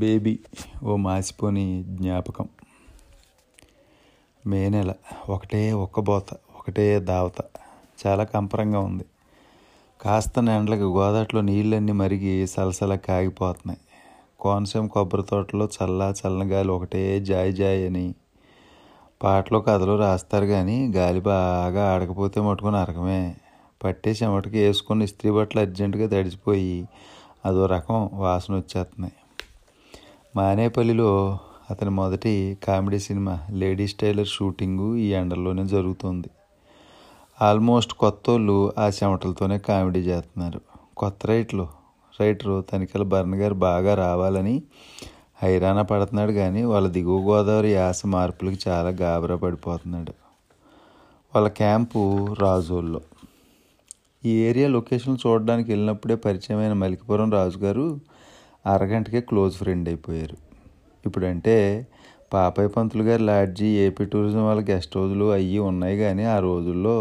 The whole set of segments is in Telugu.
బేబీ ఓ మాసిపోని జ్ఞాపకం. మే నెల ఒక్కబోత ఒకటే దావత. చాలా కంపరంగా ఉంది. కాస్త నెండ్లకు గోదాట్లో నీళ్ళన్నీ మరిగి సలసల కాగిపోతున్నాయి. కోనసీమ కొబ్బరి తోటలో చల్లగాలి ఒకటే జాయ్ జాయ్ అని పాటలో కథలు రాస్తారు, కానీ గాలి బాగా ఆడకపోతే మటుకుని అరకమే. పట్టేసి మటుకు వేసుకుని ఇస్త్రీ బట్టలు అర్జెంటుగా తడిచిపోయి అదో రకం వాసన వచ్చేస్తున్నాయి. మానేపల్లిలో అతని మొదటి comedy cinema ladies tailor shooting ఈ ఎండల్లోనే జరుగుతుంది. ఆల్మోస్ట్ కొత్త వాళ్ళు ఆ చెమటలతోనే కామెడీ చేస్తున్నారు. కొత్త రైటరు తనికల భరణ్ గారు బాగా రావాలని హైరాణ పడుతున్నాడు, కానీ వాళ్ళ దిగువ గోదావరి యాస మార్పులకు చాలా గాబరా పడిపోతున్నాడు. వాళ్ళ క్యాంపు రాజోల్లో. ఈ ఏరియా లొకేషన్ చూడడానికి వెళ్ళినప్పుడే పరిచయమైన మలికిపురం రాజుగారు అరగంటకే క్లోజ్ ఫ్రెండ్ అయిపోయారు. ఇప్పుడంటే పాపయ్య పంతులు గారి లాడ్జీ, ఏపీ టూరిజం వాళ్ళ గెస్ట్ హౌజులు అయ్యి ఉన్నాయి, కానీ ఆ రోజుల్లో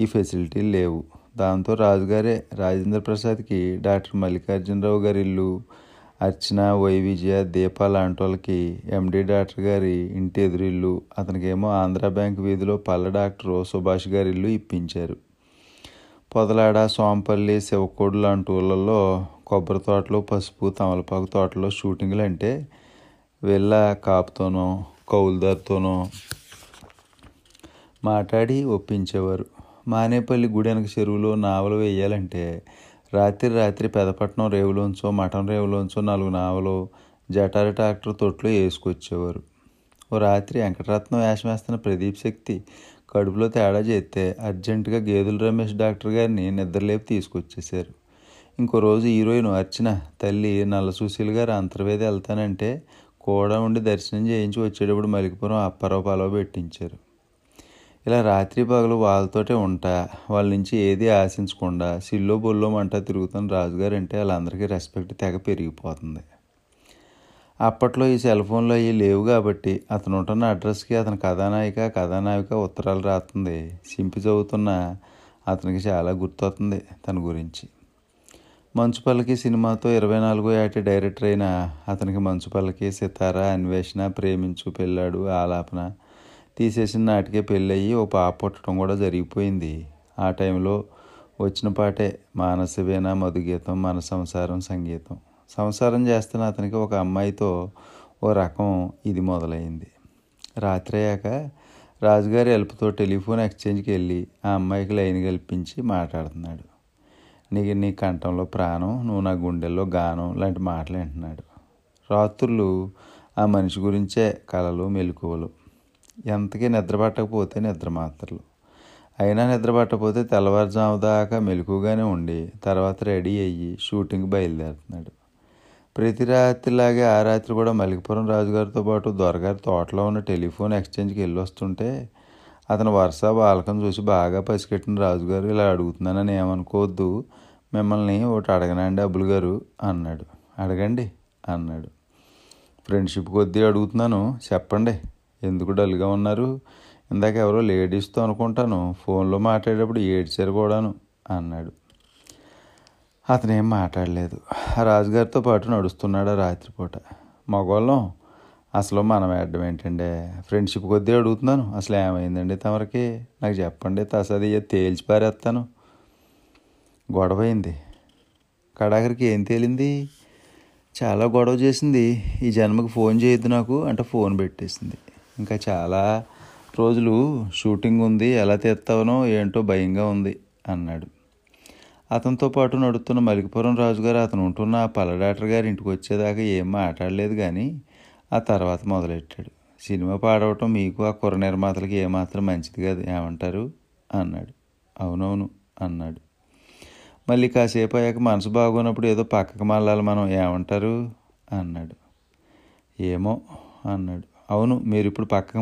ఈ ఫెసిలిటీలు లేవు. దాంతో రాజుగారే రాజేంద్ర ప్రసాద్కి, డాక్టర్ మల్లికార్జునరావు గారి ఇల్లు, అర్చన, వైవిజయ, దీప లాంటి వాళ్ళకి ఎండి డాక్టర్ గారి ఇంటి ఎదురిల్లు, అతనికేమో ఆంధ్ర బ్యాంక్ వీధిలో పల్ల డాక్టరు సుభాష్ గారి ఇల్లు ఇప్పించారు. పొదలాడ, సోంపల్లి, శివకోడు లాంటి ఊళ్ళల్లో కొబ్బరి తోటలు, పసుపు, తమలపాకు తోటలో షూటింగ్లు అంటే వెళ్ళ కాపుతోనో కౌలుదారితోనో మాట్లాడి ఒప్పించేవారు. మానేపల్లి గుడెనక చెరువులో నావలు వేయాలంటే రాత్రి పెదపట్నం రేవులోంచో మటన్ రేవులోంచో 4 నావలు జటారు ట్రాక్టర్ తొట్లో వేసుకొచ్చేవారు. ఓ రాత్రి వెంకటరత్నం వేషమేస్తున్న ప్రదీప్ శక్తి కడుపులో తేడా చేస్తే అర్జెంటుగా గేదెల రమేష్ డాక్టర్ గారిని నిద్రలేపి తీసుకొచ్చేశారు. ఇంకో రోజు హీరోయిన్ అర్చన తల్లి నల్ల సుశీల్ గారు అంతర్వేది వెళ్తానంటే కూడా ఉండి దర్శనం చేయించి వచ్చేటప్పుడు మలికిపురం అప్పారావు పలవ పెట్టించారు. ఇలా రాత్రి పగలు వాళ్ళతోటే ఉంటా, వాళ్ళ నుంచి ఏది ఆశించకుండా సిల్లో బొల్లోమంటా తిరుగుతున్న రాజుగారు అంటే వాళ్ళందరికీ రెస్పెక్ట్ తెగ పెరిగిపోతుంది. అప్పట్లో ఈ సెల్ ఫోన్లో అవి లేవు కాబట్టి అతను ఉంటున్న అడ్రస్కి అతని కథానాయిక ఉత్తరాలు రాస్తుంది. సింపి చదువుతున్న అతనికి చాలా గుర్తొస్తుంది తన గురించి. మంచుపల్లకి సినిమాతో 24వ ఏట డైరెక్టర్ అయిన అతనికి మంచుపల్లకి, సితార, అన్వేషణ, ప్రేమించు, పెళ్ళాడు, ఆలాపన తీసేసిన నాటికే పెళ్ళయ్యి ఓ పాప పుట్టడం కూడా జరిగిపోయింది. ఆ టైంలో వచ్చిన పాటే మానసవేణ, మధుగీతం, మన సంసారం, సంగీతం. సంసారం చేస్తున్న అతనికి ఒక అమ్మాయితో ఓ రకం ఇది మొదలైంది. రాత్రి అయ్యాక రాజుగారి హెల్ప్తో టెలిఫోన్ ఎక్స్చేంజ్కి వెళ్ళి ఆ అమ్మాయికి లైన్ కల్పించి మాట్లాడుతున్నాడు. నీ కంఠంలో ప్రాణం, నువ్వు నా గుండెల్లో గానం లాంటి మాటలు అంటున్నాడు. రాత్రులు ఆ మనిషి గురించే కలలు, మెలకువలు. ఎంతకీ నిద్ర పట్టకపోతే నిద్ర మాత్రలు. అయినా నిద్ర పట్టకపోతే తెల్లవారుజాము దాకా మెలకుగానే ఉండి తర్వాత రెడీ అయ్యి షూటింగ్ బయలుదేరుతున్నాడు. ప్రతి రాత్రిలాగే ఆ రాత్రి కూడా మలికిపురం రాజుగారితో పాటు దొరగారి తోటలో ఉన్న టెలిఫోన్ ఎక్స్చేంజ్కి వెళ్ళి వస్తుంటే అతను వరుస బాలకం చూసి బాగా పసికెట్టిన రాజుగారు ఇలా అడుగుతున్నానని ఏమనుకోవద్దు, మిమ్మల్ని ఒకటి అడగనండి అబ్బులు గారు అన్నాడు. అడగండి అన్నాడు. ఫ్రెండ్షిప్ కొద్దీ అడుగుతున్నాను, చెప్పండి. ఎందుకు డల్గా ఉన్నారు? ఇందాక ఎవరో లేడీస్తో అనుకుంటాను ఫోన్లో మాట్లాడేటప్పుడు ఏడ్చారు కూడాను అన్నాడు. అతనేం మాట్లాడలేదు. ఆ రాజుగారితో పాటు నడుస్తున్నాడు రాత్రిపూట. మగవాళ్ళం అసలు మనం అడ్డం ఏంటండి, ఫ్రెండ్షిప్ కొద్దీ అడుగుతున్నాను, అసలు ఏమైందండి తమరికి, నాకు చెప్పండి, తసది తేల్చి పారేస్తాను. గొడవైంది. కడాకరికి ఏం తేలింది? చాలా గొడవ చేసింది. ఈ జన్మకి ఫోన్ చేయొద్దు నాకు అంటే ఫోన్ పెట్టేసింది. ఇంకా చాలా రోజులు షూటింగ్ ఉంది, ఎలా తీస్తావనో ఏంటో భయంగా ఉంది అన్నాడు. అతనితో పాటు నడుస్తున్న మలికిపురం రాజుగారు అతను ఉంటున్న ఆ పల్ల డాక్టర్ గారి ఇంటికి వచ్చేదాకా ఏం మాట్లాడలేదు, కానీ ఆ తర్వాత మొదలెట్టాడు. సినిమా పాడవటం మీకు ఆ కుర్ర నిర్మాతలకి ఏమాత్రం మంచిది కాదు, ఏమంటారు అన్నాడు. అవునవును అన్నాడు. మళ్ళీ కాసేపు అయ్యాక మనసు బాగున్నప్పుడు ఏదో పక్కకు మళ్ళాలి మనం, ఏమంటారు అన్నాడు. ఏమో అన్నాడు. అవును, మీరు ఇప్పుడు పక్కకు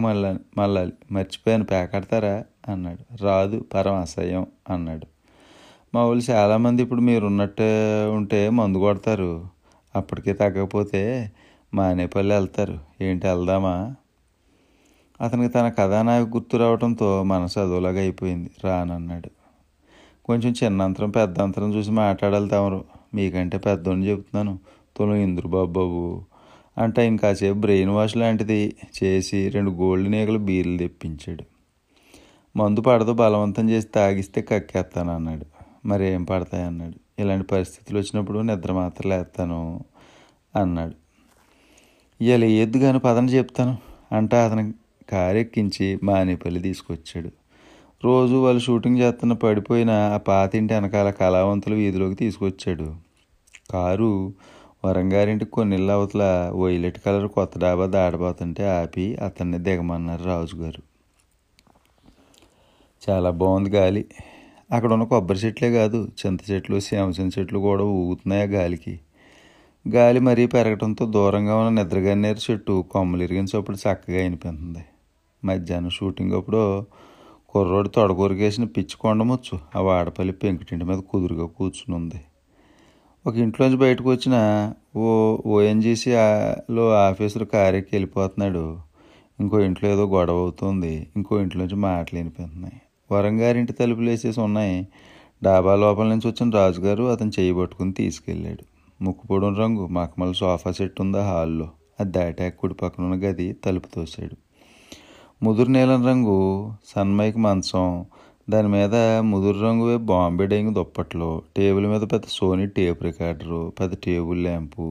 మళ్ళాలి, మర్చిపోయాను, పేకాడతారా అన్నాడు. రాదు, పరం అసహ్యం అన్నాడు. మా వాళ్ళు చాలామంది ఇప్పుడు మీరు ఉన్నట్టే ఉంటే మందు కొడతారు, అప్పటికే తగ్గకపోతే మానేపల్లి వెళ్తారు, ఏంటి వెళ్దామా? అతనికి తన కథానాయకు గుర్తు రావడంతో మనసు అదోలాగా అయిపోయింది. రానన్నాడు. కొంచెం చిన్నంతరం పెద్దంతరం చూసి మాట్లాడాలి తమరు, మీకంటే పెద్దోని చెబుతున్నాను, తొలి ఇంద్రుబాబు అంటే ఇంకాసేపు బ్రెయిన్ వాష్ లాంటిది చేసి 2 గోల్డ్ నేగలు బీర్లు తెప్పించాడు. మందు పడదు, బలవంతం చేసి తాగిస్తే కక్కేస్తానన్నాడు. మరి ఏం పడతాయన్నాడు. ఇలాంటి పరిస్థితులు వచ్చినప్పుడు నిద్ర మాత్రం లేస్తాను అన్నాడు. ఇలా ఎద్దు కానీ పదని చెప్తాను అంటే అతను కారెక్కించి మానేపల్లి తీసుకొచ్చాడు. రోజు వాళ్ళు షూటింగ్ చేస్తున్న పడిపోయిన ఆ పాతింటి వెనకాల కళావంతులు వీధిలోకి తీసుకొచ్చాడు. కారు వరంగారింటికి కొన్ని ఇళ్ళ అవతల వైలెట్ కలర్ కొత్త డాబా దాడబోతుంటే ఆపి అతన్ని దిగమన్నారు రాజుగారు. చాలా బాగుంది గాలి. అక్కడ ఉన్న కొబ్బరి చెట్లే కాదు, చింత చెట్లు, శాంసన్ చెట్లు కూడా ఊగుతున్నాయి ఆ గాలికి. గాలి మరీ పెరగడంతో దూరంగా ఉన్న నిద్రగన్నేరు చెట్టు కొమ్మలు ఇరిగించినప్పుడు చక్కగా అనిపిస్తుంది. మధ్యాహ్నం షూటింగ్ అప్పుడు కుర్రోడు తొడగొరికేసిన పిచ్చి కొండమొచ్చు ఆ వాడపల్లి పెంకుటింటి మీద కుదురుగా కూర్చుని ఉంది. ఒక ఇంట్లోంచి బయటకు వచ్చిన ఓఎన్జీసీలో ఆఫీసర్ కార్యకి వెళ్ళిపోతున్నాడు. ఇంకో ఇంట్లో ఏదో గొడవ అవుతుంది. ఇంకో ఇంట్లోంచి మాటలు వినిపిస్తున్నాయి. వరంగారింటి తలుపులు వేసేసి ఉన్నాయి. డాబా లోపల నుంచి వచ్చిన రాజుగారు అతను చేయి పట్టుకుని తీసుకెళ్ళాడు. ముక్కు పొడిన రంగు మఖమల సోఫా సెట్ ఉంది హాల్లో. అది దాటాక కుడి పక్కన ఉన్న గది తలుపు తోసాడు. ముదురు నీలం రంగు సన్మైకి మంచం, దాని మీద ముదురు రంగువే బాంబే డైంగ్ దుప్పట్లో, టేబుల్ మీద పెద్ద సోనీ టేప్ రికార్డరు, పెద్ద టేబుల్ ల్యాంపు,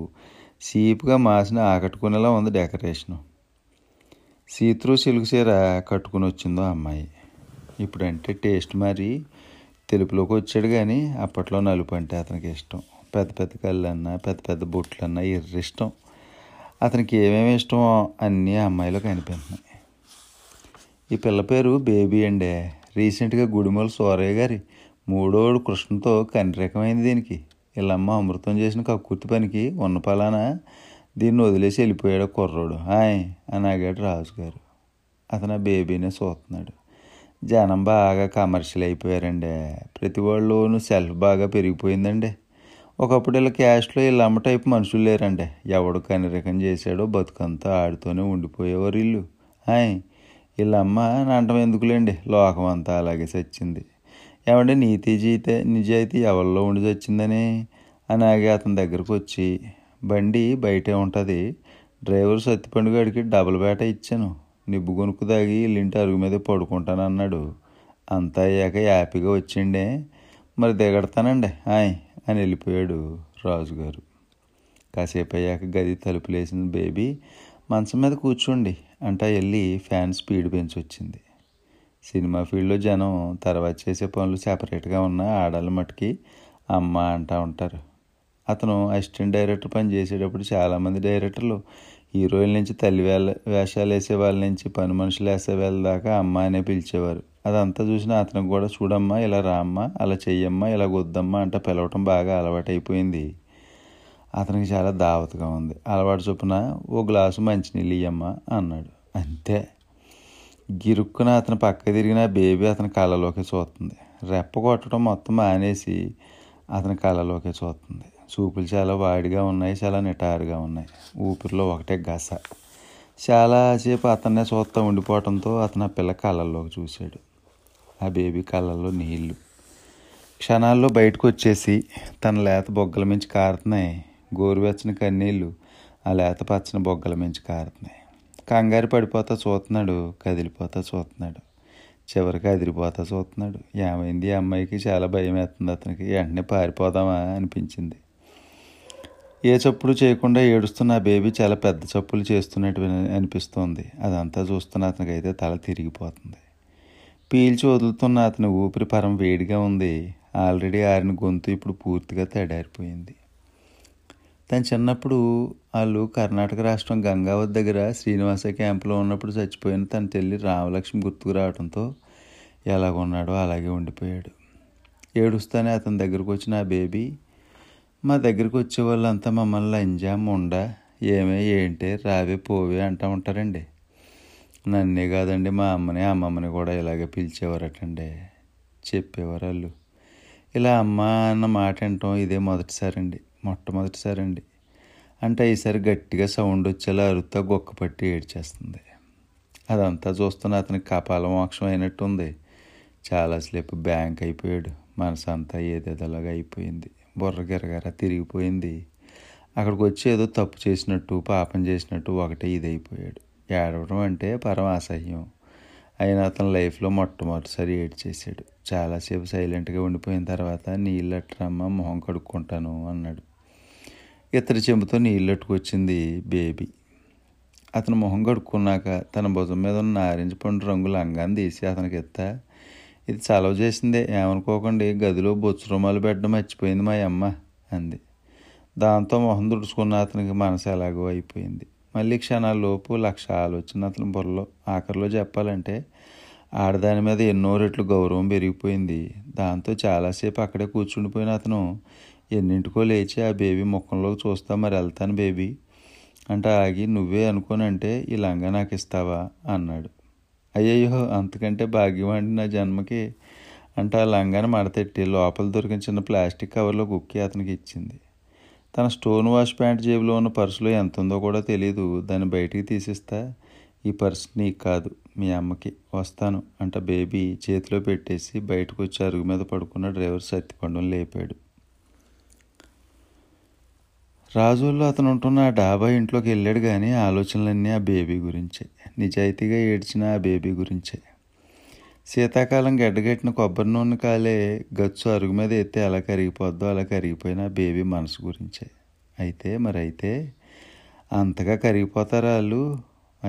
సీపుగా మాసిన ఆకట్టుకునేలా ఉంది డెకరేషను. సీత్రూ సిలుగు చీర కట్టుకుని వచ్చిందో అమ్మాయి. ఇప్పుడంటే టేస్ట్ మరి తెలుపులోకి వచ్చాడు, కానీ అప్పట్లో నలుపు అంటే అతనికి ఇష్టం. పెద్ద పెద్ద కళ్ళన్నా పెద్ద పెద్ద బొట్లన్నా ఎర్ర ఇష్టం. అతనికి ఏమేమి ఇష్టమో అన్నీ ఆ అమ్మాయిలో కనిపిస్తున్నాయి. ఈ పిల్ల పేరు బేబీ అండే. రీసెంట్గా గుడిమూల సోరయ్య గారి మూడోడు కృష్ణతో కనిరేకమైంది దీనికి. వీళ్ళమ్మ అమృతం చేసిన కక్కుర్తి పనికి ఉన్న పలానా దీన్ని వదిలేసి వెళ్ళిపోయాడు కుర్రోడు హాయ్ అని ఆగాడు రాజుగారు. అతను ఆ బేబీనే చూస్తున్నాడు. జనం బాగా కమర్షియల్ అయిపోయారండి. ప్రతి వాళ్ళలోనూ సెల్ఫ్ బాగా పెరిగిపోయిందండి. ఒకప్పుడు వీళ్ళ క్యాస్ట్లో వీళ్ళమ్మ టైపు మనుషులు లేరండి. ఎవడు కనిరేకం చేశాడో బతుకంతా ఆడుతూనే ఉండిపోయేవారు వీళ్ళు. హాయ్ వీళ్ళమ్మ అంటం ఎందుకులేండి, లోకం అంతా అలాగే చచ్చింది. ఏమంటే నిజాయితీ ఎవరిలో ఉండి చచ్చిందని అలాగే అతని దగ్గరకు వచ్చి బండి బయటే ఉంటుంది, డ్రైవర్ సత్తిపండుగాడికి డబుల్ బేట ఇచ్చాను, నిబ్బు కొనుక్కు తాగి వీళ్ళింటి అరుగు మీద పడుకుంటానన్నాడు. అంతా అయ్యాక హ్యాపీగా వచ్చిండే, మరి దిగడతానండి హాయ్ అని వెళ్ళిపోయాడు రాజుగారు. కాసేపు అయ్యాక గది తలుపులేసిన బేబీ మంచం మీద కూర్చోండి అంటా వెళ్ళి ఫ్యాన్ స్పీడ్ పెంచొచ్చింది. సినిమా ఫీల్డ్లో జనం తర్వాత చేసే పనులు సెపరేట్గా ఉన్న ఆడాళ్ళ మట్టుకి అమ్మ అంటూ ఉంటారు. అతను అసిస్టెంట్ డైరెక్టర్ పని చేసేటప్పుడు చాలామంది డైరెక్టర్లు హీరోయిన్ నుంచి తల్లి వేషాలు వేసే వాళ్ళ నుంచి పని మనుషులు వేసే వాళ్ళ దాకా అమ్మ అనే పిలిచేవారు. అదంతా చూసిన అతనికి కూడా చూడమ్మా, ఇలా రామ్మా, అలా చెయ్యమ్మా, ఇలా వద్దమ్మా అంట పిలవటం బాగా అలవాటైపోయింది. అతనికి చాలా దావత్గా ఉంది. అలవాటు చొప్పున ఓ గ్లాసు మంచినీళ్ళు ఇయ్యమ్మా అన్నాడు. అంతే గిరుక్కున అతను పక్క తిరిగిన బేబీ అతని కళ్ళలోకి చూస్తుంది. రెప్ప కొట్టడం మొత్తం మానేసి అతని కళ్ళలోకి చూస్తుంది. చూపులు చాలా వాడిగా ఉన్నాయి, చాలా నిటారుగా ఉన్నాయి. ఊపిరిలో ఒకటే గస. చాలాసేపు అతన్నే చూస్తూ ఉండిపోవడంతో అతను ఆ పిల్ల కళ్ళల్లోకి చూశాడు. ఆ బేబీ కళ్ళల్లో నీళ్ళు క్షణాల్లో బయటకు వచ్చేసి తన లేత బొగ్గల మించి కారుతున్నాయి. గోరువెచ్చని కన్నీళ్ళు ఆ లేత పచ్చని బొగ్గల మించి కారుతున్నాయి. కంగారు పడిపోతా చూస్తున్నాడు, కదిలిపోతా చూస్తున్నాడు, చివరికి అదిరిపోతా చూస్తున్నాడు. ఏమైంది అమ్మాయికి? చాలా భయం వేస్తుంది అతనికి. వెంటనే పారిపోదామా అనిపించింది. ఏ చప్పుడు చేయకుండా ఏడుస్తున్న ఆ బేబీ చాలా పెద్ద చప్పులు చేస్తున్నట్టు అనిపిస్తోంది. అదంతా చూస్తున్న అతనికైతే తల తిరిగిపోతుంది. పీల్చి వదులుతున్న అతని ఊపిరి పరం వేడిగా ఉంది. ఆల్రెడీ ఆరిన గొంతు ఇప్పుడు పూర్తిగా తడారిపోయింది. తను చిన్నప్పుడు వాళ్ళు కర్ణాటక రాష్ట్రం గంగావతి దగ్గర శ్రీనివాస క్యాంపులో ఉన్నప్పుడు చచ్చిపోయిన తన తల్లి రామలక్ష్మి గుర్తుకు రావడంతో ఎలాగున్నాడో అలాగే ఉండిపోయాడు. ఏడుస్తానే అతని దగ్గరకు వచ్చిన ఆ బేబీ, మా దగ్గరకు వచ్చే వాళ్ళంతా మమ్మల్ని లంజా ముండ ఏమే ఏంటే రావే పోవే అంటూ ఉంటారండి. నన్నే కాదండి, మా అమ్మమ్మని కూడా ఇలాగే పిలిచేవారటండి, చెప్పేవారు వాళ్ళు. ఇలా అమ్మ అన్న మాట అంటాం ఇదే మొట్టమొదటిసారండి అంటే ఈసారి గట్టిగా సౌండ్ వచ్చేలా అరుతా గొక్క పట్టి ఏడ్చేస్తుంది. అదంతా చూస్తున్న అతనికి కపాల మోక్షం అయినట్టుంది. చాలాసేపు బ్యాంక్ అయిపోయాడు. మనసు అంతా ఏదేదోలాగా అయిపోయింది. బుర్రగిరగర తిరిగిపోయింది. అక్కడికి వచ్చి ఏదో తప్పు చేసినట్టు పాపం చేసినట్టు ఒకటే ఇదైపోయాడు. ఏడవడం అంటే పరమ అసహ్యం అయిన అతని లైఫ్లో మొట్టమొదటిసారి ఏడ్చేసాడు. చాలాసేపు సైలెంట్గా ఉండిపోయిన తర్వాత నీళ్ళట్రమ్మ మొహం కడుక్కుంటాను అన్నాడు. ఇతర చెంబుతో నీళ్ళట్టుకొచ్చింది బేబీ. అతను మొహం కడుక్కున్నాక తన భుజం మీద ఉన్న ఆరెంజ్ పండు రంగు లంగాన్ని తీసి అతనికి ఇస్తా, ఇది చలవ చేసిందే, ఏమనుకోకండి, గదిలో బొచ్చు రుమాలు పెట్టడం మర్చిపోయింది మా అమ్మ అంది. దాంతో మొహం తుడుచుకున్న అతనికి మనసు ఎలాగో అయిపోయింది. మళ్ళీ క్షణాలలోపు లక్ష ఆలోచన అతని బుర్రలో. ఆఖరిలో చెప్పాలంటే ఆడదాని మీద ఎన్నో రెట్లు గౌరవం పెరిగిపోయింది. దాంతో చాలాసేపు అక్కడే కూర్చుండిపోయిన అతను ఎన్నింటికో లేచి ఆ బేబీ ముఖంలోకి చూస్తా, మరి వెళ్తాను బేబీ అంటే ఆగి, నువ్వే అనుకోనంటే ఈ లంగా నాకు ఇస్తావా అన్నాడు. అయ్యయ్యో, అంతకంటే భాగ్యవాడి నా జన్మకి అంటే ఆ లంగాని మడతెట్టి లోపల దొరికిన చిన్న ప్లాస్టిక్ కవర్లో కుక్కి అతనికి ఇచ్చింది. తన స్టోన్ వాష్ ప్యాంట్ జేబులో ఉన్న పర్సులో ఎంత ఉందో కూడా తెలీదు, దాన్ని బయటికి తీసిస్తా, ఈ పర్స్ నీకు కాదు మీ అమ్మకి, వస్తాను అంట బేబీ చేతిలో పెట్టేసి బయటకు వచ్చి అరుగు మీద పడుకున్న డ్రైవర్ సత్తిపండు లేపాడు. రాజుల్లో అతను ఉంటున్న ఆ డాబా ఇంట్లోకి వెళ్ళాడు, కానీ ఆలోచనలన్నీ ఆ బేబీ గురించే. నిజాయితీగా ఏడ్చిన ఆ బేబీ గురించే. శీతాకాలం గడ్డగట్టిన కొబ్బరి నూనె కాలే గచ్చు అరుగు మీద ఎత్తే అలా కరిగిపోద్దో అలా కరిగిపోయిన బేబీ మనసు గురించే. అయితే మరైతే అంతగా కరిగిపోతారా వాళ్ళు?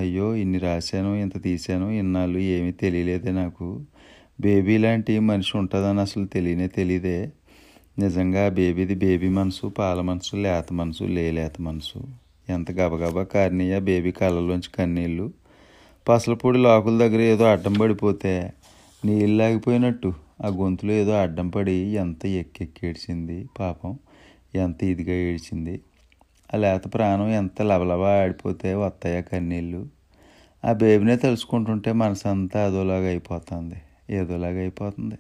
అయ్యో, ఇన్ని రాశాను, ఇంత తీశాను, ఇన్నాళ్ళు ఏమీ తెలియలేదే నాకు, బేబీ లాంటి మనిషి ఉంటుందని అసలు తెలియదే. నిజంగా బేబీది బేబీ మనసు, పాల మనసు, లేత మనసు, లేలేత మనసు. ఎంత గబగబా కారణీయ బేబీ కళ్ళలోంచి కన్నీళ్ళు. పసలపొడి లోకుల దగ్గర ఏదో అడ్డం పడిపోతే నీళ్ళు ఆగిపోయినట్టు ఆ గొంతులో ఏదో అడ్డం పడి ఎంత ఎక్కెక్కి ఏడ్చింది పాపం, ఎంత ఇదిగా ఏడ్చింది. ఆ లేత ప్రాణం ఎంత లవలవా ఆడిపోతే వస్తాయా కన్నీళ్ళు. ఆ బేబీనే తలుచుకుంటుంటే మనసంతా ఏదోలాగా అయిపోతుంది.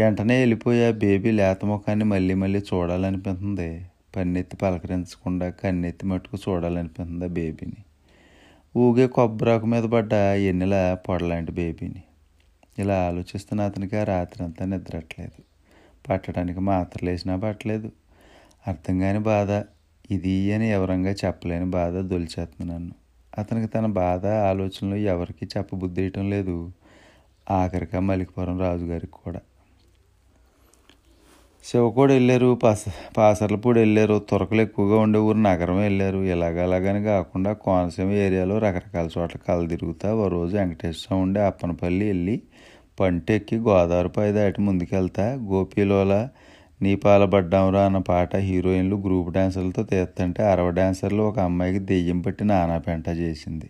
వెంటనే వెళ్ళిపోయి ఆ బేబీ లేత ముఖాన్ని మళ్ళీ చూడాలనిపిస్తుంది. పన్నెత్తి పలకరించకుండా కన్నెత్తి మట్టుకు చూడాలనిపిస్తుంది ఆ బేబీని. ఊగే కొబ్బరాకు మీద పడ్డ ఎన్నెల పొడలాంటి బేబీని. ఇలా ఆలోచిస్తున్న అతనికి ఆ రాత్రి అంతా నిద్రట్లేదు. పట్టడానికి మాత్రలు వేసినా పట్టలేదు. అర్థం కాని బాధ ఇది అని ఎవరంగా చెప్పలేని బాధ దొలిచేస్తుంది నన్ను. అతనికి తన బాధ ఆలోచనలు ఎవరికి చెప్పబుద్ధియటం లేదు. ఆఖరిగా మలికిపురం రాజుగారికి కూడా. శివకోడు వెళ్ళారు, పాసర్లపూడి వెళ్ళారు, తురకలు ఎక్కువగా ఉండే ఊరు నగరం వెళ్ళారు. ఇలాగలాగని కాకుండా కోనసీమ ఏరియాలో రకరకాల చోట్ల కళ్ళు తిరుగుతా ఓ రోజు వెంకటేశ్వర ఉండే అప్పనపల్లి వెళ్ళి పంటెక్కి గోదావరిపై దాటి ముందుకెళ్తా గోపీలోల నీ పాలబడ్డాంరా అన్న పాట హీరోయిన్లు గ్రూప్ డాన్సర్లతో తీస్తుంటే 60 డాన్సర్లు ఒక అమ్మాయికి దెయ్యం పట్టి నానా పెంట చేసింది.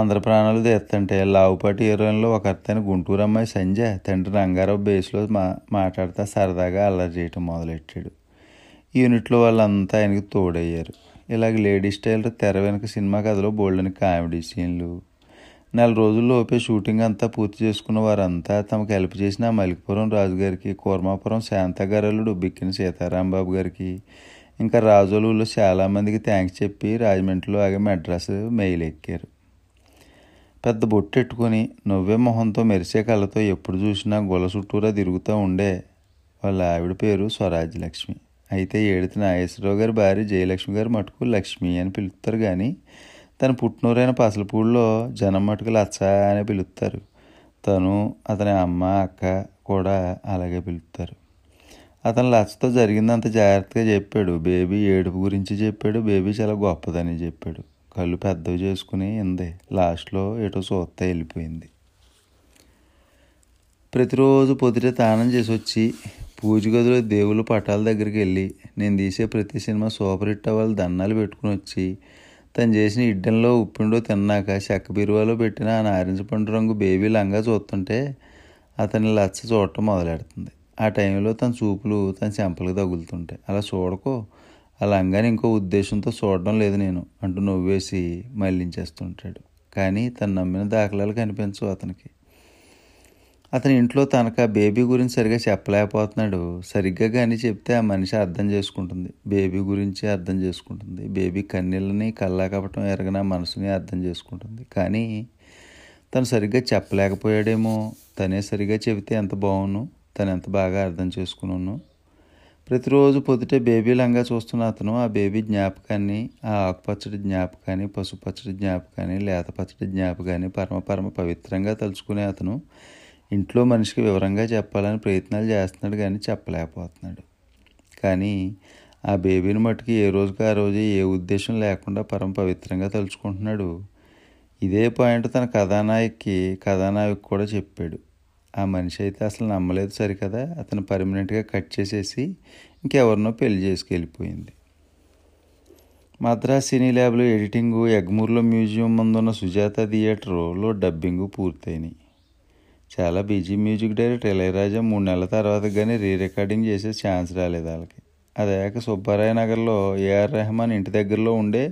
ఆంధ్ర ప్రాణాలు తెత్తంటే లావుపాటి హీరోయిన్లో ఒక అతని గుంటూరు అమ్మాయి సంజయ్ తండ్రి రంగారావు బేస్లో మాట్లాడుతూ సరదాగా అల్లరి చేయటం మొదలెట్టాడు. యూనిట్లో వాళ్ళంతా ఆయనకి తోడయ్యారు. ఇలాగ లేడీస్ టైలర్ తెర వెనక సినిమా కథలో బోల్డని కామెడీ సీన్లు. 4 రోజుల్లోపే షూటింగ్ అంతా పూర్తి చేసుకున్న వారంతా తమకు హెల్ప్ చేసిన మలికిపురం రాజుగారికి, కూర్మాపురం శాంతగారల్లుడు బిక్కిన సీతారాంబాబు గారికి, ఇంకా రాజోలులో చాలామందికి థ్యాంక్స్ చెప్పి రాజమండ్రిలో ఆగే మెడ్రాస్ మెయిల్ ఎక్కారు. పెద్ద బొట్టెట్టుకొని నవ్వే మొహంతో మెరిసే కళ్ళతో ఎప్పుడు చూసినా గొల చుట్టూరా తిరుగుతూ ఉండే వాళ్ళ ఆవిడ పేరు స్వరాజ్యలక్ష్మి. అయితే ఏడిత నాగేశ్వరరావు గారి భార్య జయలక్ష్మి గారు మటుకు లక్ష్మి అని పిలుస్తారు, కానీ తన పుట్టినూరైన పసలపూడిలో జనం మటుకు లచ్చ అని పిలుస్తారు. తను, అతని అమ్మ, అక్క కూడా అలాగే పిలుస్తారు. అతను లచ్చతో జరిగిందంత జాగ్రత్తగా చెప్పాడు. బేబీ ఏడుపు గురించి చెప్పాడు. బేబీ చాలా గొప్పదని చెప్పాడు. కళ్ళు పెద్దవి చేసుకుని ఇందే లాస్ట్లో ఎటో చూస్తా వెళ్ళిపోయింది. ప్రతిరోజు పొద్దుట తానం చేసి వచ్చి పూజ గదిలో దేవుళ్ళ పటాల దగ్గరికి వెళ్ళి నేను తీసే ప్రతి సినిమా సూపర్ హిట్ అవ్వాలి దన్నాలు పెట్టుకుని వచ్చి తను చేసిన ఇడ్డంలో ఉప్పిండో తిన్నాక చెక్క బిరువాలో పెట్టిన ఆ నారింజ పండు రంగు బేబీ లంగా చూస్తుంటే అతని లచ్చ చూడటం మొదలెడుతుంది. ఆ టైంలో తన చూపులు తన చెంపలకు తగులుతుంటాయి. అలా చూడకో, అలా అంగానే ఇంకో ఉద్దేశంతో చూడడం లేదు నేను అంటూ నవ్వేసి మళ్ళించేస్తుంటాడు. కానీ తను నమ్మిన దాఖలాలు కనిపించవు అతనికి. అతని ఇంట్లో తనకు ఆ బేబీ గురించి సరిగా చెప్పలేకపోతున్నాడు. సరిగ్గా కానీ చెప్తే ఆ మనిషి అర్థం చేసుకుంటుంది, బేబీ గురించి అర్థం చేసుకుంటుంది. బేబీ కన్నీళ్ళని కల్లా కపటం ఎరగన మనసుని అర్థం చేసుకుంటుంది. కానీ తను సరిగ్గా చెప్పలేకపోయాడేమో, తనే సరిగా చెబితే ఎంత బాగున్నాను, తను ఎంత బాగా అర్థం చేసుకున్నాను. ప్రతిరోజు పొద్దుటే బేబీ లంగా చూస్తున్న అతను ఆ బేబీ జ్ఞాపకాన్ని, ఆ ఆకుపచ్చడి జ్ఞాపకాన్ని, పసుపచ్చడి జ్ఞాపకాన్ని, లేత పచ్చడి జ్ఞాపకాన్ని పరమ పవిత్రంగా తలుచుకునే అతను ఇంట్లో మనిషికి వివరంగా చెప్పాలని ప్రయత్నాలు చేస్తున్నాడు, కానీ చెప్పలేకపోతున్నాడు. కానీ ఆ బేబీని మట్టుకి ఏ రోజుకి ఆ రోజు ఏ ఉద్దేశం లేకుండా పరమ పవిత్రంగా తలుచుకుంటున్నాడు. ఇదే పాయింట్ తన కథానాయకు కూడా చెప్పాడు. ఆ మనిషి అయితే అసలు నమ్మలేదు సరికదా, అతను పర్మనెంట్గా కట్ చేసేసి ఇంకెవరినో పెళ్లి చేసుకెళ్ళిపోయింది. మద్రాస్ సినీ ల్యాబ్లో ఎడిటింగు, ఎగ్మూర్లో మ్యూజియం ముందున్న సుజాత థియేటర్లో డబ్బింగు పూర్తయినాయి. చాలా బిజీ మ్యూజిక్ డైరెక్టర్ ఇళయరాజా 3 నెలల తర్వాత కానీ రీ రికార్డింగ్ చేసే ఛాన్స్ రాలేదు వాళ్ళకి. అదేక సుబ్బారాయ నగర్లో ఏఆర్ రెహమాన్ ఇంటి దగ్గరలో ఉండే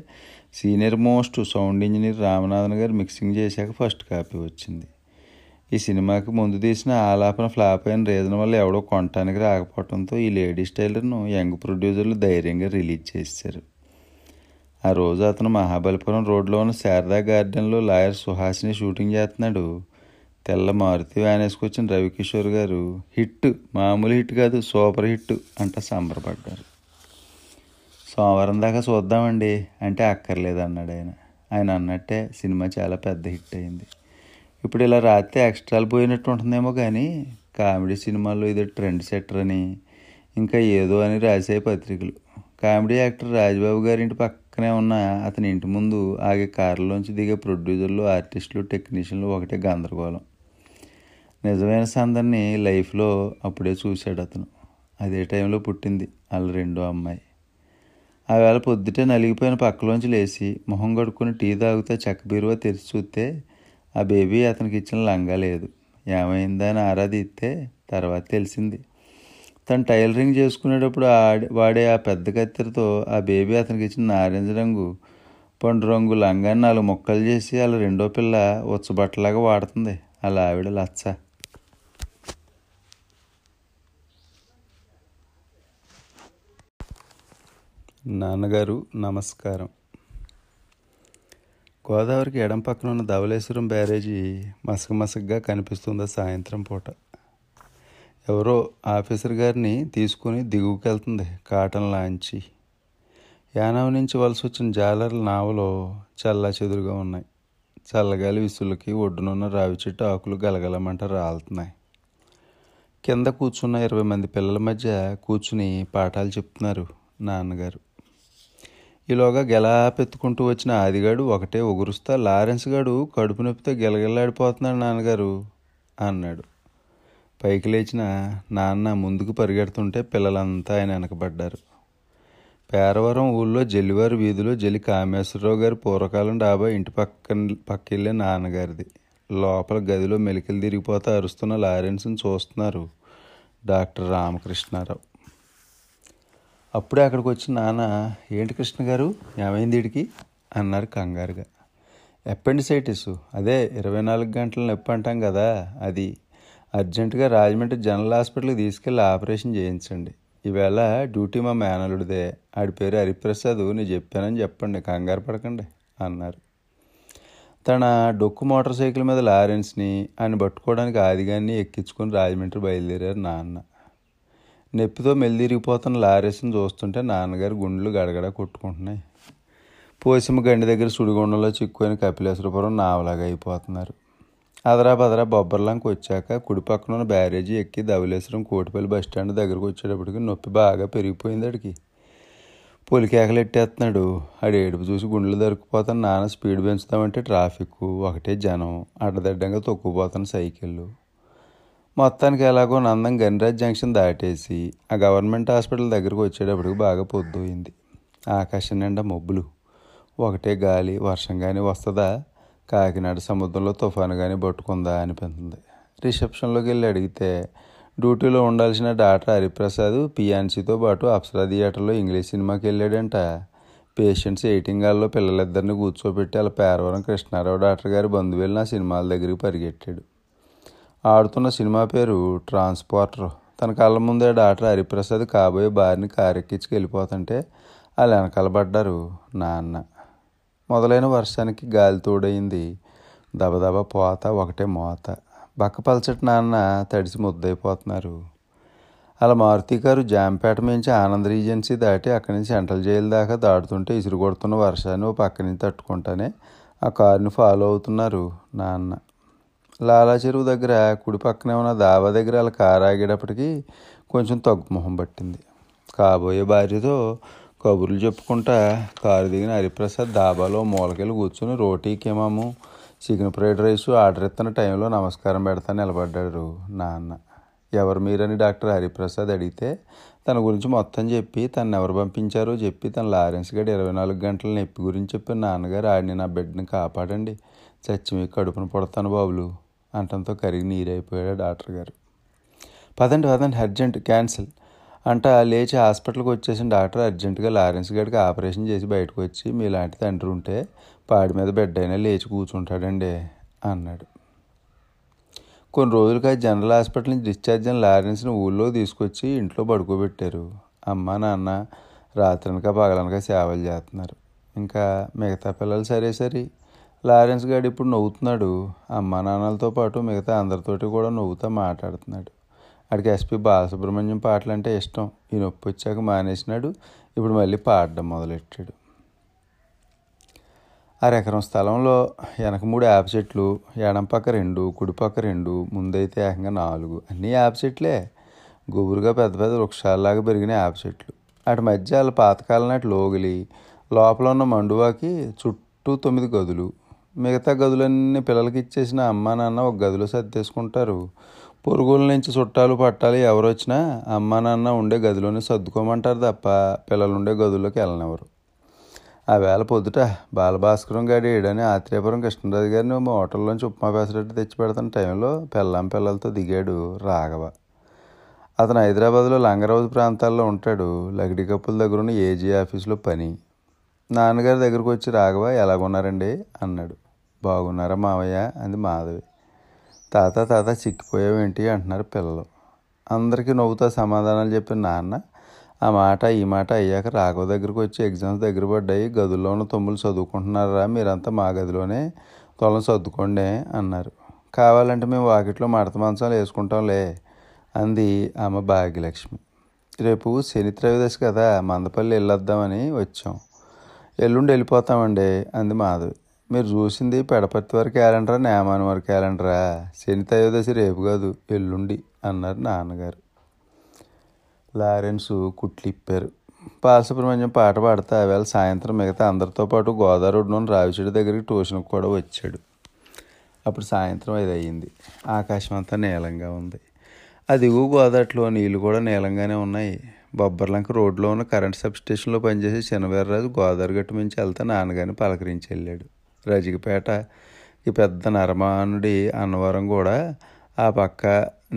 senior most sound engineer Ramanathan గారు మిక్సింగ్ చేశాక ఫస్ట్ కాపీ వచ్చింది. ఈ సినిమాకి ముందు తీసిన ఆలాపన ఫ్లాప్ అయిన రీజన్ వల్ల ఎవడో కొనటానికి రాకపోవడంతో ఈ లేడీ స్టైలర్ను యంగ్ ప్రొడ్యూసర్లు ధైర్యంగా రిలీజ్ చేశారు. ఆ రోజు అతను మహాబలిపురం రోడ్లో ఉన్న శారదా గార్డెన్లో లాయర్ సుహాసిని షూటింగ్ చేస్తున్నాడు. తెల్ల మారుతి వ్యాన్ వేసుకొచ్చిన రవికిషోర్ గారు హిట్, మామూలు హిట్ కాదు, సూపర్ హిట్ అంట సంబరపడ్డారు. సోమవారం దాకా చూద్దామండి అంటే అక్కర్లేదన్నాడు ఆయన. ఆయన అన్నట్టే సినిమా చాలా పెద్ద హిట్ అయింది. ఇప్పుడు ఇలా రాత్రి ఎక్స్ట్రాలు పోయినట్టు ఉంటుందేమో కానీ కామెడీ సినిమాల్లో ఇది ట్రెండ్ సెట్టర్ అని ఇంకా ఏదో అని రాసే పత్రికలు. కామెడీ యాక్టర్ రాజ్బాబు గారింటి పక్కనే ఉన్న అతని ఇంటి ముందు ఆగే కారులోంచి దిగే ప్రొడ్యూసర్లు, ఆర్టిస్టులు, టెక్నీషియన్లు ఒకటే గందరగోళం. నిజమైన సందర్ని లైఫ్లో అప్పుడే చూశాడు అతను. అదే టైంలో పుట్టింది వాళ్ళ రెండో అమ్మాయి. ఆవేళ పొద్దుటే నలిగిపోయిన పక్కలోంచి లేచి మొహం కడుక్కుని టీ తాగుతా చెక్క బీరువా తెరిచి చూస్తే ఆ బేబీ అతనికి ఇచ్చిన లంగా లేదు. ఏమైందా అని ఆరా తీస్తే తర్వాత తెలిసింది, తను టైలరింగ్ చేసుకునేటప్పుడు వాడే ఆ పెద్ద కత్తెరతో ఆ బేబీ అతనికి ఇచ్చిన నారింజ రంగు పండు రంగు లంగాన్ని 4 ముక్కలు చేసి వాళ్ళ రెండో పిల్ల ఉచ్చబట్టలాగా వాడుతుంది. అలా ఆవిడ లచ్చ. నాన్నగారు నమస్కారం. గోదావరికి ఎడం పక్కన ఉన్న ధవళేశ్వరం బ్యారేజీ మసకమసకగా కనిపిస్తుంది సాయంత్రం పూట. ఎవరో ఆఫీసర్ గారిని తీసుకుని దిగువకి వెళ్తుంది కాటన్ లాంచి. యానాం నుంచి వలస వచ్చిన జాలర్ల నావలో చల్లా చెదురుగా ఉన్నాయి. చల్లగాలి విసులకి ఒడ్డునున్న రావి చెట్టు ఆకులు గలగలమంట రాలుతున్నాయి. కింద కూర్చున్న 20 మంది పిల్లల మధ్య కూర్చుని పాఠాలు చెప్తున్నారు నాన్నగారు. ఈలోగా గెలాపెత్తుకుంటూ వచ్చిన ఆదిగాడు ఒకటే ఒగురుస్తా, లారెన్స్ గాడు కడుపు నొప్పితో గెలగెల్లాడిపోతున్నాడు నాన్నగారు అన్నాడు. పైకి లేచిన నాన్న ముందుకు పరిగెడుతుంటే పిల్లలంతా ఆయన వెనకబడ్డారు. పేరవరం ఊళ్ళో జల్లివారి వీధిలో జలి కామేశ్వరరావు గారి పూర్వకాలం డాబా ఇంటి పక్కకెళ్ళే నాన్నగారిది. లోపల గదిలో మెలికలు తిరిగిపోతా అరుస్తున్న లారెన్స్ని చూస్తున్నారు డాక్టర్ రామకృష్ణారావు. అప్పుడే అక్కడికి వచ్చి నాన్న ఏంటి కృష్ణ గారు ఏమైంది వీడికి అన్నారు కంగారుగా. అపెండిసైటిస్, అదే 24 గంటల నొప్పి అంటాం కదా అది, అర్జెంటుగా రాజమండ్రి జనరల్ హాస్పిటల్కి తీసుకెళ్ళి ఆపరేషన్ చేయించండి. ఈవేళ డ్యూటీ మా మేనలుడిదే, ఆడి పేరు హరిప్రసాద్, నేను చెప్పానని చెప్పండి, కంగారు పడకండి అన్నారు. తన డొక్కు మోటార్ సైకిల్ మీద లారెన్స్ని ఆయన పట్టుకోవడానికి ఆదిగాన్ని ఎక్కించుకొని రాజమండ్రి బయలుదేరారు నాన్న. నొప్పితో మెల్లిరిగిపోతున్న లారెన్స్ని చూస్తుంటే నాన్నగారు గుండెలు గడగడ కొట్టుకుంటున్నాయి. పోసిమ గండి దగ్గర సుడిగుండంలో చిక్కుని కపిలేశ్వరపురం నావలాగా అయిపోతున్నారు. అదరాబదరా బొబ్బర్లాంకి వచ్చాక కుడిపక్కన ఉన్న బ్యారేజీ ఎక్కి ధవళేశ్వరం కోటిపల్లి బస్టాండ్ దగ్గరకు వచ్చేటప్పటికి నొప్పి బాగా పెరిగిపోయింది. అడికి పొలికేకలెట్టేస్తున్నాడు. ఆడి ఏడుపు చూసి గుండెలు దొరికిపోతాను నాన్న స్పీడ్ పెంచుతామంటే ట్రాఫిక్ ఒకటే జనం, అడ్డదడ్డంగా తొక్కుపోతాను సైకిళ్ళు. మొత్తానికి ఎలాగో నందం గణిరాజ్ జంక్షన్ దాటేసి ఆ గవర్నమెంట్ హాస్పిటల్ దగ్గరకు వచ్చేటప్పటికి బాగా పొద్దుపోయింది. ఆకాశం నిండా మబ్బులు, ఒకటే గాలి. వర్షం కానీ వస్తుందా, కాకినాడ సముద్రంలో తుఫాను కానీ పట్టుకుందా అనిపిస్తుంది. రిసెప్షన్లోకి వెళ్ళి అడిగితే డ్యూటీలో ఉండాల్సిన డాక్టర్ హరిప్రసాద్ పియాన్సీతో పాటు అప్సరా థియేటర్లో ఇంగ్లీష్ సినిమాకి వెళ్ళాడంట. పేషెంట్స్ ఎయిటింగ్ హాల్లో పిల్లలిద్దరిని కూర్చోబెట్టి వాళ్ళ పేరవరం కృష్ణారావు డాక్టర్ గారి బంధువులు నా సినిమాల దగ్గరికి పరిగెట్టాడు. ఆడుతున్న సినిమా పేరు ట్రాన్స్పోర్టర్. తన కళ్ళ ముందే డాక్టర్ హరిప్రసాద్ కాబోయే భార్యని కారెక్కించుకు వెళ్ళిపోతుంటే వాళ్ళు వెనకాలబడ్డారు నాన్న. మొదలైన వర్షానికి గాలి తోడైంది. దబదబా పోత ఒకటే మోత. బక్క పలచటి నాన్న తడిసి ముద్దయిపోతున్నారు. అలా మారుతి గారు జాంపేట మించి ఆనంద్ రీజెన్సీ దాటి అక్కడి నుంచి సెంట్రల్ జైలు దాకా దాటుతుంటే ఇసురు కొడుతున్న వర్షాన్ని ఓ పక్క నుంచి తట్టుకుంటానే ఆ కారుని ఫాలో అవుతున్నారు నాన్న. లాలా చెరువు దగ్గర కుడి పక్కనే ఉన్న దాబా దగ్గర అలా కారు ఆగేటప్పటికీ కొంచెం తగ్గుమొహం పట్టింది. కాబోయే భార్యతో కబుర్లు చెప్పుకుంటా కారు దిగిన హరిప్రసాద్ దాబాలో మూలకెళ్ళి కూర్చుని రోటీకి ఏమో చికెన్ ఫ్రైడ్ రైస్ ఆర్డర్ ఇస్తున్న టైంలో నమస్కారం పెడతా నిలబడ్డారు నాన్న. ఎవరు మీరని డాక్టర్ హరిప్రసాద్ అడిగితే తన గురించి మొత్తం చెప్పి తను ఎవరు పంపించారో చెప్పి తన లారెన్స్ గడి 24 గంటల నొప్పి గురించి చెప్పిన నాన్నగారు ఆడిని నా బిడ్డని కాపాడండి చచ్చి మీకు కడుపును పుడతాను బాబులు అంటంతో కరిగి నీరైపోయాడు డాక్టర్ గారు. పదండి పదండి అర్జెంట్ క్యాన్సిల్ అంట లేచి హాస్పిటల్కి వచ్చేసిన డాక్టర్ అర్జెంటుగా లారెన్స్ గడికి ఆపరేషన్ చేసి బయటకు వచ్చి మీలాంటి తండ్రి ఉంటే పాడి మీద బెడ్ అయినా లేచి కూర్చుంటాడండి అన్నాడు. కొన్ని రోజులుగా జనరల్ హాస్పిటల్ నుంచి డిశ్చార్జ్ అయిన లారెన్స్ని ఊళ్ళో తీసుకొచ్చి ఇంట్లో పడుకోబెట్టారు. అమ్మ నాన్న రాత్రనక పగలనక సేవలు చేస్తున్నారు. ఇంకా మిగతా పిల్లలు సరే సరే లారెన్స్ గాడు ఇప్పుడు నవ్వుతున్నాడు. అమ్మ నాన్నలతో పాటు మిగతా అందరితోటి కూడా నవ్వుతూ మాట్లాడుతున్నాడు. అక్కడికి ఎస్పి బాలసుబ్రహ్మణ్యం పాటలు అంటే ఇష్టం. ఈ నొప్పి వచ్చాక మానేసినాడు. ఇప్పుడు మళ్ళీ పాడడం మొదలెట్టాడు. 6 ఎకరం స్థలంలో వెనక 3 యాప చెట్లు, ఎడం పక్క 2, కుడిపక్క 2, ముందైతే ఏకంగా 4 అన్నీ యాప చెట్లే. గుబురుగా పెద్ద పెద్ద వృక్షాలలాగా పెరిగిన యాప చెట్లు. అటు మధ్య వాళ్ళ పాతకాలం నాటి లోగిలి, లోపల ఉన్న మండువాకి చుట్టూ 9 గదులు. మిగతా గదులన్నీ పిల్లలకి ఇచ్చేసిన అమ్మ నాన్న ఒక గదిలో సర్దేసుకుంటారు. పొరుగుల నుంచి చుట్టాలు పట్టాలు ఎవరు వచ్చినా అమ్మ నాన్న ఉండే గదిలోనే సర్దుకోమంటారు తప్ప పిల్లలు ఉండే గదుల్లోకి వెళ్ళనివ్వరు. ఆ వేళ పొద్దుట బాలభాస్కరం గారి ఏడని ఆత్రేయపురం కృష్ణరాజు గారిని మా హోటల్లోంచి ఉప్మా పెసరట్టు తెచ్చి పెడుతున్న టైంలో పిల్లలతో దిగాడు రాఘవ. అతను హైదరాబాద్లో లంగరాజు ప్రాంతాల్లో ఉంటాడు. లగడి కప్పుల దగ్గర ఉన్న ఏజీ ఆఫీసులో పని. నాన్నగారి దగ్గరకు వచ్చి రాఘవ ఎలాగున్నారండి అన్నాడు. బాగున్నారా మావయ్య అంది మాధవి. తాత చిక్కిపోయావేంటి అంటున్నారు పిల్లలు. అందరికీ నవ్వుతా సమాధానాలు చెప్పిన నాన్న ఆ మాట ఈ మాట అయ్యాక రాఘవ దగ్గరకు వచ్చి ఎగ్జామ్స్ దగ్గర పడ్డాయి, గదుల్లో ఉన్న తమ్ముళ్ళు చదువుకుంటున్నారా, మీరంతా మా గదిలోనే తొలం సర్దుకోండి అన్నారు. కావాలంటే మేము వాకిట్లో మడత మంచాలు వేసుకుంటాంలే అంది అమ్మ భాగ్యలక్ష్మి. రేపు శని త్రయోదశి కదా, మందపల్లి వెళ్ళొద్దామని వచ్చాం, ఎల్లుండి వెళ్ళిపోతామండి అంది మాధవి. మీరు చూసింది పెడపర్తి వరకు క్యాలెండరా, నేమాని వరకు క్యాలెండరా? శని త్రయోదశి రేపు కాదు, ఎల్లుండి అన్నారు నాన్నగారు. లారెన్స్ కుట్లిప్పారు. బాలసుబ్రహ్మణ్యం పాట పాడుతూ ఆవేళ సాయంత్రం మిగతా అందరితో పాటు గోదావరిలోని రావిచెడు దగ్గరికి ట్యూషన్కి కూడా వచ్చాడు. అప్పుడు సాయంత్రం 5 అయ్యింది. ఆకాశం అంతా నీలంగా ఉంది. అది గోదావరిలో నీళ్ళు కూడా నీలంగానే ఉన్నాయి. బొబ్బర్లంక రోడ్లో ఉన్న కరెంట్ సబ్స్టేషన్లో పనిచేసే శనివారరాజు గోదావరి గట్టు మించి వెళ్తా నాన్నగారిని పలకరించి వెళ్ళాడు. రజికపేటకి పెద్ద నరమానుడి అన్నవరం కూడా ఆ పక్క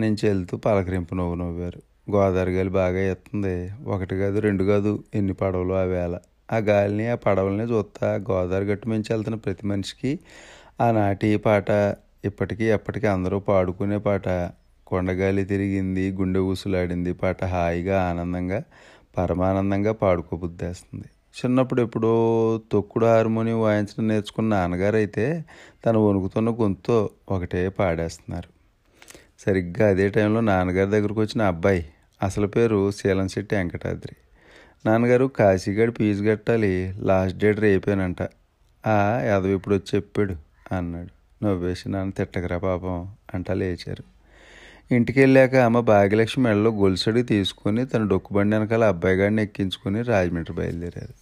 నుంచి వెళ్తూ పలకరింపు నవ్వారు. గోదావరి గాలి బాగా ఎత్తుంది. 1 కాదు 2 కాదు ఎన్ని పడవలు ఆ వేళ. ఆ గాలిని ఆ పడవలని చూస్తా గోదావరి గట్టు మించి వెళ్తున్న ప్రతి మనిషికి ఆనాటి పాట ఇప్పటికీ ఎప్పటికీ అందరూ పాడుకునే పాట. కొండగాలి తిరిగింది గుండె ఊసులాడింది పాట హాయిగా ఆనందంగా పరమానందంగా పాడుకోబుద్దేస్తుంది. చిన్నప్పుడు ఎప్పుడో తొక్కుడు హార్మోనియం వాయించడం నేర్చుకున్న నాన్నగారు అయితే తను వణుకుతున్న గొంతుతో ఒకటే పాడేస్తున్నారు. సరిగ్గా అదే టైంలో నాన్నగారి దగ్గరకు వచ్చిన అబ్బాయి, అసలు పేరు శీలంశెట్టి వెంకటాద్రి. నాన్నగారు కాశీగాడు ఫీజు కట్టాలి, లాస్ట్ డేట్ రేపేనంట, ఆ యాదవ్ ఇప్పుడు వచ్చి చెప్పాడు అన్నాడు. నవ్వేసి నాన్న తిట్టకరా పాపం అంటా లేచారు. ఇంటికి వెళ్ళాక అమ్మ భాగ్యలక్ష్మి మెడలో గొలుసడి తీసుకుని తన డొక్కుబండి వెనకాల అబ్బాయి గారిని ఎక్కించుకుని రాజమండ్రి బయలుదేరారు.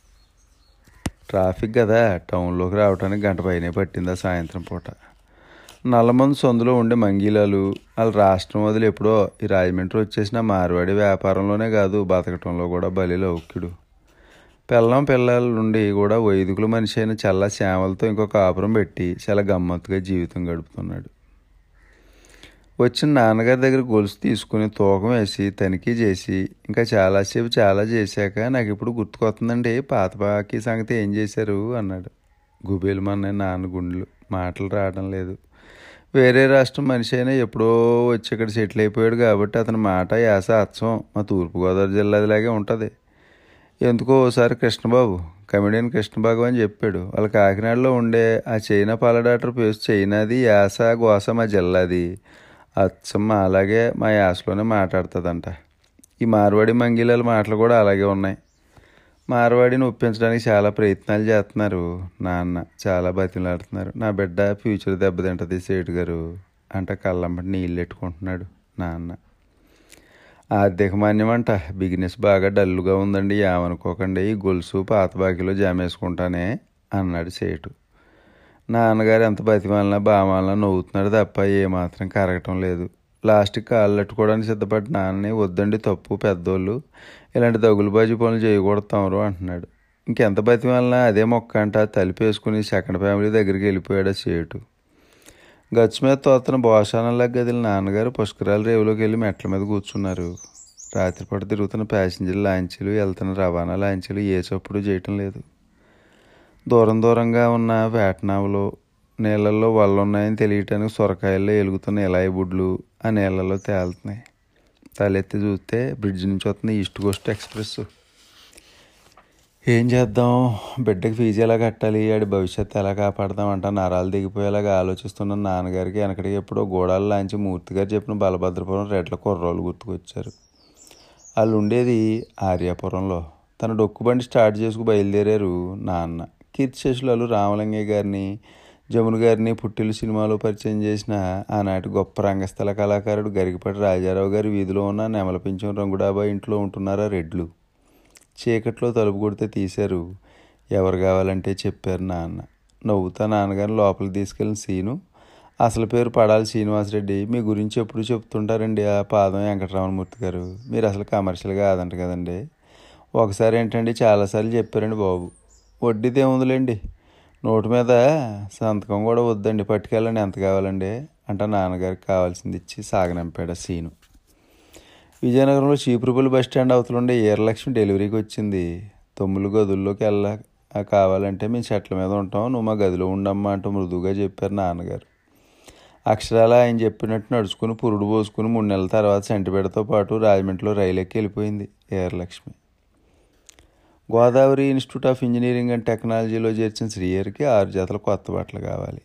ట్రాఫిక్ కదా, టౌన్లోకి రావడానికి 1 గంట పైనే పట్టిందా సాయంత్రం పూట. నల్లమందు సందులో ఉండే మంగీలాలు వాళ్ళ రాష్ట్రం వదిలి ఎప్పుడో ఈ రాజమండ్రి వచ్చేసిన మార్వాడి వ్యాపారంలోనే కాదు బతకటంలో కూడా బలి లౌక్యుడు. పిల్లం పిల్లల నుండి కూడా వైదికుల మనిషి అయిన చల్ల శ్యామలతో ఇంకొక ఆపురం పెట్టి చాలా గమ్మత్తుగా జీవితం గడుపుతున్నాడు. వచ్చిన నాన్నగారి దగ్గర గొలుసు తీసుకుని తూకం వేసి తనిఖీ చేసి ఇంకా చాలాసేపు చాలా చేశాక నాకు ఇప్పుడు గుర్తుకొస్తుందండి పాత బాకీ సంగతి ఏం చేశారు అన్నాడు. గుబేలమన్న నాన్న గుండెలు మాటలు రావడం లేదు. వేరే రాష్ట్రం మనిషి అయినా ఎప్పుడో వచ్చి ఇక్కడ సెటిల్ అయిపోయాడు కాబట్టి అతని మాట యాస అచ్చం మా తూర్పుగోదావరి జిల్లాదిలాగే ఉంటుంది. ఎందుకో ఓసారి కృష్ణబాబు కమెడియన్ కృష్ణబాబు అని చెప్పాడు. వాళ్ళ కాకినాడలో ఉండే ఆ చైనా పాల డాక్టర్ పేరు చైనాది, యాస గోస మా జిల్లాది, అచ్చమ్మ అలాగే మా యాసలోనే మాట్లాడుతుందంట. ఈ ఈ మార్వాడి మంగిలాల మాటలు కూడా అలాగే ఉన్నాయి. మార్వాడిని ఒప్పించడానికి చాలా ప్రయత్నాలు చేస్తున్నారు నాన్న, చాలా బతిమలాడుతున్నారు. నా బిడ్డ ఫ్యూచర్ దెబ్బతింటది సేటు గారు అంట కళ్ళంబట్టి నీళ్ళు పెట్టుకుంటున్నాడు నాన్న. ఆర్థికమాన్యం అంట, బిజినెస్ బాగా డల్లుగా ఉందండి, ఏమనుకోకండి, గొలుసు పాత బాకీలో జామేసుకుంటానే అన్నాడు సేటు. నాన్నగారు ఎంత బతిమాలనా బామాలనా నవ్వుతున్నాడు తప్ప ఏమాత్రం కరగటం లేదు. లాస్ట్కి కాళ్ళు అట్టుకోవడానికి సిద్ధపడి నాన్నని, వద్దండి తప్పు, పెద్దోళ్ళు ఇలాంటి తగులుబాజీ పనులు చేయకూడదు తమరు అంటున్నాడు. ఇంకెంత బతిమాలనా అదే మొక్క అంట తలిపేసుకుని సెకండ్ ఫ్యామిలీ దగ్గరికి వెళ్ళిపోయాడు సేటు. గచ్చు మీద తోతన భోషానంలా గదిలి నాన్నగారు పుష్కరాల రేవులోకి వెళ్ళి మెట్ల మీద కూర్చున్నారు. రాత్రిపూట తిరుగుతున్న ప్యాసింజర్ లాంచీలు, వెళ్తున్న రవాణా లాంచీలు ఏ చప్పుడు చేయటం లేదు. దూరం దూరంగా ఉన్న వేటనావులో నీళ్ళల్లో వల్ల ఉన్నాయని తెలియటానికి సొరకాయల్లో ఎలుగుతున్న ఇలాయి బుడ్లు ఆ నీళ్ళలో తేలుతున్నాయి. తలెత్తి చూస్తే బ్రిడ్జ్ నుంచి వస్తున్న ఈస్ట్ కోస్ట్ ఎక్స్ప్రెస్. ఏం చేద్దాం, బిడ్డకి ఫీజు ఎలా కట్టాలి, ఆడి భవిష్యత్తు ఎలా కాపాడదామంట నరాలు దిగిపోయేలాగా ఆలోచిస్తున్న నాన్నగారికి వెనకడికి ఎప్పుడో గోడాలు లాంచి మూర్తిగారు చెప్పిన బలభద్రపురం రెడ్ల కుర్రోళ్ళు గుర్తుకొచ్చారు. వాళ్ళు ఉండేది ఆర్యాపురంలో. తన డొక్కుబండి స్టార్ట్ చేసుకు బయలుదేరారు నాన్న. కీర్తిశేషులు రామలింగయ్య గారిని, జమున గారిని పుట్టిల్లు సినిమాలో పరిచయం చేసిన ఆనాటి గొప్ప రంగస్థల కళాకారుడు గరికపాటి రాజారావు గారి వీధిలో ఉన్న నెమలపించం రంగుడాబా ఇంట్లో ఉంటున్నారా రెడ్లు. చీకట్లో తలుపు కొడితే తీశారు. ఎవరు కావాలంటే చెప్పారు నాన్న. నవ్వుతా నాన్నగారిని లోపలికి తీసుకెళ్ళిన సీను, అసలు పేరు పడాలి శ్రీనివాసరెడ్డి, మీ గురించి ఎప్పుడు చెప్తుంటారండి ఆ పాదం వెంకటరామమూర్తి గారు, మీరు అసలు కమర్షియల్ కాదంట కదండి. ఒకసారి ఏంటండి, చాలాసార్లు చెప్పారండి బాబు. వడ్డీది ఏముందిలేండి, నోటు మీద సంతకం కూడా వద్దండి, పట్టుకెళ్ళండి, ఎంత కావాలండి అంట నాన్నగారికి కావాల్సింది ఇచ్చి సాగనంపాడు సీను. విజయనగరంలో చీపురుపల్లి బస్ స్టాండ్ అవతలుండే ఈరలక్ష్మి డెలివరీకి వచ్చింది. 9 గదుల్లోకి కావాలంటే మేము చెట్ల మీద ఉంటాం, నువ్వు మా గదిలో ఉండమ్మా అంటూ మృదువుగా చెప్పారు నాన్నగారు. అక్షరాల ఆయన చెప్పినట్టు నడుచుకుని పురుడు పోసుకుని 3 నెలల తర్వాత సెంటిబెడతో పాటు రాజమండ్రిలో రైలు ఎక్కి వెళ్ళిపోయింది Eeralakshmi. Godavari institute of engineering and టెక్నాలజీలో చేర్చిన శ్రీయర్కి 6 జతలు కొత్త బట్టలు కావాలి.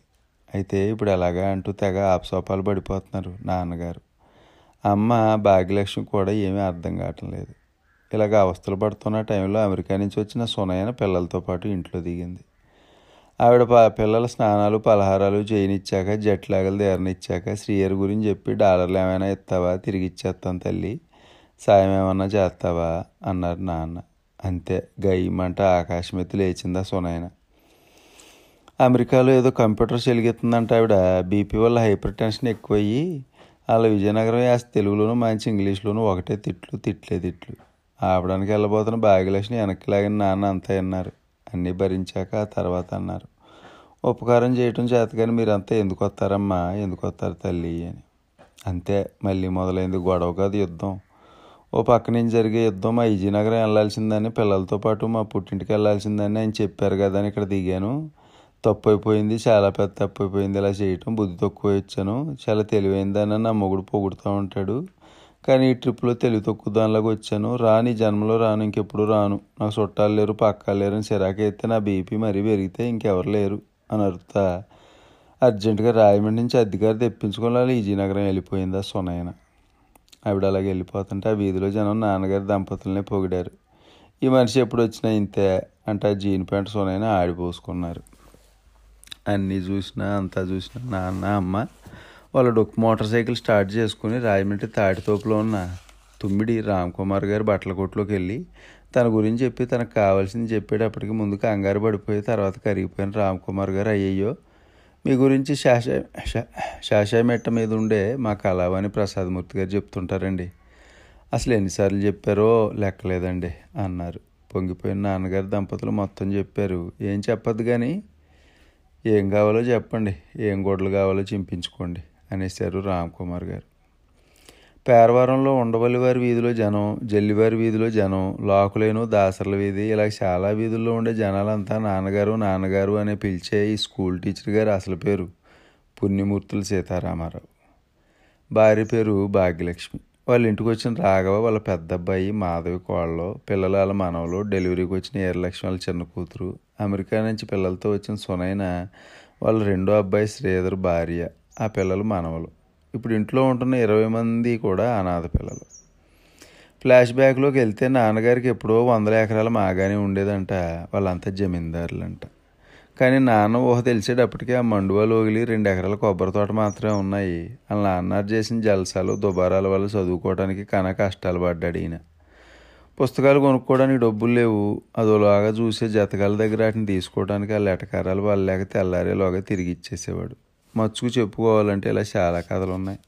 అయితే ఇప్పుడు ఎలాగా అంటూ తెగ ఆపసోపాలు పడిపోతున్నారు నాన్నగారు. అమ్మ భాగ్యలక్ష్మి కూడా ఏమీ అర్థం కావటం లేదు. ఇలాగ అవస్థలు పడుతున్న టైంలో అమెరికా నుంచి వచ్చిన సునయన పిల్లలతో పాటు ఇంట్లో దిగింది. ఆవిడ పిల్లల స్నానాలు పలహారాలు చేయనిచ్చాక, జట్లాగలు దేరనిచ్చాక శ్రీయర్ గురించి చెప్పి, డాలర్లు ఏమైనా ఇస్తావా, తిరిగి ఇచ్చేస్తాను తల్లి, సాయం ఏమైనా చేస్తావా అన్నారు నాన్న. అంతే గయ్యమంట ఆకాశమెత్తి లేచిందా సునైన. అమెరికాలో ఏదో కంప్యూటర్ చెలిగిస్తుందంట ఆవిడ, బీపీ వల్ల హైపర్ టెన్షన్ ఎక్కువయ్యి వాళ్ళ విజయనగరం యాస తెలుగులోనూ మంచి ఇంగ్లీష్లోనూ ఒకటే తిట్లు, తిట్లే తిట్లు. ఆపడానికి వెళ్ళబోతున్న భాగ్యలక్ష్మి వెనక్కి లాగిన నాన్న అంతా అన్నారు. అన్నీ భరించాక ఆ తర్వాత అన్నారు, ఉపకారం చేయటం చేతగాని మీరంతా ఎందుకు వస్తారమ్మా, ఎందుకు వస్తారు తల్లి అని. అంతే మళ్ళీ మొదలైంది గొడవ కాదు యుద్ధం. ఓ పక్క నుంచి జరిగే యుద్ధం. మా విజయనగరం వెళ్ళాల్సిందని, పిల్లలతో పాటు మా పుట్టింటికి వెళ్ళాల్సిందని ఆయన చెప్పారు కదా అని ఇక్కడ దిగాను, తప్పు అయిపోయింది, చాలా పెద్ద తప్పు అయిపోయింది, ఇలా చేయటం బుద్ధి తక్కువ వచ్చాను, చాలా తెలివైందని నా మొగుడు పొగుడుతూ ఉంటాడు, కానీ ఈ ట్రిప్లో తెలివి తక్కువ దానిలాగా వచ్చాను, రాని జన్మలో రాను, ఇంకెప్పుడు రాను, నాకు చుట్టాలు లేరు, పక్కా లేరు అని సిరాకైతే, నా బీపీ మరీ పెరిగితే ఇంకెవరు లేరు అని అరుతా అర్జెంటుగా రాయమండ్రి నుంచి అధికారి తెప్పించుకోవాలి విజయనగరం వెళ్ళిపోయిందా సునైన. ఆవిడ అలాగే వెళ్ళిపోతుంటే ఆ వీధిలో జనం నాన్నగారి దంపతులనే పొగిడారు. ఈ మనిషి ఎప్పుడు వచ్చినా ఇంతే అంటే ఆ జీన్ ప్యాంట్ సోనైనా ఆడిపోసుకున్నారు. అన్నీ చూసినా అంతా చూసినా నాన్న అమ్మ వాళ్ళు డొక్కు మోటార్ సైకిల్ స్టార్ట్ చేసుకుని రాజమండ్రి తాటితోపులో ఉన్న తుమ్మిడి రామ్కుమార్ గారి బట్టల కొట్టులోకి వెళ్ళి తన గురించి చెప్పి తనకు కావాల్సింది చెప్పేటప్పటికి ముందు కంగారు పడిపోయి తర్వాత కరిగిపోయిన రామ్కుమార్ గారు, అయ్యయ్యో మీ గురించి శాషామెట్ట మీద ఉండే మా కళావాణి ప్రసాదమూర్తి గారు చెప్తుంటారండి, అసలు ఎన్నిసార్లు చెప్పారో లెక్కలేదండి అన్నారు. పొంగిపోయిన నాన్నగారు దంపతులు మొత్తం చెప్పారు. ఏం చెప్పద్దు కానీ ఏం కావాలో చెప్పండి, ఏం గొడవలు కావాలో చింపించుకోండి అనేశారు రామ్కుమార్ గారు. పేరవరంలో ఉండవల్లివారి వీధిలో జనం, జల్లివారి వీధిలో జనం, లాకులేను దాసర్ల వీధి, ఇలా చాలా వీధుల్లో ఉండే జనాలంతా నాన్నగారు నాన్నగారు అనే పిలిచే ఈ స్కూల్ టీచర్ గారు అసలు పేరు పుణ్యమూర్తులు సీతారామారావు, భార్య పేరు భాగ్యలక్ష్మి. వాళ్ళ ఇంటికి వచ్చిన రాఘవ వాళ్ళ పెద్దబ్బాయి, మాధవి కోళ్ళలో పిల్లలు వాళ్ళ మనవలు, డెలివరీకి వచ్చిన ఈరలక్ష్మి వాళ్ళ చిన్న కూతురు, అమెరికా నుంచి పిల్లలతో వచ్చిన సునైన వాళ్ళ రెండో అబ్బాయి శ్రీధర్ భార్య, ఆ పిల్లలు మనవలు. ఇప్పుడు ఇంట్లో ఉంటున్న 20 మంది కూడా అనాథ పిల్లలు. ఫ్లాష్ బ్యాక్లోకి వెళ్తే నాన్నగారికి ఎప్పుడో 100 ఎకరాలు మాగానే ఉండేదంట. వాళ్ళంతా జమీందారులంట. కానీ నాన్న ఊహ తెలిసేటప్పటికీ ఆ మండువాలు వగిలి 2 ఎకరాల కొబ్బరి తోట మాత్రమే ఉన్నాయి. వాళ్ళ నాన్నారు చేసిన జల్సాలు దుబారాల వల్ల చదువుకోవడానికి కన కష్టాలు పడ్డాడు ఈయన. పుస్తకాలు కొనుక్కోవడానికి డబ్బులు లేవు. అదోలాగా చూసే జతకాల దగ్గర వాటిని తీసుకోవడానికి ఆ లెటకారాలు వాళ్ళలేక తెల్లారేలోగా తిరిగి ఇచ్చేసేవాడు. మచ్చుకు చెప్పుకోవాలంటే ఇలా చాలా కథలు ఉన్నాయి.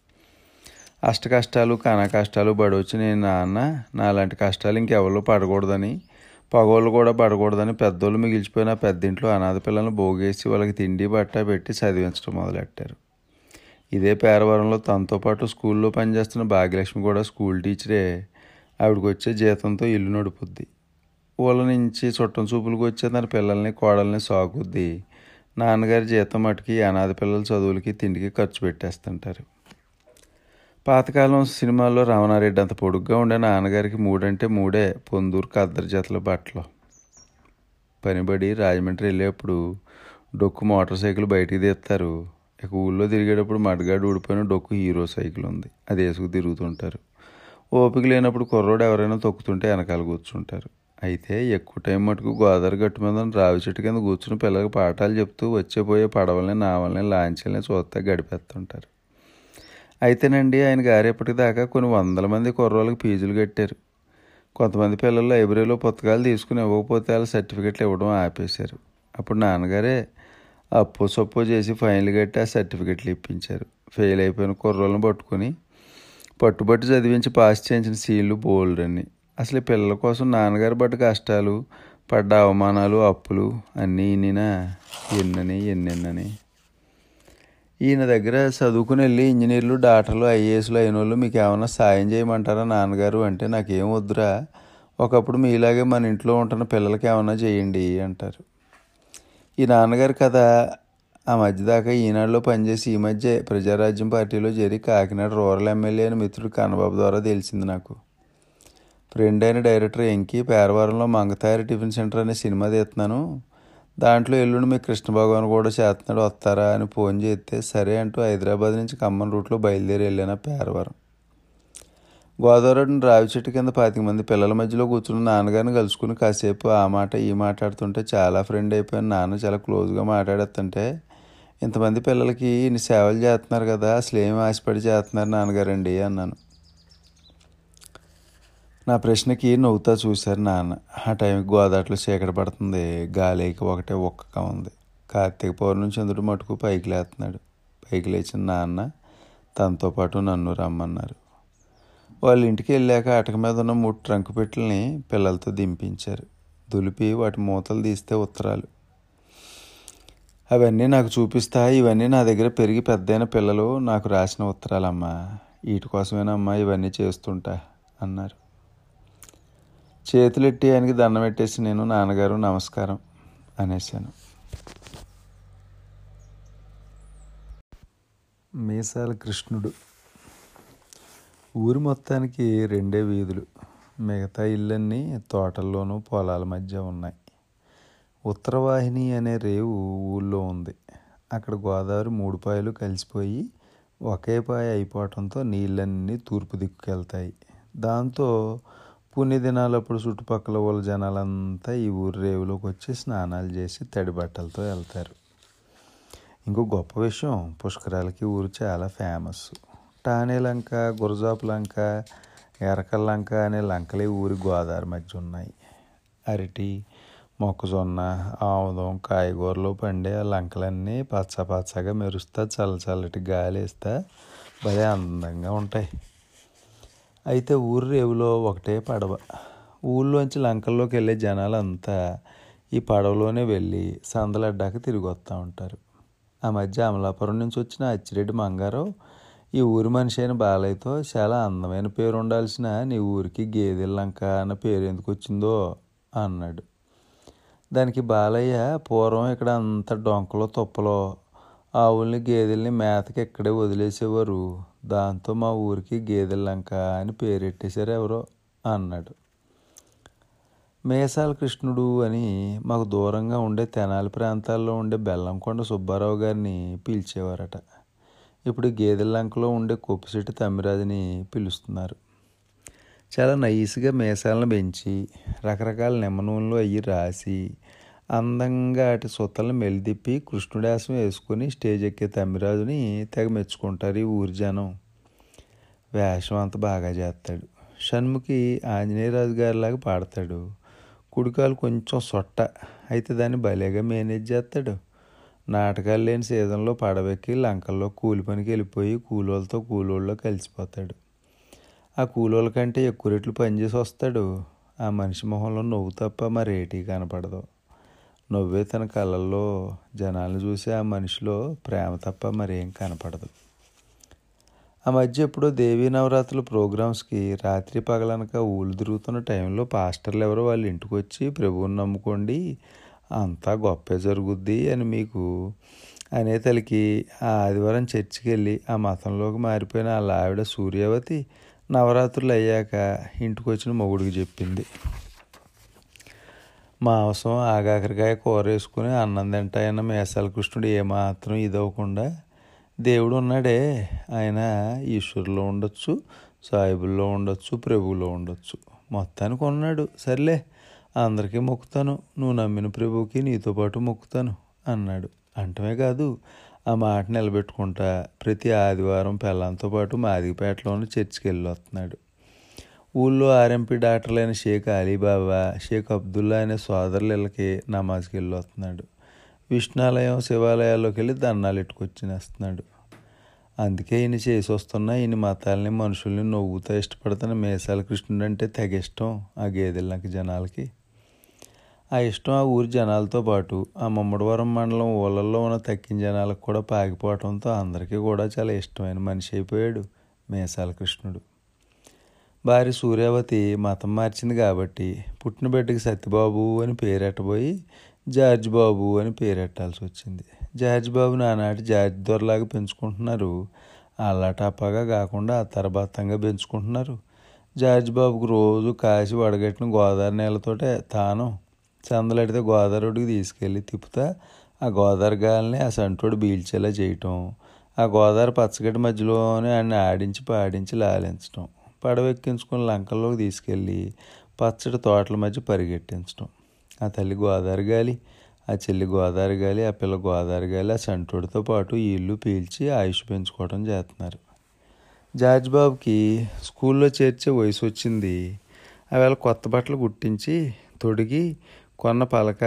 అష్ట కష్టాలు కన కష్టాలు పడవచ్చు నేను నాన్న నాలాంటి కష్టాలు ఇంకెవరో పడకూడదని, పగోళ్ళు కూడా పడకూడదని పెద్దోళ్ళు మిగిలిచిపోయిన పెద్దింట్లో అనాథ పిల్లలను భోగేసి వాళ్ళకి తిండి బట్ట పెట్టి చదివించడం మొదలెట్టారు. ఇదే పేరవరంలో తనతో పాటు స్కూల్లో పనిచేస్తున్న భాగ్యలక్ష్మి కూడా స్కూల్ టీచరే. ఆవిడకి వచ్చే జీతంతో ఇల్లు నడుపుద్ది. ఊళ్ళ నుంచి చుట్టం చూపులకు వచ్చే తన పిల్లల్ని కోడల్ని సాకుద్ది. నాన్నగారి జీతం మటుకి అనాథ పిల్లల చదువులకి తిండికి ఖర్చు పెట్టేస్తుంటారు. పాతకాలం సినిమాల్లో రామనారెడ్డి అంత పొడుగ్గా ఉండే నాన్నగారికి 3 అంటే 3 పొందూరు కద్దరి జతల బట్టలు పనిబడి రాజమండ్రి వెళ్ళేప్పుడు డొక్కు మోటార్ సైకిల్ బయటికి తీస్తారు. ఇక ఊళ్ళో తిరిగేటప్పుడు మడగాడు ఊడిపోయిన డొక్కు హీరో సైకిల్ ఉంది, అది వేసుకు తిరుగుతుంటారు. ఓపిక లేనప్పుడు కుర్రోడు ఎవరైనా తొక్కుతుంటే వెనకాల కూర్చుంటారు. అయితే ఎక్కువ టైం మటుకు గోదావరి గట్టు మీద రావి చెట్టు కింద కూర్చుని పిల్లలకు పాఠాలు చెప్తూ వచ్చేపోయే పడవలని నావల్ని లాంఛల్ని చూస్తే గడిపేస్తుంటారు. అయితేనండి ఆయన గారు ఎప్పటిదాకా కొన్ని 100 మంది కుర్రోళ్ళకి ఫీజులు కట్టారు. కొంతమంది పిల్లలు లైబ్రరీలో పుస్తకాలు తీసుకుని ఇవ్వకపోతే వాళ్ళ సర్టిఫికెట్లు ఇవ్వడం ఆపేశారు. అప్పుడు నాన్నగారే అప్పో సొప్పో చేసి ఫైన్లు కట్టి ఆ సర్టిఫికెట్లు ఇప్పించారు. ఫెయిల్ అయిపోయిన కుర్రోళ్ళని పట్టుబట్టి చదివించి పాస్ చేయించిన సీళ్ళు బోల్డన్ని. అసలు ఈ పిల్లల కోసం నాన్నగారు పడ్డ కష్టాలు, పడ్డ అవమానాలు, అప్పులు అన్నీ ఇన్నినా ఎన్నని. ఈయన దగ్గర చదువుకుని వెళ్ళి ఇంజనీర్లు, డాక్టర్లు, ఐఏఎస్లు అయిన వాళ్ళు మీకు ఏమైనా సాయం చేయమంటారా నాన్నగారు అంటే, నాకేం వద్దురా, ఒకప్పుడు మీలాగే మన ఇంట్లో ఉంటున్న పిల్లలకి ఏమైనా చేయండి అంటారు. ఈ నాన్నగారు కథ ఆ మధ్య దాకా ఈనాడులో పనిచేసి ఈ మధ్య ప్రజారాజ్యం పార్టీలో చేరి కాకినాడ రూరల్ ఎమ్మెల్యే అయిన మిత్రుడు కన్నబాబు ద్వారా తెలిసింది నాకు. ఫ్రెండ్ అయిన డైరెక్టర్ ఎంకి పేరవారంలో మంగతాయారు టిఫిన్ సెంటర్ అనే సినిమా తీస్తున్నాను, దాంట్లో ఎల్లుండి మీ కృష్ణభగవాన్ కూడా చేస్తున్నాడు వస్తారా అని ఫోన్ చేస్తే సరే అంటూ హైదరాబాద్ నుంచి ఖమ్మం రూట్లో బయలుదేరి వెళ్ళాను పేరవరం. గోదావరి రావి చెట్టు కింద 25 మంది పిల్లల మధ్యలో కూర్చున్న నాన్నగారిని కలుసుకుని కాసేపు ఆ మాట ఈ మాట్లాడుతుంటే చాలా ఫ్రెండ్ అయిపోయాను. నాన్న చాలా క్లోజ్గా మాట్లాడేస్తుంటే, ఇంతమంది పిల్లలకి ఇన్ని సేవలు చేస్తున్నారు కదా, అసలు ఏమి ఆశపడి చేస్తున్నారు నాన్నగారండి అన్నాను. నా ప్రశ్నకి నవ్వుతా చూశారు నాన్న. ఆ టైంకి గోదాట్లో చీకటి పడుతుంది, గాలికి ఒకటే ఒక్కగా ఉంది. కార్తీక పౌర్ణమి చంద్రుడు మటుకు పైకి లేస్తున్నాడు. పైకి లేచిన నాన్న తనతో పాటు నన్ను రమ్మన్నారు. వాళ్ళ ఇంటికి వెళ్ళాక అటక మీద ఉన్న 3 ట్రంక్ పెట్టెల్ని పిల్లలతో దింపించారు. దులిపి వాటి మూతలు తీస్తే ఉత్తరాలు అవన్నీ నాకు చూపిస్తా, ఇవన్నీ నా దగ్గర పెరిగి పెద్దయిన పిల్లలు నాకు రాసిన ఉత్తరాలమ్మా, వీటి కోసమేనమ్మా ఇవన్నీ చేస్తుంటా అన్నారు. చేతులెట్టి ఆయనకి దండం పెట్టేసి నేను నాన్నగారు నమస్కారం అనేసాను. మీసాల కృష్ణుడు. ఊరి మొత్తానికి 2 వీధులు, మిగతా ఇళ్ళన్నీ తోటల్లోనూ పొలాల మధ్య ఉన్నాయి. ఉత్తరవాహిని అనే రేవు ఊళ్ళో ఉంది. అక్కడ గోదావరి 3 పాయలు కలిసిపోయి ఒకే పాయ అయిపోవటంతో నీళ్ళన్నీ తూర్పు దిక్కుకెళ్తాయి. దాంతో పుణ్యదినాలప్పుడు చుట్టుపక్కల వాళ్ళ జనాలంతా ఈ ఊరు రేవులోకి వచ్చి స్నానాలు చేసి తడి బట్టలతో వెళ్తారు. ఇంకో గొప్ప విషయం, పుష్కరాలకి ఊరు చాలా ఫేమస్. టానే లంక, గురజాపు లంక, ఎరకల్ లంక అనే లంకలే ఊరి గోదావరి మధ్య ఉన్నాయి. అరటి, మొక్కజొన్న, ఆముదం, కాయగూరలో పండే ఆ లంకలన్నీ పచ్చగా మెరుస్తా చల్లచల్లటి గాలేస్తా భలే అందంగా ఉంటాయి. అయితే ఊరు రేవులో ఒకటే పడవ. ఊళ్ళోంచి లంకల్లోకి వెళ్ళే జనాలంతా ఈ పడవలోనే వెళ్ళి సందలడ్డాక తిరిగి వస్తూ ఉంటారు. ఆ మధ్య అమలాపురం నుంచి వచ్చిన అచ్చిరెడ్డి మంగారావు ఈ ఊరి మనిషి అయిన బాలయ్యతో చాలా అందమైన పేరు ఉండాల్సిన నీ ఊరికి గేదెల లంక అన్న పేరు ఎందుకు వచ్చిందో అన్నాడు. దానికి బాలయ్య, పూర్వం ఇక్కడ అంత డొంకలో తొప్పలో ఆవుల్ని గేదెల్ని మేతకి ఇక్కడే వదిలేసేవారు, దాంతో మా ఊరికి గేదెల లంక అని పేరెట్టేశారు ఎవరో అన్నాడు. మేసాల కృష్ణుడు అని మాకు దూరంగా ఉండే తెనాలి ప్రాంతాల్లో ఉండే బెల్లంకొండ సుబ్బారావు గారిని పిలిచేవారట. ఇప్పుడు గేదెల లంకలో ఉండే కొప్పిశెట్టి తమ్మిరాజుని పిలుస్తున్నారు. చాలా నైస్గా మీసాలను పెంచి రకరకాల నిమ్మ నూనెలు అవి రాసి అందంగా అటు సొత్తలను మెలిదిప్పి కృష్ణుడాసం వేసుకొని స్టేజ్ ఎక్కే తమ్మిరాజుని తెగ మెచ్చుకుంటారు ఈ ఊరి జనం. వేషం అంత బాగా చేస్తాడు. షణ్ముఖి ఆంజనేయరాజు గారిలాగా పాడతాడు. కుడికాలు కొంచెం సొట్ట అయితే దాన్ని భలేగా మేనేజ్ చేస్తాడు. నాటకాలు లేని సీజన్లో పడవెక్కి లంకల్లో కూలి పనికి వెళ్ళిపోయి కూలోళ్ళతో కూలోళ్ళలో కలిసిపోతాడు. ఆ కూలోళ్ళ కంటే ఎక్కువ రెట్లు పనిచేసి వస్తాడు. ఆ మనిషి మొహంలో నవ్వు తప్ప మరేటి కనపడదు. నవ్వే తన కళ్ళల్లో జనాలను చూసి ఆ మనిషిలో ప్రేమ తప్ప మరేం కనపడదు. ఆ మధ్య ఎప్పుడో దేవీ నవరాత్రుల ప్రోగ్రామ్స్కి రాత్రి పగలనక ఊళ్ళు తిరుగుతున్న టైంలో పాస్టర్లు ఎవరో వాళ్ళ ఇంటికి వచ్చి ప్రభువుని నమ్ముకోండి అంతా గొప్పే జరుగుద్ది అని మీకు అనేతలకి ఆ ఆదివారం చర్చికి వెళ్ళి ఆ మతంలోకి మారిపోయిన ఆ ఆవిడ సూర్యవతి నవరాత్రులు అయ్యాక ఇంటికి వచ్చిన మొగుడికి చెప్పింది. మాంసం ఆగాకరకాయ కూర వేసుకుని అన్నం తింటాయన్న మేసాల కృష్ణుడు ఏమాత్రం ఇదవకుండా దేవుడు ఉన్నాడే, ఆయన ఈశ్వరులో ఉండొచ్చు, సాయిబుల్లో ఉండొచ్చు, ప్రభువులో ఉండొచ్చు, మొత్తానికి ఉన్నాడు, సర్లే అందరికీ మొక్కుతాను, నువ్వు నమ్మిన ప్రభువుకి నీతో పాటు మొక్కుతాను అన్నాడు. అంటమే కాదు ఆ మాట నిలబెట్టుకుంటా ప్రతి ఆదివారం పిల్లలతో పాటు మాదిగపేటలోని చర్చికి వెళ్ళొస్తున్నాడు. ఊళ్ళో ఆర్ఎంపీ డాక్టర్లైన షేక్ అలీబాబా, షేక్ అబ్దుల్లా అనే సోదరుల ఇళ్ళకి నమాజ్కి వెళ్ళొస్తున్నాడు. విష్ణాలయం శివాలయాల్లోకి వెళ్ళి దండాలు ఎట్టుకొచ్చినేస్తున్నాడు. అందుకే ఈయన చేసి వస్తున్న ఈయన మతాలని మనుషుల్ని నవ్వుతా ఇష్టపడుతున్న మేసాల కృష్ణుడు అంటే తెగ ఇష్టం ఆ గేదెళ్ళకి జనాలకి. ఆ ఇష్టం ఆ ఊరి జనాలతో పాటు ఆ ముమ్మడివరం మండలం ఊళ్ళల్లో ఉన్న తక్కిన జనాలకు కూడా పాకిపోవటంతో అందరికీ కూడా చాలా ఇష్టమైన మనిషి అయిపోయాడు మేసాల కృష్ణుడు. భార్య సూర్యవతి మతం మార్చింది కాబట్టి పుట్టిన బిడ్డకి సత్యబాబు అని పేరెట్టబోయి జార్జ్ బాబు అని పేరెట్టాల్సి వచ్చింది. జార్జ్ బాబుని ఆనాటి జార్జ్ దొరలాగా పెంచుకుంటున్నారు, అల్లాటాపాగా కాకుండా అతరబత్తంగా పెంచుకుంటున్నారు. జార్జ్ బాబుకు రోజు కాసి వడగట్టిన గోదావరి నీళ్ళతోటే తాను చందలడితే గోదావరికి తీసుకెళ్ళి తిప్పుతా ఆ గోదావరి గాలిని ఆ సంటోడు బీల్చేలా చేయటం, ఆ గోదావరి పచ్చగడ్డి మధ్యలోనే ఆయన ఆడించి పాడించి లాలించడం, పడవెక్కించుకుని లంకల్లోకి తీసుకెళ్ళి పచ్చడి తోటల మధ్య పరిగెట్టించడం. ఆ తల్లి గోదావరి గాలి, ఆ చెల్లి గోదావరి గాలి, ఆ పిల్ల గోదావరి గాలి, ఆ సంటోడితో పాటు ఇల్లు పీల్చి ఆయుష్ పెంచుకోవడం చేస్తున్నారు. జార్జ్ బాబుకి స్కూల్లో చేర్చే వయసు వచ్చింది. అవేళ కొత్త బట్టలు కుట్టించి తొడిగి కొన్న పలక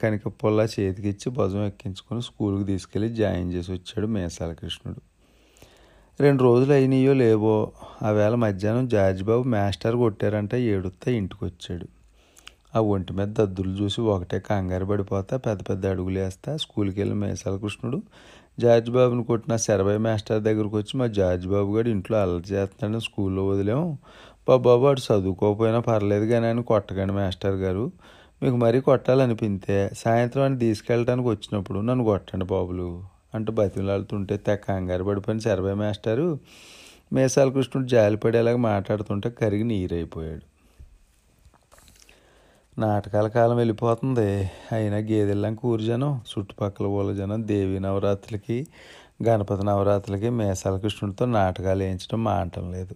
కనిక పుల్ల చేతికిచ్చి భుజం ఎక్కించుకొని స్కూల్కి తీసుకెళ్ళి జాయిన్ చేసి వచ్చాడు మేసాల కృష్ణుడు. 2 రోజులు అయినాయో లేవో ఆ వేళ మధ్యాహ్నం జార్జిబాబు మాస్టర్ కొట్టారంటే ఏడుతా ఇంటికి వచ్చాడు. ఆ ఒంటి మీద దద్దులు చూసి ఒకటే కంగారు పడిపోతా పెద్ద పెద్ద అడుగులు వేస్తా స్కూల్కి వెళ్ళిన మేసాల కృష్ణుడు జార్జిబాబుని కొట్టిన శరభై మాస్టర్ దగ్గరకు వచ్చి, మా జార్జిబాబు గారు ఇంట్లో అల్లరి చేస్తున్నాడు, స్కూల్లో వదిలేము బాబాబు, వాడు చదువుకోకపోయినా పర్లేదు కానీ ఆయన కొట్టకండి మాస్టర్ గారు, మీకు మరీ కొట్టాలనిపిస్తే సాయంత్రం అని తీసుకెళ్ళటానికి వచ్చినప్పుడు నన్ను కొట్టండి బాబులు అంటూ బతిమలాడుతుంటే తెగ కంగారు పడిపోయిన శరభయ్య మాస్టారు మేసాల కృష్ణుడు జాలిపడేలాగా మాట్లాడుతుంటే కరిగి నీరైపోయాడు. నాటకాల కాలం వెళ్ళిపోతుంది. అయినా గేదెళ్ళం కూర్జనం, చుట్టుపక్కల ఊళ్ళ జనం దేవీ నవరాత్రులకి, గణపతి నవరాత్రులకి మేసాల కృష్ణుడితో నాటకాలు వేయించడం మానటం లేదు.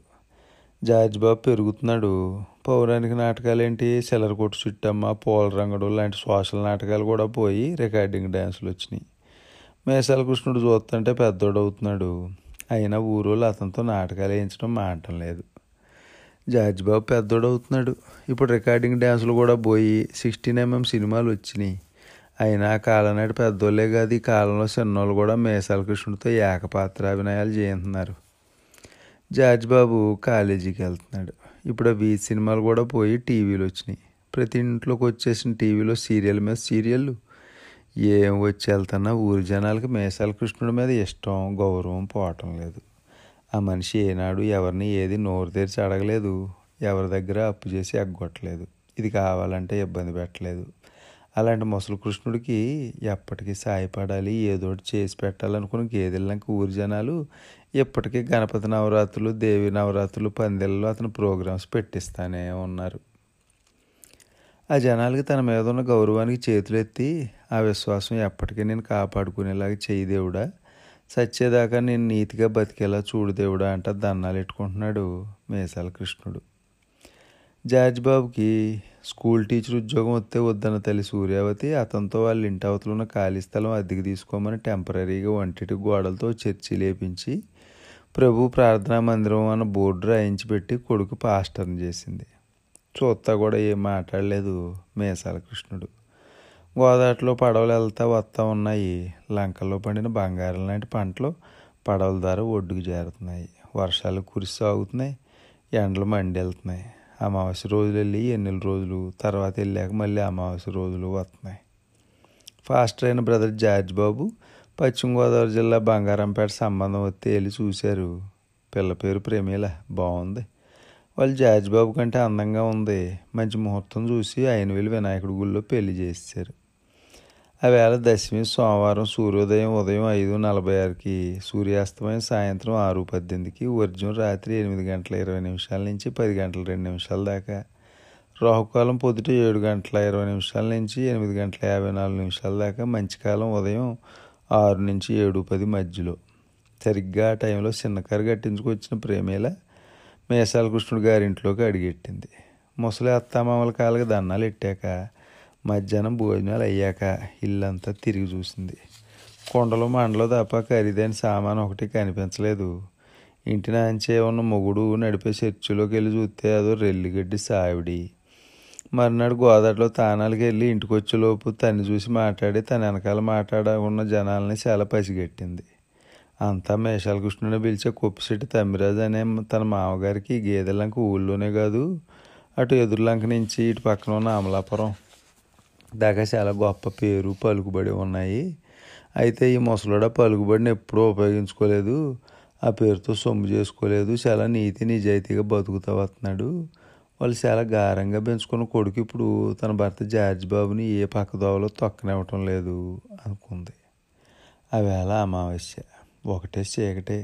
జార్జిబాబు పెరుగుతున్నాడు. పౌరాణిక నాటకాలు ఏంటి, చిల్లరకొట్టు చుట్టమ్మ, పూల రంగడు లాంటి సోషల్ నాటకాలు కూడా పోయి రికార్డింగ్ డ్యాన్సులు వచ్చినాయి. మేసాల కృష్ణుడు చూస్తుంటే పెద్దోడు అవుతున్నాడు. అయినా ఊరోళ్ళు అతనితో నాటకాలు వేయించడం మానటం లేదు. జార్జిబాబు పెద్దోడు అవుతున్నాడు. ఇప్పుడు రికార్డింగ్ డ్యాన్సులు కూడా పోయి 16mm సినిమాలు వచ్చినాయి. అయినా కాలనాటి పెద్దోళ్ళే కాదు, ఈ కాలంలో చిన్నోళ్ళు కూడా మేసాల కృష్ణుడితో ఏకపాత్రాభినయాలు చేస్తున్నారు. జార్జిబాబు కాలేజీకి వెళ్తున్నాడు. ఇప్పుడు ఆ వీధి సినిమాలు కూడా పోయి టీవీలు వచ్చినాయి. ప్రతి ఇంట్లోకి వచ్చేసిన టీవీలో సీరియల్ మీద సీరియళ్ళు. ఏం వచ్చి వెళ్తున్నా ఊరి జనాలకి మేసాల కృష్ణుడి మీద ఇష్టం గౌరవం పోవటం లేదు. ఆ మనిషి ఏనాడు ఎవరిని ఏది నోరు తెరిచి అడగలేదు, ఎవరి దగ్గర అప్పు చేసి ఎగ్గొట్టలేదు, ఇది కావాలంటే ఇబ్బంది పెట్టలేదు. అలాంటి ముసలి కృష్ణుడికి ఎప్పటికీ సాయపడాలి, ఏదోటి చేసి పెట్టాలనుకుని గేదెళ్ళక ఊరి జనాలు ఎప్పటికీ గణపతి నవరాత్రులు, దేవి నవరాత్రులు పందెల్లో అతను ప్రోగ్రామ్స్ పెట్టిస్తానే ఉన్నారు. ఆ జనాలకి తన మీద ఉన్న గౌరవానికి చేతులు ఎత్తి, ఆ విశ్వాసం ఎప్పటికీ నేను కాపాడుకునేలాగా చేయి దేవుడా, సచ్చేదాకా నేను నీతిగా బతికేలా చూడు దేవుడా అంట దండాలు ఎట్టుకుంటున్నాడు మేసాల కృష్ణుడు. జాజిబాబుకి స్కూల్ టీచర్ ఉద్యోగం వస్తే వద్దన్న తల్లి సూర్యావతి అతనితో వాళ్ళ ఇంటి అవతల ఉన్న ఖాళీ స్థలం అద్దెకి తీసుకోమని టెంపరీగా వంటింటి గోడలతో చర్చి లేపించి ప్రభు ప్రార్థనా మందిరం అన్న బోర్డు రాయించి పెట్టి కొడుకు పాస్టర్ని చేసింది. చూస్తా కూడా ఏం మాట్లాడలేదు మేసాల కృష్ణుడు. గోదావరిలో పడవలు వెళ్తా వస్తూ ఉన్నాయి. లంకల్లో పండిన బంగారం లాంటి పంటలు పడవల ద్వారా ఒడ్డుకు చేరుతున్నాయి. వర్షాలు కురిసి సాగుతున్నాయి. ఎండలు మండి వెళ్తున్నాయి. అమావాస్య రోజులు వెళ్ళి ఎన్నెల రోజులు తర్వాత వెళ్ళాక మళ్ళీ అమావాస్య రోజులు వస్తున్నాయి. ఫాస్టర్ అయిన బ్రదర్ జార్జిబాబు పశ్చిమ గోదావరి జిల్లా బంగారంపేట సంబంధం వస్తే వెళ్ళి చూశారు. పిల్ల పేరు ప్రేమిల, బాగుంది. వాళ్ళు జార్జిబాబు కంటే అందంగా ఉంది. మంచి ముహూర్తం చూసి 5,000 వినాయకుడి గుళ్ళో పెళ్లి చేశారు. ఆ వేళ దశమి సోమవారం సూర్యోదయం ఉదయం 5:46 సూర్యాస్తమయం సాయంత్రం 6:18 వర్జం రాత్రి 8:20 నుంచి 10:02 దాకా, రాహుకాలం పొద్దుట 7:20 నుంచి 8:54 దాకా, మంచికాలం ఉదయం 6 నుంచి 7:10 మధ్యలో. సరిగ్గా ఆ టైంలో చిన్నకారు కట్టించుకొచ్చిన ప్రేమేల మేసాల కృష్ణుడు గారింట్లోకి అడిగెట్టింది. ముసలి అత్తామామల కాళ్ళకి దన్నాలు ఎట్టాక మధ్యాహ్నం భోజనాలు అయ్యాక ఇల్లంతా తిరిగి చూసింది. కొండలో మండలో తప్ప ఖరీదైన సామాను ఒకటి కనిపించలేదు. ఇంటి నాంచే ఉన్న మొగుడు నడిపే చర్చిలోకి వెళ్ళి చూస్తే అదో రెల్లిగడ్డి సావిడి. మర్నాడు గోదావరిలో తానాలకి వెళ్ళి ఇంటికి వచ్చేలోపు తన్ని చూసి మాట్లాడి తన వెనకాల మాట్లాడకున్న జనాలని చాలా పసిగట్టింది. అంతా మేషాల కృష్ణుని పిలిచే కొప్పిశెట్టి తమ్మిరాజు అనే తన మామగారికి గేదెలంక ఊళ్ళోనే కాదు, అటు ఎదురులంక నుంచి ఇటు పక్కన ఉన్న అమలాపురం దాకా చాలా గొప్ప పేరు పలుకుబడి ఉన్నాయి. అయితే ఈ ముసలోడ పలుకుబడిని ఎప్పుడూ ఉపయోగించుకోలేదు, ఆ పేరుతో సొమ్ము చేసుకోలేదు, చాలా నీతి నిజాయితీగా బతుకుతూ వస్తున్నాడు. వాళ్ళు చాలా గారంగా పెంచుకున్న కొడుకు ఇప్పుడు తన భర్త జార్జిబాబుని ఏ పక్క దోవలో తొక్కనివ్వటం లేదు అనుకుంది. ఆవేళ అమావాస్య, ఒకటే చీకటే.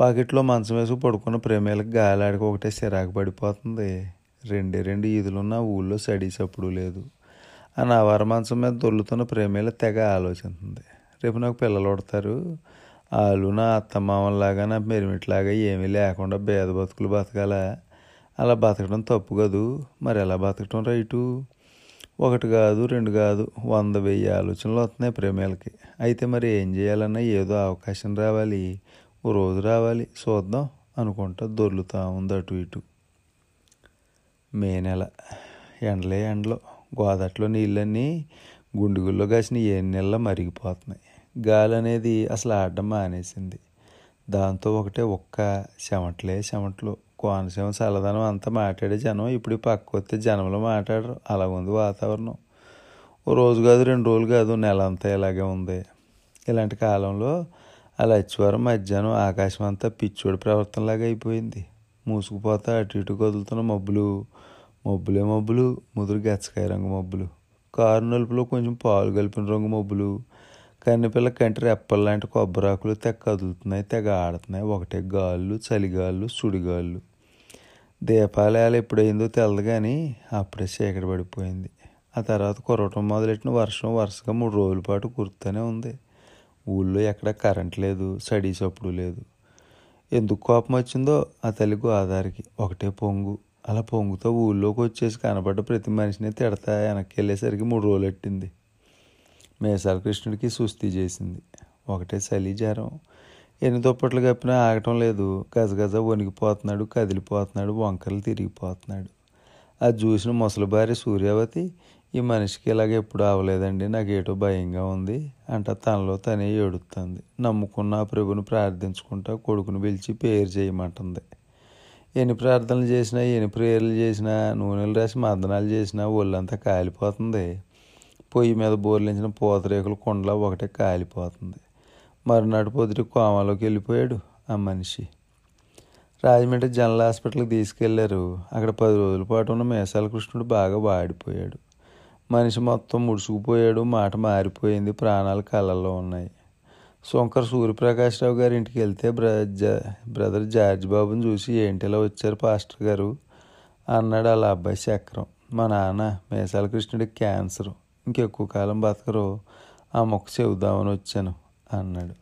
వాకిట్లో మంచం వేసుకు పడుకున్న ప్రేమలకు గాలాడికి ఒకటే సిరాకు పడిపోతుంది. రెండు ఈదులున్న ఊళ్ళో సడీసప్పుడు లేదు. ఆ నవార మంచం మీద దొల్లుతున్న ప్రేమేల తెగ ఆలోచిస్తుంది, రేపు నాకు పిల్లలు ఉడతారు, వాళ్ళు నా అత్తమామలాగా నా మెరిమిట్లాగా ఏమీ లేకుండా భేద బతుకులు బతకాలా, అలా బతకడం తప్పు కాదు, మరి ఎలా బతకడం రైటు? ఒకటి కాదు, రెండు కాదు, 100,000 ఆలోచనలు వస్తున్నాయి ప్రేమలకి. అయితే మరి ఏం చేయాలన్నా ఏదో అవకాశం రావాలి, ఓ రోజు రావాలి, చూద్దాం అనుకుంటా దొర్లుతూ ఉంది అటు ఇటు. మే నెల, ఎండలో గోదాట్లో నీళ్ళన్నీ గుండుగుల్లో కాసిన ఏ నీళ్ళ మరిగిపోతున్నాయి. గాలి అనేది అసలు ఆడడం మానేసింది. దాంతో ఒకటే ఒక్క చెమట్లు కోనసీమ చల్లదనం అంతా మాట్లాడే జనం ఇప్పుడు పక్క వస్తే జనంలో మాట్లాడరు. అలా ఉంది వాతావరణం. ఓ రోజు కాదు, రెండు రోజులు కాదు, నెల అంతా ఇలాగే ఉంది. ఇలాంటి కాలంలో ఆ లచ్చివారం మధ్యాహ్నం ఆకాశం అంతా పిచ్చోడి ప్రవర్తనలాగా అయిపోయింది. మూసుకుపోతా అటు ఇటు కదులుతున్న మబ్బులు ముదురు గచ్చకాయ రంగు మబ్బులు, కారు నలుపులో కొంచెం పాలు కలిపిన రంగు మబ్బులు, కన్నెపిల్ల కంటి రెప్పల్లాంటి కొబ్బరాకులు తెగ కదులుతున్నాయి, తెగ ఆడుతున్నాయి. ఒకటే గాళ్ళు, చలిగాళ్ళు, సుడిగాళ్ళు. దీపాలయాలు ఎప్పుడైందో తెలదు కానీ అప్పుడే చీకటి పడిపోయింది. ఆ తర్వాత కురవటం మొదలెట్టిన వర్షం వరుసగా 3 రోజుల పాటు కురుతూనే ఉంది. ఊళ్ళో ఎక్కడ కరెంట్ లేదు, సడీసప్పుడు లేదు. ఎందుకు కోపం వచ్చిందో ఆ తల్లి గోదావరికి. ఒకటే పొంగు. అలా పొంగుతో ఊళ్ళోకి వచ్చేసి కనబడ్డ ప్రతి మనిషిని తిడతా వెనక్కి వెళ్ళేసరికి 3 రోజులు ఎట్టింది. మేసాల కృష్ణుడికి సుస్థి చేసింది. ఒకటే చలి, జ్వరం. ఎన్ని దుప్పట్లు కప్పినా ఆగటం లేదు. గజగజ వణికిపోతున్నాడు, కదిలిపోతున్నాడు, వంకరలు తిరిగిపోతున్నాడు. అది చూసిన ముసలి భార్య సూర్యావతి, ఈ మనిషికి ఇలాగ ఎప్పుడు అవ్వలేదండి, నాకేటో భయంగా ఉంది అంట తనలో తనే ఏడుతుంది. నమ్ముకున్న ప్రభుని ప్రార్థించుకుంటా కొడుకుని పిలిచి పేరు చేయమంటుంది. ఎన్ని ప్రార్థనలు చేసినా, ఎన్ని ప్రేయర్లు చేసినా, నూనెలు రాసి మందనాలు చేసినా ఒళ్ళంతా కాలిపోతుంది. పొయ్యి మీద బోర్లించిన పూతరేకుల కుండలా ఒకటే కాలిపోతుంది. మరునాడు పొద్దుటి కోమాలోకి వెళ్ళిపోయాడు ఆ మనిషి. రాజమండ్రి జనరల్ హాస్పిటల్కి తీసుకెళ్లారు. అక్కడ 10 రోజుల పాటు ఉన్న మేసాల కృష్ణుడు బాగా వాడిపోయాడు. మనిషి మొత్తం ముడుచుకుపోయాడు, మాట మారిపోయింది, ప్రాణాలు కళ్ళల్లో ఉన్నాయి. శంకర్ సూర్యప్రకాశ్రావు గారి ఇంటికి వెళ్తే బ్రదర్ జార్జిబాబుని చూసి, ఏంటి ఇలా వచ్చారు పాస్టర్ గారు అన్నాడు. అలా అబ్బాయి చక్రం, మా నాన్న మేసాల కృష్ణుడికి క్యాన్సరు, ఇంకెక్కువ కాలం బతకరు, ఆ మొక్క చెబుదామని వచ్చాను అన్నాడు.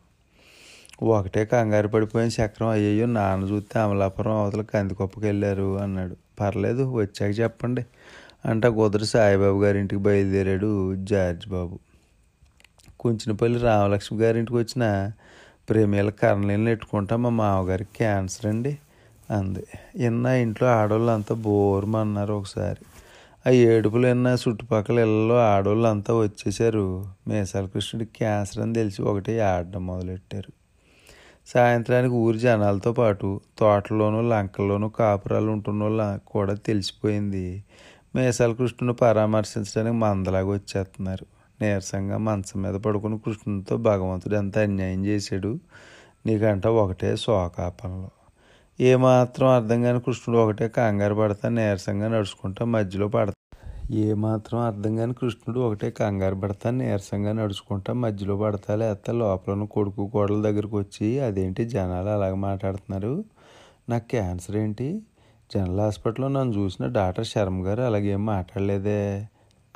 ఒకటే కంగారు పడిపోయిన చక్రం, అయ్యో నాన్న చూస్తే అమలాపురం అవతల కందికొప్పకి వెళ్ళారు అన్నాడు. పర్లేదు వచ్చాక చెప్పండి అంటే కుదురు సాయిబాబు గారింటికి బయలుదేరాడు జార్జ్ బాబు. కుంచినపల్లి రామలక్ష్మి గారింటికి వచ్చిన ప్రేమీల కర్రలేని నెట్టుకుంటా మా మామగారికి క్యాన్సర్ అండి అంది. ఇన్న ఇంట్లో ఆడవాళ్ళు అంతా బోర్మన్నారు. ఒకసారి ఆ ఏడుపులు విన్న చుట్టుపక్కల ఇళ్ళలో ఆడవాళ్ళు అంతా వచ్చేసారు. మేసాల కృష్ణుడికి క్యాన్సర్ అని తెలిసి ఒకటి ఆడడం మొదలెట్టారు. సాయంత్రానికి ఊరి జనాలతో పాటు తోటలోనూ లంకల్లోనూ కాపురాలు ఉంటున్న వాళ్ళ కూడా తెలిసిపోయింది. మేసాల కృష్ణుని పరామర్శించడానికి మందలాగా వచ్చేస్తున్నారు. నీరసంగా మంచం మీద పడుకుని కృష్ణునితో భగవంతుడు ఎంత అన్యాయం చేశాడు నీకంట ఒకటే శోకాపంలో. ఏమాత్రం అర్థం కాని కృష్ణుడు ఒకటే కంగారు పడతా నీరసంగా నడుచుకుంటా మధ్యలో పడతా ఏమాత్రం అర్థం కాని కృష్ణుడు ఒకటే కంగారు పడతా నీరసంగా నడుచుకుంటా మధ్యలో పడతా లేకపోతే లోపలను కొడుకు కోడల దగ్గరకు వచ్చి అదేంటి జనాలు అలాగ మాట్లాడుతున్నారు, నాకు క్యాన్సర్ ఏంటి, జనరల్ హాస్పిటల్లో నన్ను చూసిన డాక్టర్ శర్మ గారు అలాగేం మాట్లాడలేదే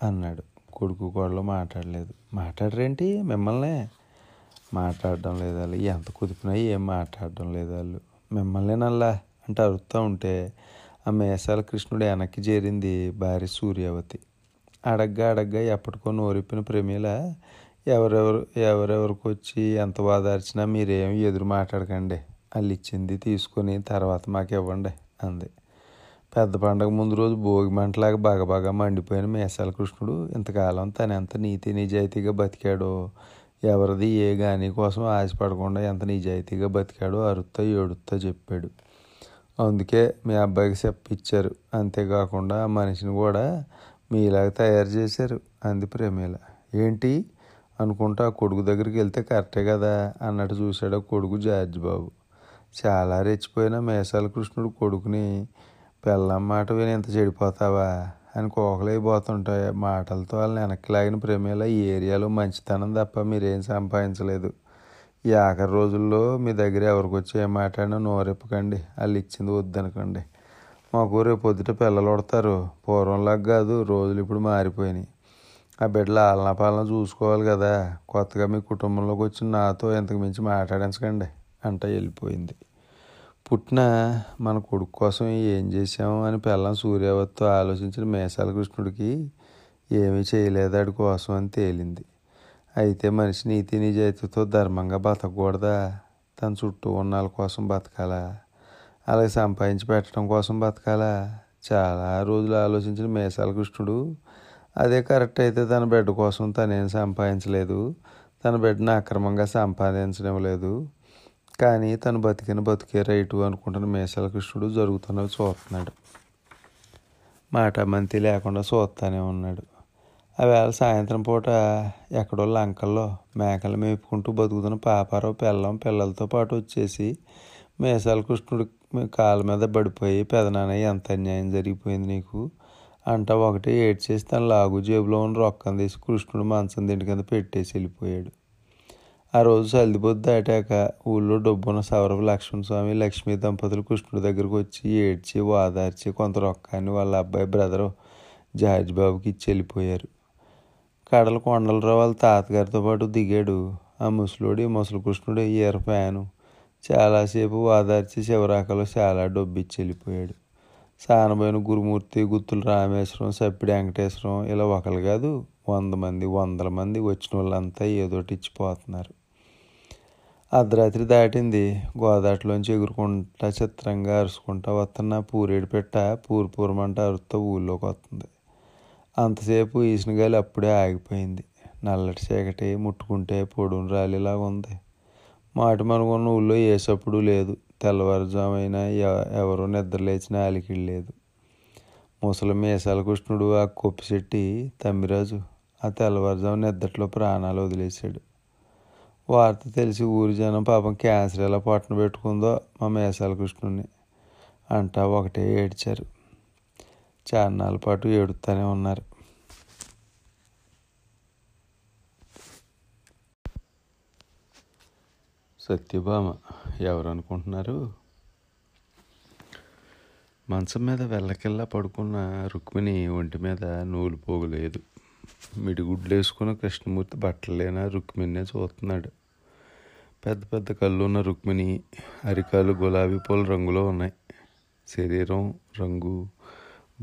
అన్నాడు. కొడుకు కోడలు మాట్లాడలేదు. మాట్లాడరేంటి మిమ్మల్నే మాట్లాడడం లేదు వాళ్ళు, ఎంత కుదిపినా ఏం మాట్లాడడం లేదు వాళ్ళు, మిమ్మల్నేనల్లా అంటే అరుస్తూ ఉంటే ఆ మేసాల కృష్ణుడు వెనక్కి చేరింది భార్య సూర్యవతి. అడగ్గా ఎప్పటికో నోరిప్పిన ప్రమీల ఎవరెవరికి వచ్చి ఎంత వాదార్చినా మీరేమి ఎదురు మాట్లాడకండి, వాళ్ళు ఇచ్చింది తీసుకొని తర్వాత మాకు ఇవ్వండి అంది. పెద్ద పండగ ముందు రోజు భోగి మంటలాగా బాగా మండిపోయిన మేసాల కృష్ణుడు ఇంతకాలం తను ఎంత నీతి నిజాయితీగా బతికాడో, ఎవరిది ఏ గాని కోసం ఆశపడకుండా ఎంత నిజాయితీగా బతికాడో అరుత్తా ఏడుత్తా చెప్పాడు. అందుకే మీ అబ్బాయికి చెప్పిచ్చారు, అంతేకాకుండా ఆ మనిషిని కూడా మీలాగా తయారు చేశారు అంది ప్రేమీల. ఏంటి అనుకుంటా కొడుకు దగ్గరికి వెళ్తే కరెక్టే కదా అన్నట్టు చూశాడు కొడుకు జార్జ్ బాబు. చాలా రెచ్చిపోయిన మేసాల కృష్ణుడు కొడుకుని పెళ్ళం మాట విని ఎంత చెడిపోతావా అని కోకలైపోతుంటాయి మాటలతో వాళ్ళని వెనక్కి లాగిన ప్రేమీల. ఈ ఏరియాలో మంచితనం తప్ప మీరేం సంపాదించలేదు, ఈ ఆఖరి రోజుల్లో మీ దగ్గర ఎవరికి వచ్చి ఏం మాట్లాడినా నోరెప్పకండి, వాళ్ళు ఇచ్చింది వద్దనకండి, మాకు రేపొద్దుట పిల్లలు కొడతారు, పూర్వంలాగా కాదు రోజులు ఇప్పుడు మారిపోయినాయి, ఆ బిడ్డలు ఆలన పాలన చూసుకోవాలి కదా, కొత్తగా మీ కుటుంబంలోకి వచ్చి నాతో ఇంతకు మించి మాట్లాడించకండి అంట వెళ్ళిపోయింది. పుట్టిన మన కొడుకు కోసం ఏం చేసాము అని పిల్లం సూర్యవతితో ఆలోచించిన మేసాల కృష్ణుడికి ఏమీ చేయలేదాడి కోసం అని తేలింది. అయితే మనిషి నీతి నిజాయితీతో ధర్మంగా బతకూడదా, తన చుట్టూ ఉన్నాళ్ళ కోసం బతకాలా, అలాగే సంపాదించి పెట్టడం కోసం బతకాలా? చాలా రోజులు ఆలోచించిన మేసాల కృష్ణుడు అదే కరెక్ట్ అయితే తన బిడ్డ కోసం తనేం సంపాదించలేదు, తన బిడ్డను అక్రమంగా సంపాదించడం లేదు, కానీ తను బతికిన బతికే రైటు అనుకుంటున్న మేసాల కృష్ణుడు జరుగుతున్నవి చూస్తున్నాడు, మాట మంతి లేకుండా చూస్తానే ఉన్నాడు. ఆవేళ సాయంత్రం పూట ఎక్కడో లంకల్లో మేకలు మేపుకుంటూ బతుకుతున్న పాపారావు పిల్లం పిల్లలతో పాటు వచ్చేసి మేసాల కృష్ణుడు కాళ్ళ మీద పడిపోయి పెదనాన్నయ్య ఎంత అన్యాయం జరిగిపోయింది నీకు అంట ఒకటి ఏడ్చేసి తన లాగు జేబులో ఉన్న రొక్కం తీసి కృష్ణుడు మంచం దిండి కింద పెట్టేసి వెళ్ళిపోయాడు. ఆ రోజు సల్దిబొద్దు దాటాక ఊళ్ళో డబ్బున్న సౌరభ లక్ష్మణస్వామి లక్ష్మీ దంపతులు కృష్ణుడి దగ్గరకు వచ్చి ఏడ్చి వాదార్చి కొంత రొక్కాన్ని వాళ్ళ అబ్బాయి బ్రదరు జార్జ్ బాబుకి ఇచ్చి వెళ్ళిపోయారు. కడల కొండలరావు వాళ్ళ తాతగారితో పాటు దిగాడు. ఆ ముసలోడు ముసలి కృష్ణుడు ఈర ఫ్యాను చాలాసేపు వాదార్చి శివరాకలో చాలా డబ్బు ఇచ్చి వెళ్ళిపోయాడు. సానబోయిన గురుమూర్తి, గుత్తుల రామేశ్వరం, సప్పిడి వెంకటేశ్వరం ఇలా ఒకరు కాదు 100 మంది 100ల మంది వచ్చిన వాళ్ళంతా ఏదోటి ఇచ్చిపోతున్నారు. అర్ధరాత్రి దాటింది. గోదావరిలోంచి ఎగురుకుంటా చిత్రంగా అరుచుకుంటా వస్తున్న పూరేడు పెట్ట పూరమంట అరుస్తూ ఊళ్ళోకి వస్తుంది. అంతసేపు ఈసిన గాలి అప్పుడే ఆగిపోయింది. నల్లటి చీకటి ముట్టుకుంటే పొడును రాలిలాగా ఉంది. మాటి మనకున్న ఊళ్ళో ఏసప్పుడు లేదు. తెల్లవారుజామైనా ఎవరో నిద్ర లేచిన అలికిడి లేదు. ముసలి మేసాల కృష్ణుడు ఆ కొప్పిశెట్టి తమ్మిరాజు ఆ తెల్లవారుజాము నిద్దట్లో ప్రాణాలు వదిలేశాడు. వార్త తెలిసి ఊరి జనం పాపం క్యాన్సర్ ఎలా పట్టణ పెట్టుకుందో మా మేసాల కృష్ణుడిని అంటా ఒకటే ఏడ్చారు. చాన్నాళ్ళ పాటు ఏడుతూనే ఉన్నారు. సత్యభామ ఎవరు అనుకుంటున్నారు? మంచం మీద వెళ్ళకెళ్ళ పడుకున్న రుక్మిణి ఒంటి మీద నూలు పోగులేదు. మిడిగుడ్లు వేసుకున్న కృష్ణమూర్తి బట్టలేనా రుక్మిణినే చూస్తున్నాడు. పెద్ద పెద్ద కళ్ళు ఉన్న రుక్మిణి అరికాలు గులాబీ పూల రంగులో ఉన్నాయి. శరీరం రంగు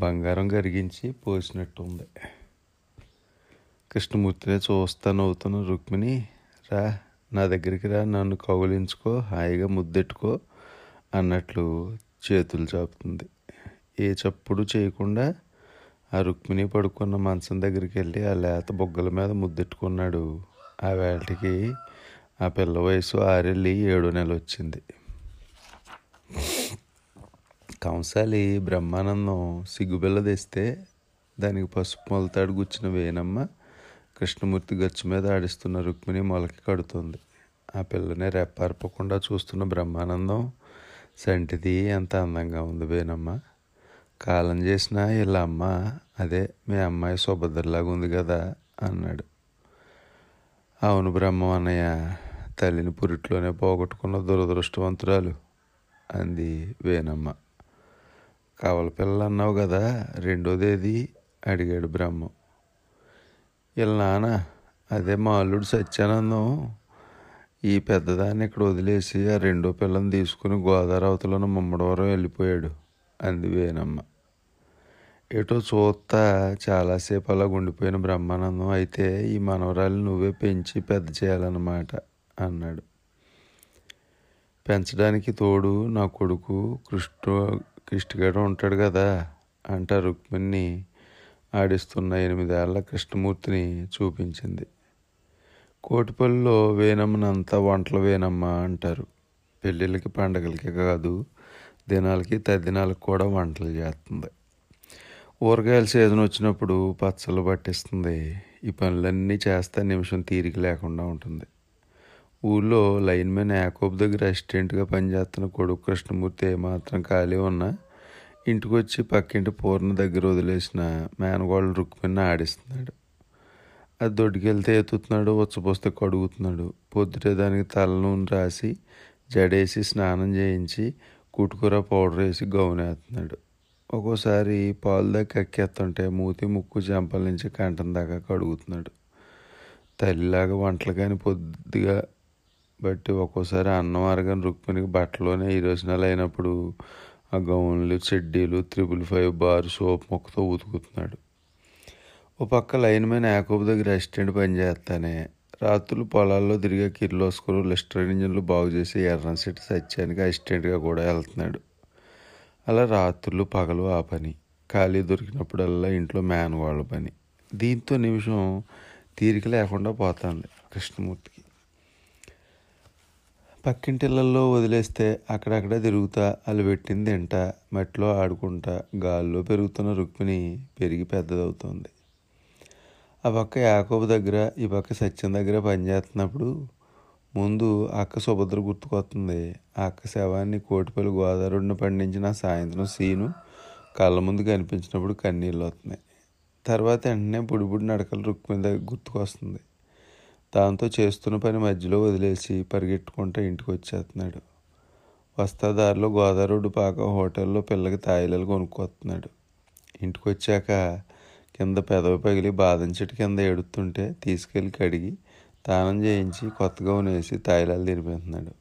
బంగారం కరిగించి పోసినట్టుంది. కృష్ణమూర్తిని చూస్తా నవ్వుతున్న రుక్మిణి, రా నా దగ్గరికి రా, నన్ను కౌగులించుకో, హాయిగా ముద్దెట్టుకో అన్నట్లు చేతులు చాపుతుంది. ఏ చప్పుడు చేయకుండా ఆ రుక్మిణి పడుకున్న మంచం దగ్గరికి వెళ్ళి ఆ లేత బొగ్గల మీద ముద్దెట్టుకున్నాడు. ఆ వేళకి ఆ పిల్ల వయసు 6 ఏళ్ళు 7 నెలలు వచ్చింది. కంసాలి బ్రహ్మానందం సిగ్గుబిల్ల తెస్తే దానికి పసుపు మొలతాడు గుచ్చిన వేణమ్మ కృష్ణమూర్తి గచ్చు మీద ఆడిస్తున్న రుక్మిణి మొలకి కడుతుంది. ఆ పిల్లని రెప్పార్పకుండా చూస్తున్న బ్రహ్మానందం, సంటిది ఎంత అందంగా ఉంది వేణమ్మ, కాలం చేసిన ఇలా అమ్మ, అదే మీ అమ్మాయి సుభద్రలాగా ఉంది కదా అన్నాడు. అవును బ్రహ్మ అన్నయ్య, తల్లిని పురిట్లోనే పోగొట్టుకున్న దురదృష్టవంతురాలు అంది వేణమ్మ. కావల పిల్ల అన్నావు కదా, రెండోదేది అడిగాడు బ్రహ్మ. ఇలా నాన్న, అదే మా అల్లుడు సత్యానందం ఈ పెద్దదాన్ని ఇక్కడ వదిలేసి ఆ రెండో పిల్లని తీసుకుని గోదావరి అవతలను ముమ్మడవరం వెళ్ళిపోయాడు అంది వేణమ్మ. ఏటో చూస్తా చాలాసేపు అలా ఉండిపోయిన బ్రహ్మానందం, అయితే ఈ మనవరాలు నువ్వే పెంచి పెద్ద చేయాలన్నమాట అన్నాడు. పెంచడానికి తోడు నా కొడుకు కృష్ణగాడు ఉంటాడు కదా అంట రుక్మిణి ఆడిస్తున్న 8 ఏళ్ల కృష్ణమూర్తిని చూపించింది. కోటిపల్లిలో వేణమ్మనంతా వంటల వేణమ్మ అంటారు. పెళ్ళిళ్ళకి పండగలకి కాదు, దినాలకి తద్దినాలకు కూడా వంటలు చేస్తుంది. ఊరగాయల సీజన్ వచ్చినప్పుడు పచ్చళ్ళు పట్టిస్తుంది. ఈ పనులన్నీ చేస్తే నిమిషం తీరిక లేకుండా ఉంటుంది. ఊళ్ళో లైన్మెన్ యాకోబ్ దగ్గర అసిస్టెంట్గా పనిచేస్తున్న కొడుకు కృష్ణమూర్తి ఏమాత్రం ఖాళీ ఉన్నా ఇంటికి వచ్చి పక్కింటి పూర్ణ దగ్గర వదిలేసిన మేనగోళ్ళు రుక్మిణి ఆడిస్తున్నాడు. అది దొడ్డుకెళ్తే ఎత్తుతున్నాడు, ఉచ్చపోస్తే కడుగుతున్నాడు. పొద్దుటే దానికి తల నూనె రాసి జడేసి స్నానం చేయించి కుటుకూర పౌడర్ వేసి గౌనేస్తున్నాడు. ఒక్కోసారి పాలు దాకా ఎక్కేస్తుంటే మూతి ముక్కు చెంపల నుంచి కంఠం దాకా కడుగుతున్నాడు. తల్లిలాగా వంటలు కానీ పొద్దుగా బట్టి ఒక్కోసారి అన్నం అరగని రుక్మిణికి బట్టలోనే ఈరోజనాలు అయినప్పుడు ఆ గౌన్లు చెడ్డీలు 555 బారు సోప్ మొక్కతో ఉతుకుతున్నాడు. ఓ పక్క లైన్మెన్ యాకోబ్ దగ్గర అసిస్టెంట్ పనిచేస్తానే రాత్రులు పొలాల్లో తిరిగే కిర్లోస్కరు లిస్టర్ ఇంజన్లు బాగు చేసి ఎర్రన్సెట్టి సత్యానికి అసిస్టెంట్గా కూడా వెళ్తున్నాడు. అలా రాత్రులు పగలు ఆ పని, ఖాళీ దొరికినప్పుడల్లా ఇంట్లో మేనవాళ్ళ పని. దీంతో నిమిషం తీరిక లేకుండా పోతుంది కృష్ణమూర్తికి. పక్కింటిళ్ళల్లో వదిలేస్తే అక్కడక్కడ తిరుగుతా, అల్లు పెట్టింది తింటా, మట్టిలో ఆడుకుంటా గాల్లో పెరుగుతున్న రుక్మిణి పెరిగి పెద్దదవుతుంది. ఆ పక్క యాకోబు దగ్గర ఈ పక్క సత్యం దగ్గర పనిచేస్తున్నప్పుడు ముందు అక్క సుభద్ర గుర్తుకొస్తుంది. ఆ అక్క శవాన్ని కోటిపల్లి గోదావరిని పండించిన సాయంత్రం సీను కళ్ళ ముందు కనిపించినప్పుడు కన్నీళ్ళు వస్తున్నాయి. తర్వాత వెంటనే బుడిబుడి నడకలు రుక్మిణి దగ్గర గుర్తుకొస్తుంది. దాంతో చేస్తున్న పని మధ్యలో వదిలేసి పరిగెట్టుకుంటూ ఇంటికి వచ్చేస్తున్నాడు. వస్తాదారిలో గోదావరి పాక హోటల్లో పిల్లకి తాయిలలు కొనుక్కొస్తున్నాడు. ఇంటికి వచ్చాక కింద పెదవి పగిలి బాదం చెట్టు కింద ఏడుతుంటే తీసుకెళ్ళి కడిగి తానం చేయించి కొత్తగా ఉనేసి తాయిలాలు తినిపిస్తున్నాడు.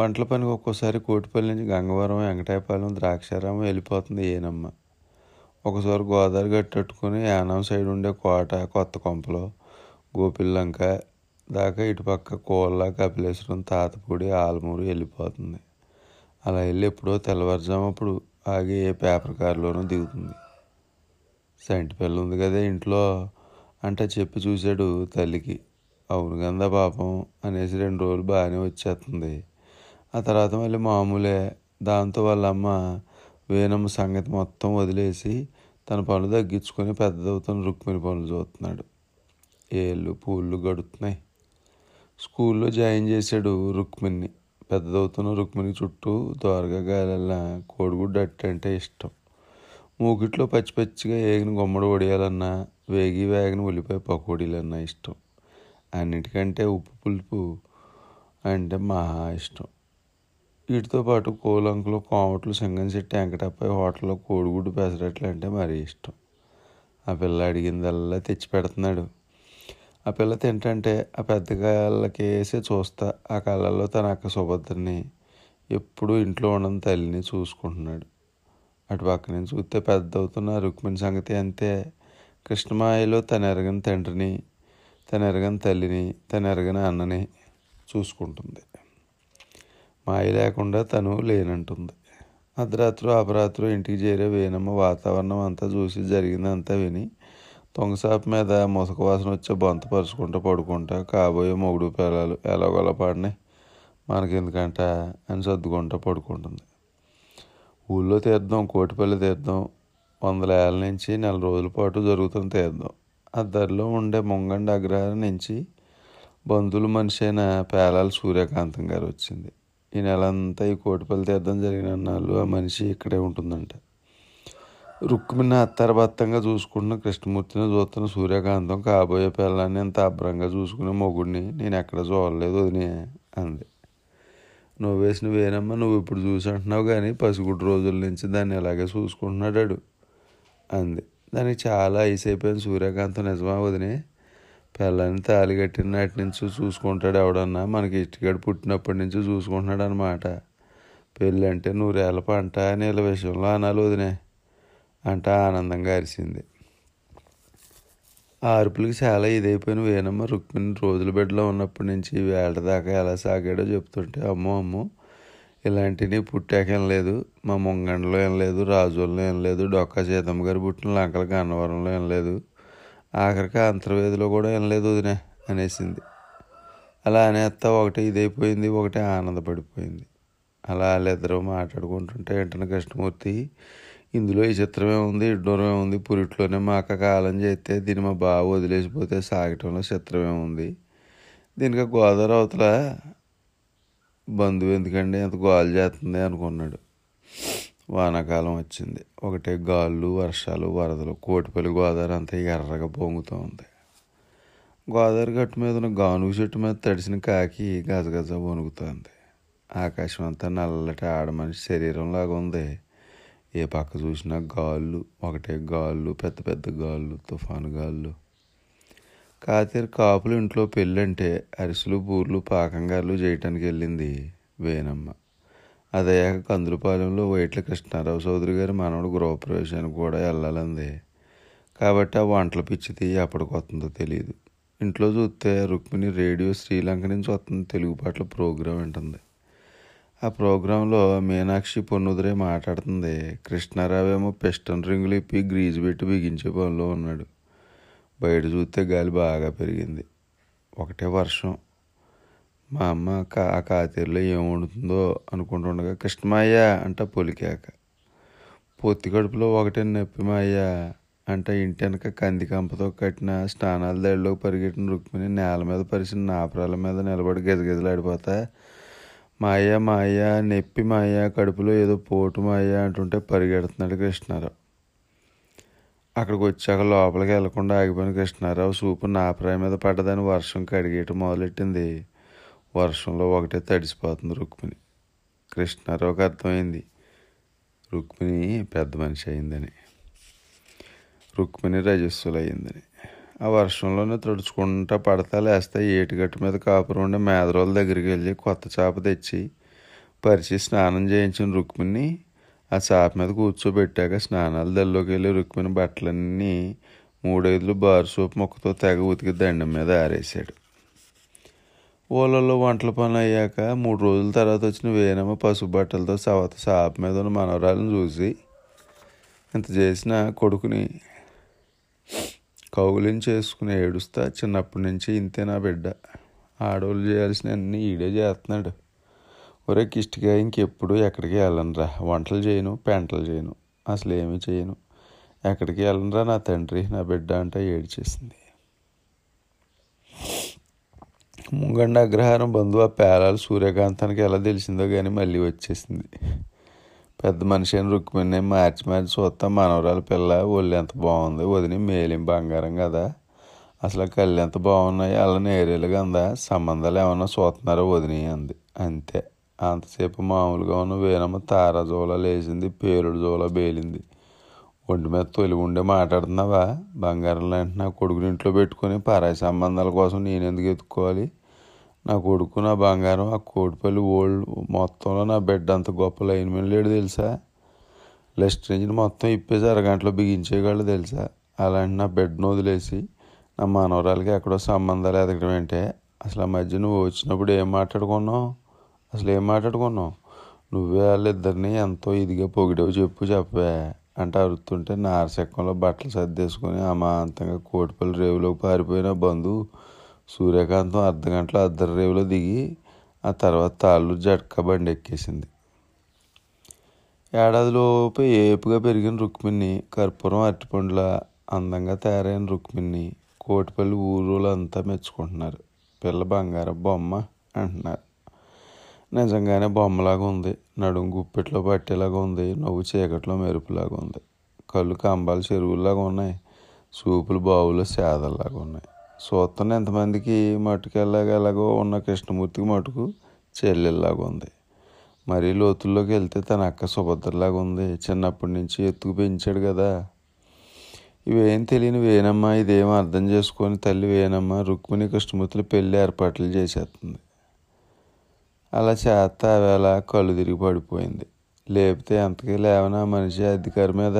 వంటల పనికి ఒక్కోసారి కోటిపల్లి నుంచి గంగవరం, వెంకటాయపాలెం, ద్రాక్షారామం వెళ్ళిపోతుంది ఏనమ్మ. ఒకసారి గోదావరి గట్టట్టుకుని యానం సైడ్ ఉండే కోట, కొత్త కొంపలో, గోపిల్లంక దాకా ఇటుపక్క కోళ్ళ, కపిలేశ్వరం, తాతపూడి, ఆలమూరు వెళ్ళిపోతుంది. అలా వెళ్ళి ఎప్పుడో తెల్లవారుజామప్పుడు ఆగి ఏ పేపర్ కారులోనూ దిగుతుంది. సంటి పిల్ల ఉంది కదే ఇంట్లో అంట చెప్పి చూశాడు తల్లికి. అవును కదా పాపం అనేసి 2 రోజులు బాగానే వచ్చేస్తుంది. ఆ తర్వాత మళ్ళీ మామూలే. దాంతో వాళ్ళమ్మ వేణమ్మ సంగతి మొత్తం వదిలేసి తన పనులు తగ్గించుకొని పెద్దదవుతున్న రుక్మిణి పనులు చూస్తున్నాడు. ఏళ్ళు పూళ్ళు గడుతున్నాయి. స్కూల్లో జాయిన్ చేశాడు రుక్మిణిని. పెద్దదవుతున్న రుక్మిణి చుట్టూ దోరగా గాలల్లా కోడిగుడ్డు అట్టంటే ఇష్టం. మూకిట్లో పచ్చి పచ్చిగా ఏగిన గుమ్మడి వడియాలన్నా, వేగి వేగిన ఉల్లిపాయ పకోడీలన్నా ఇష్టం. అన్నిటికంటే ఉప్పు పులుపు అంటే మహా ఇష్టం. వీటితో పాటు కోలంకలో, కోమట్లు, సింగంశెట్టి, వెంకటప్పయ్య హోటల్లో కోడిగుడ్డు పెసరట్లు అంటే మరీ ఇష్టం. ఆ పిల్ల అడిగిందల్లా తెచ్చి పెడుతున్నాడు. ఆ పిల్ల తింటంటే ఆ పెద్ద కళ్ళకేసే చూస్తా ఆ కళ్ళల్లో తన అక్క సుభద్రని, ఎప్పుడూ ఇంట్లో ఉన్న తల్లిని చూసుకుంటున్నాడు. అటు పక్క నుంచి చూస్తే పెద్ద అవుతున్న రుక్మిణి సంగతి అంతే. కృష్ణమాయలో తను ఎరగని తండ్రిని, తను ఎరగని తల్లిని, తను ఎరగని అన్నని చూసుకుంటుంది. మాయ లేకుండా తను లేనంటుంది. అర్ధరాత్రు అపరాత్రు ఇంటికి చేరే వేణమ్మ వాతావరణం అంతా చూసి జరిగిందంతా విని తొంగసాపు మీద ముసక వాసన వచ్చే బొంత పరుచుకుంటూ పడుకుంటా కాబోయే మొగుడు పిల్లలు ఎలాగోలా పాడినాయి మనకెందుకంట అని సర్దుకుంటూ పడుకుంటుంది. ఊళ్ళో తీర్థం, కోటిపల్లి తీర్థం, 100 ఏళ్ళ నుంచి 4 రోజుల పాటు జరుగుతున్న తీర్థం. ఆ ధరలో ఉండే ముంగండి అగ్రహారం నుంచి బంధువుల మనిషి అయిన పేలాల సూర్యకాంతం గారు వచ్చింది. ఈ నెలంతా ఈ కోటిపల్లి తీర్థం జరిగిన నాళ్ళు ఆ మనిషి ఇక్కడే ఉంటుందంట. రుక్మిణి అత్తరబత్తంగా చూసుకుంటున్న కృష్ణమూర్తిని చూస్తున్న సూర్యకాంతం కాబోయే పిల్లాన్ని ఎంత అభ్రంగా చూసుకునే మొగుడిని నేను ఎక్కడ చూడలేదు వదినే అంది. నువ్వేసిన వేణమ్మ నువ్వు ఇప్పుడు చూసంటున్నావు కానీ పసిగుడ్డు రోజుల నుంచి దాన్ని ఇలాగే చూసుకుంటున్నాడాడు అంది. దానికి చాలా ఐసైపోయిన సూర్యకాంతం నిజమా వదినే, పిల్లాన్ని తాళి కట్టిన నాటి నుంచి చూసుకుంటాడు ఎవడన్నా, మనకి ఇష్టగాడు పుట్టినప్పటి నుంచి చూసుకుంటున్నాడు అన్నమాట. పెళ్ళి అంటే 100 ఏళ్ళ పంట అని ఇలా విషయంలో అనాలి వదినే అంట ఆనందంగా అరిసింది. ఆ అరుపులకి చాలా ఇదైపోయిన వేణమ్మ రుక్మిణి రోజుల బిడ్డలో ఉన్నప్పటి నుంచి వేళ దాకా ఎలా సాగాడో చెప్తుంటే అమ్మో ఇలాంటిని పుట్టాక ఏం లేదు, మా ముంగండలో ఏం లేదు, రాజుల్లో ఏం లేదు, డొక్కా సీతమ్మ గారు పుట్టిన లంకలకి అన్నవరంలో ఏం లేదు, ఆఖరికి అంతర్వేదిలో కూడా ఏం లేదు వదినే అనేసింది. అలా అనేస్తా ఒకటే ఇదైపోయింది, ఒకటే ఆనందపడిపోయింది. అలా వాళ్ళిద్దరూ మాట్లాడుకుంటుంటే వెంటనే కృష్ణమూర్తి ఇందులో ఈ చిత్రమే ఉంది, ఇడ్డూరమే ఉంది, పురిట్లోనే మా అక్క కాలం చేస్తే దీన్ని మా బావ వదిలేసిపోతే సాగటంలో చిత్రమే ఉంది, దీనికి గోదావరి అవతల బంధువు ఎందుకండి ఎంత గోలు చేస్తుంది అనుకున్నాడు. వానాకాలం వచ్చింది, ఒకటే గాళ్ళు, వర్షాలు, వరదలు, కోటిపల్లి గోదావరి అంతా ఎర్రగా పొంగుతూ ఉంది. గోదావరి గట్టు మీద ఉన్న గానుగు చెట్టు మీద తడిసిన కాకి గజగజ వణుకుతుంది. ఆకాశం అంతా నల్లటి ఆడమనిషి శరీరంలాగా ఉంది. ఏ పక్క చూసినా గాళ్ళు, ఒకటే గాళ్ళు, పెద్ద పెద్ద గాళ్ళు, తుఫాను గాళ్ళు. కాతేరు కాపులు ఇంట్లో పెళ్ళంటే అరిసెలు, బూర్లు, పాకంగారులు చేయటానికి వెళ్ళింది వేణమ్మ. అదయ్యాక కందులపాలెంలో వైట్ల కృష్ణారావు చౌదరి గారి మనవడు గృహప్రవేశానికి కూడా వెళ్ళాలంది. కాబట్టి ఆ వంటల పిచ్చిది ఎప్పటికి వస్తుందో తెలియదు. ఇంట్లో చూస్తే రుక్మిణి రేడియో శ్రీలంక నుంచి వస్తుంది తెలుగు పాటల ప్రోగ్రాం ఉంటుంది. ఆ ప్రోగ్రాంలో మీనాక్షి పొన్నుదురే మాట్లాడుతుంది. కృష్ణారావేమో పిస్టన్ రింగులు ఇప్పి గ్రీజు పెట్టి బిగించే పనిలో ఉన్నాడు. బయట చూస్తే గాలి బాగా పెరిగింది, ఒకటే వర్షం. మా అమ్మ ఆ కాతీరులో ఏముంటుందో అనుకుంటుండగా కృష్ణమాయ్య అంట పొలికాక, పొత్తి కడుపులో ఒకటే నొప్పి మాయ్య అంట ఇంటి వెనక కంది కంపతో కట్టిన స్నానాల దాడిలో పరిగెట్టిన రుక్మిణి నేల మీద పరిచిన నాపరాల మీద నిలబడి గజగజలాడిపోతా మాయ మాయ నెప్పి మాయ కడుపులో ఏదో పోటు మాయ అంటుంటే పరిగెడుతున్నాడు కృష్ణారావు. అక్కడికి వచ్చాక లోపలికి వెళ్లకుండా ఆగిపోయిన కృష్ణారావు సూపు నాపరాయి మీద పడ్డదని వర్షం కడిగేయటం మొదలెట్టింది. వర్షంలో ఒకటే తడిసిపోతుంది రుక్మిణి. కృష్ణారావుకి అర్థమైంది రుక్మిణి పెద్ద మనిషి అయిందని, రుక్మిణి రజస్సులయ్యిందని. ఆ వర్షంలోనే తుడుచుకుంటా పడతా లేస్తా ఏటిగట్టు మీద కాపురం ఉండే మేదరోళ్ళ దగ్గరికి వెళ్ళి కొత్త చేప తెచ్చి పరిచి స్నానం చేయించిన రుక్మిణి ఆ చేప మీద కూర్చోబెట్టాక స్నానాల దల్లోకి వెళ్ళి రుక్మిణి బట్టలన్నీ 3-5 బారు సోపు మొక్కతో తెగ ఉతికి దండం మీద ఆరేశాడు. ఓలలో వంటల పనులు అయ్యాక 3 రోజుల తర్వాత వచ్చిన వేణమ్మ పసుపు బట్టలతో సవత చేప మీద ఉన్న మనవరాలను చూసి ఇంత చేసిన కొడుకుని కౌగులిని చేసుకుని ఏడుస్తా, చిన్నప్పటి నుంచి ఇంతే నా బిడ్డ, ఆడవాళ్ళు చేయాల్సిన అన్నీ ఈడే చేస్తున్నాడు, ఒరే కిష్టిగా ఇంకెప్పుడు ఎక్కడికి వెళ్ళనరా, వంటలు చేయను, పెంటలు చేయను, అసలు ఏమీ చేయను, ఎక్కడికి వెళ్ళనరా నా తండ్రి నా బిడ్డ అంటే ఏడ్చేసింది. ముంగండ అగ్రహారం బంధువు ఆ పేలాల సూర్యకాంతానికి ఎలా తెలిసిందో కానీ మళ్ళీ వచ్చేసింది. పెద్ద మనిషి అని రుక్మిణి మార్చి మార్చి చూస్తాం మనవరాలు పిల్ల ఒళ్ళు ఎంత బాగుంది వదిలి, మేలిం బంగారం కదా, అసలు కళ్ళు ఎంత బాగున్నాయి, అలా నేరేలుగా అందా, సంబంధాలు ఏమన్నా చూస్తున్నారో వదిలి అంది. అంతే, అంతసేపు మామూలుగా ఉన్న వేణమ్మ తారా జోల లేచింది, పేరుడు జోల బేలింది. ఒంటి మీద తొలిగి ఉండే మాట్లాడుతున్నావా, బంగారం లాంటి నా కొడుకుని ఇంట్లో పెట్టుకొని పరాయి సంబంధాల కోసం నేనెందుకు ఎత్తుకోవాలి, నా కొడుకు నా బంగారం, ఆ కోడిపల్లి ఓల్డ్ మొత్తంలో నా బిడ్డ అంత గొప్ప లైన్మెన్ లేడు తెలుసా, లెస్ట్ రేంజ్ని మొత్తం ఇప్పేసి అరగంటలో బిగించేవాళ్ళు తెలుసా. అలాంటి నా బెడ్ను వదిలేసి నా మనవరాలకి ఎక్కడో సంబంధాలు ఎదగడం అంటే అసలు ఆ మధ్య నువ్వు వచ్చినప్పుడు ఏం మాట్లాడుకున్నావు నువ్వే వాళ్ళిద్దరిని ఎంతో ఇదిగా పొగిడేవి చెప్పే అంటే అరుతుంటే నారసెక్కంలో బట్టలు సర్దేసుకొని అమాంతంగా కోటిపల్లి రేవులోకి పారిపోయిన బంధువు సూర్యకాంతం అర్ధగంటలో అద్దరి రేవులో దిగి ఆ తర్వాత తాళ్ళు జట్కా బండి ఎక్కేసింది. ఏడాదిలోపు ఏపుగా పెరిగిన రుక్మిణి, కర్పూరం అరటిపండులా అందంగా తయారైన రుక్మిణి కోటిపల్లి ఊరోళ్ళంతా మెచ్చుకుంటున్నారు. పిల్ల బంగారం బొమ్మ అంటున్నారు. నిజంగానే బొమ్మలాగా ఉంది, నడుము గుప్పెట్లో పట్టేలాగా ఉంది, నవ్వు చీకట్లో మెరుపులాగా ఉంది, కళ్ళు కంబాలు చెరువుల్లాగా ఉన్నాయి, సూపులు బావులు సేదల్లాగా ఉన్నాయి. సూత్రం ఎంతమందికి మటుకెళ్ళగా ఎలాగో ఉన్న కృష్ణమూర్తికి మటుకు చెల్లెల్లాగా ఉంది. మరీ లోతుల్లోకి వెళ్తే తన అక్క సుభద్రలాగా ఉంది. చిన్నప్పటి నుంచి ఎత్తుకు పెంచాడు కదా. ఇవేం తెలియని వేనమ్మా, ఇదేమో అర్థం చేసుకొని తల్లి వేనమ్మ రుక్మిణి కృష్ణమూర్తులు పెళ్ళి ఏర్పాట్లు చేసేస్తుంది. అలా చేత వేళ కళ్ళు తిరిగి పడిపోయింది. లేపితే అంతకీ లేవనా మనిషి అధికారి మీద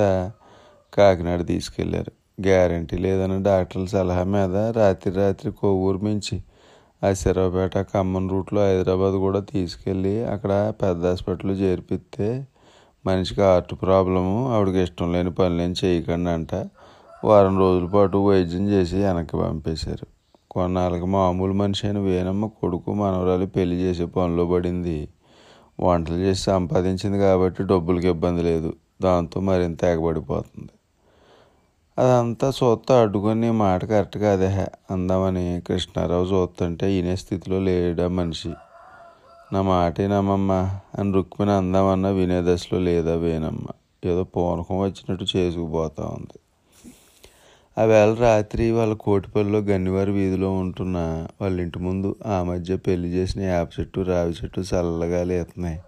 కాకినాడ తీసుకెళ్లారు. గ్యారంటీ లేదన్న డాక్టర్ల సలహా మీద రాత్రి కొవ్వూరు మించి ఆశీర్వాపేట ఖమ్మం రూట్లో హైదరాబాద్ కూడా తీసుకెళ్ళి అక్కడ పెద్ద హాస్పిటల్లో చేర్పిస్తే మనిషికి హార్ట్ ప్రాబ్లము, ఆవిడకి ఇష్టం లేని పనులేం చేయకండి అంట 1 వారం రోజుల పాటు వైద్యం చేసి వెనక్కి పంపేశారు. కొన్నాళ్ళకి మామూలు మనిషి అయిన వేణమ్మ కొడుకు మనవరాలు పెళ్లి చేసే పనిలో పడింది. వంటలు చేసి సంపాదించింది కాబట్టి డబ్బులకి ఇబ్బంది లేదు. దాంతో మరింత ఎగబడిపోతుంది. అదంతా చూస్తా అడ్డుకొని మాట కరెక్ట్ కాదే అందామని కృష్ణారావు చూస్తుంటే ఈయనే స్థితిలో లేడా మనిషి. నా మాటేనమ్మమ్మ అని రుక్మిణి అందామన్నా వినే దశలో లేదా వేనమ్మ. ఏదో పూనకం వచ్చినట్టు చేసుకుపోతూ ఉంది. ఆ వేళ రాత్రి వాళ్ళ కోటిపల్లిలో గన్నివారి వీధిలో ఉంటున్న వాళ్ళ ఇంటి ముందు ఆ మధ్య పెళ్లి చేసిన యాప చెట్టు రావి చెట్టు చల్లగా లేతున్నాయి.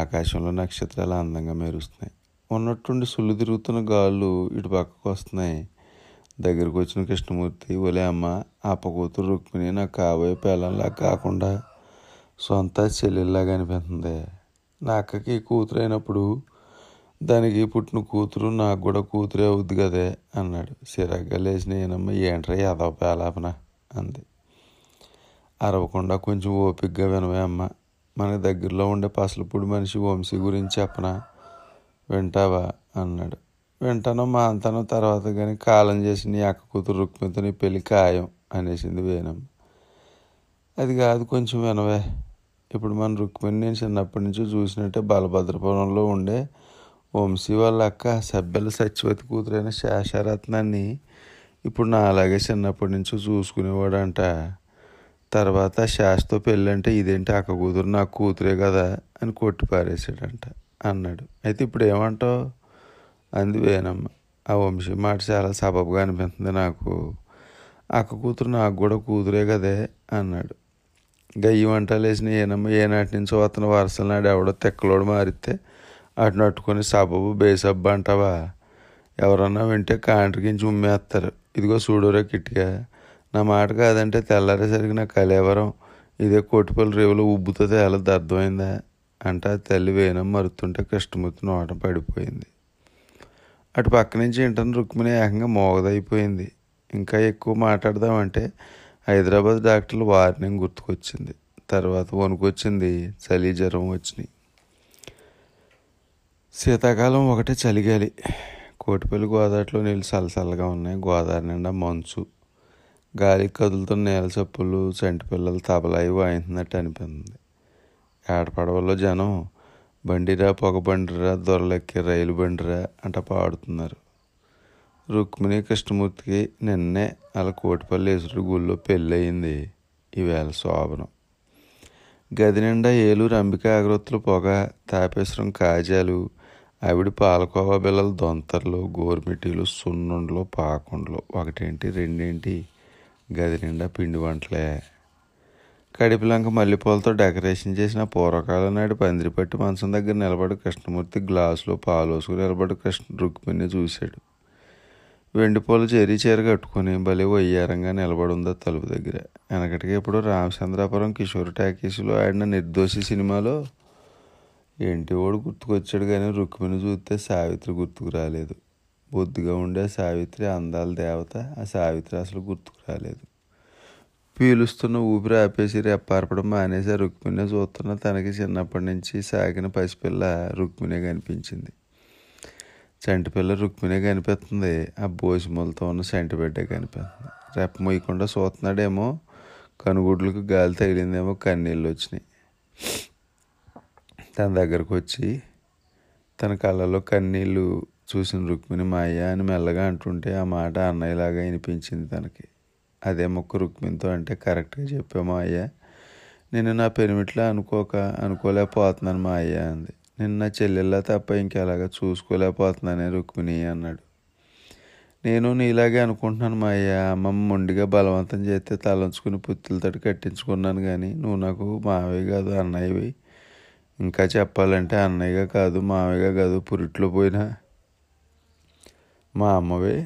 ఆకాశంలో నక్షత్రాలు అందంగా మెరుస్తున్నాయి. ఉన్నట్టుండి సుళ్ళు తిరుగుతున్న గాళ్ళు ఇటు పక్కకు వస్తున్నాయి. దగ్గరకు వచ్చిన కృష్ణమూర్తి, ఒలే అమ్మ, అప్పకూతురు రుక్మిణి నాకు కాబోయే పిల్లల్లా కాకుండా సొంత చెల్లెల్లాగా అనిపిస్తుంది. నా అక్కకి కూతురు అయినప్పుడు దానికి పుట్టిన కూతురు నాకు కూడా కూతురే అవుద్ది కదే అన్నాడు. సిరాగ్గా లేచిన ఏనమ్మ, ఏంట్రా అదవ పేలాపన అంది. అరవకుండా కొంచెం ఓపికగా వినవే అమ్మ, మన దగ్గరలో ఉండే పసలపూడి మనిషి వంశీ గురించి చెప్పనా, వింటావా అన్నాడు. వింటాను మా అంతను తర్వాత, కానీ కాలం చేసి నీ అక్క కూతురు రుక్మిణితో నీ పెళ్ళి ఖాయం అనేసింది వేణమ్మ. అది కాదు, కొంచెం వినవే. ఇప్పుడు మన రుక్మిణి నేను చిన్నప్పటి నుంచి చూసినట్టే బలభద్రపురంలో ఉండే వంశీ వాళ్ళ అక్క సభ్యుల సత్యవతి కూతురైన శేషరత్నాన్ని ఇప్పుడు నా అలాగే చిన్నప్పటి నుంచి చూసుకునేవాడంట. తర్వాత శేషతో పెళ్ళంటే ఇదేంటి అక్క కూతురు నాకు కూతురే కదా అని కొట్టిపారేసాడంట అన్నాడు. అయితే ఇప్పుడు ఏమంటావు అంది వేణమ్మ. ఆ వంశీ మాట చాలా సబబుగా అనిపిస్తుంది నాకు. అక్క కూతురు నాకు కూడా కూతురే కదే అన్నాడు. గయ్యి వంటలు వేసిన ఏనమ్మ ఏనాటి నుంచో అతను వరుసల నాడు ఎవడో తెక్కలోడు మారితే అటును అట్టుకొని సబబు బేసబ్బు అంటావా, ఎవరన్నా వింటే కాంట్రికించి ఉమ్మేస్తారు. ఇదిగో చూడరా కిట్టిగా, నా మాట కాదంటే తెల్లారేసరికి నా కలేవరం ఇదే కోటిపల్లి రేవులో ఉబ్బుతో తేలదు, అర్థమైందా అంటే ఆ తల్లి వేణమ్మ మరుతుంటే కృష్ణమూర్తి నోట పడిపోయింది. అటు పక్క నుంచి ఇంటర్ని రుక్మిణి ఏకంగా మోగదైపోయింది. ఇంకా ఎక్కువ మాట్లాడదామంటే హైదరాబాద్ డాక్టర్లు వార్నింగ్ గుర్తుకొచ్చింది. తర్వాత వణుకొచ్చింది, చలి జ్వరం వచ్చినాయి. శీతాకాలం ఒకటే చలిగాలి. కోటిపల్లి గోదావరిలో నీళ్ళు చల్లచల్లగా ఉన్నాయి. గోదావరి నిండా మంచు, గాలికి కదులుతున్న నేల చప్పులు, చంటి పిల్లలు తబలాయి వాయించినట్టు అనిపించింది. ఆడపడవల్లో జనం బండిరా, పొగ బండిరా, దొరలెక్కి రైలు బండిరా అంట పాడుతున్నారు. రుక్మిణి కృష్ణమూర్తికి నిన్నే అలా కోటిపల్లి ఏసుడు గుళ్ళో పెళ్ళి అయింది. ఈవేళ శోభనం. గది నిండా ఏలూరు అంబిక అగరొత్తులు పొగ, తాపేశ్వరం కాజాలు, ఆవిడి పాలకోవా బిళ్ళలు, దొంతర్లు, గోరుమిటీలు, సున్నుండ్లు, పాకుండ్లు, ఒకటేంటి రెండేంటి గది నిండా పిండి వంటలే. కడిపిలంక మల్లెపూలతో డెకరేషన్ చేసిన పూర్వకాల నాటి పందిరిపట్టి మంచం దగ్గర నిలబడి కృష్ణమూర్తి గ్లాసులో పాలోసుకు నిలబడి రుక్మిణి చూశాడు. వెండిపూలు చెరీ చీర కట్టుకుని భలే వయ్యారంగా నిలబడి ఉందా తలుపు దగ్గర. వెనకటికి ఎప్పుడు రామచంద్రాపురం కిషోర్ టాకీసులో ఆడిన నిర్దోషి సినిమాలో ఇంటివాడు గుర్తుకొచ్చాడు, కానీ రుక్మిణి చూస్తే సావిత్రి గుర్తుకు రాలేదు. బొద్దుగా ఉండే సావిత్రి అందాల దేవత, ఆ సావిత్రి అసలు గుర్తుకు రాలేదు. పీలుస్తున్న ఊపిరి ఆపేసి రెప్పార్పడం మానేసి రుక్మిణి చూస్తున్న తనకి చిన్నప్పటి నుంచి సాగిన పసిపిల్ల రుక్మిణి కనిపించింది. చంటిపిల్ల రుక్మిణి కనిపిస్తుంది, ఆ బోసిమూలతో ఉన్న చంటిబిడ్డ కనిపిస్తుంది. రెప్ప మొయ్యకుండా చూస్తున్నాడేమో, కనుగుడ్లకు గాలి తగిలిందేమో, కన్నీళ్ళు వచ్చినాయి. తన దగ్గరకు వచ్చి తన కళ్ళలో కన్నీళ్ళు చూసిన రుక్మిణి మాయ అని మెల్లగా అంటుంటే ఆ మాట అన్నయ్యలాగా వినిపించింది తనకి. అదే మొక్క రుక్మిణితో అంటే కరెక్ట్గా చెప్పామా అయ్యా, నేను నా పెనిమిట్లా అనుకోలేకపోతున్నాను మా అయ్యా అంది. నేను నా చెల్లెల్లా తప్ప ఇంకెలాగా చూసుకోలేకపోతున్నానే రుక్మిణి అన్నాడు. నేను నీలాగే అనుకుంటున్నాను మా అయ్యా, అమ్మమ్మ మొండిగా బలవంతం చేస్తే తలంచుకుని పుత్తులతోటి కట్టించుకున్నాను, కానీ నువ్వు నాకు మావయ్య కాదు అన్నయ్యవి, ఇంకా చెప్పాలంటే అన్నయ్యగా కాదు మావయ్యగా కాదు పురిట్లో పోయినా మా అమ్మవే,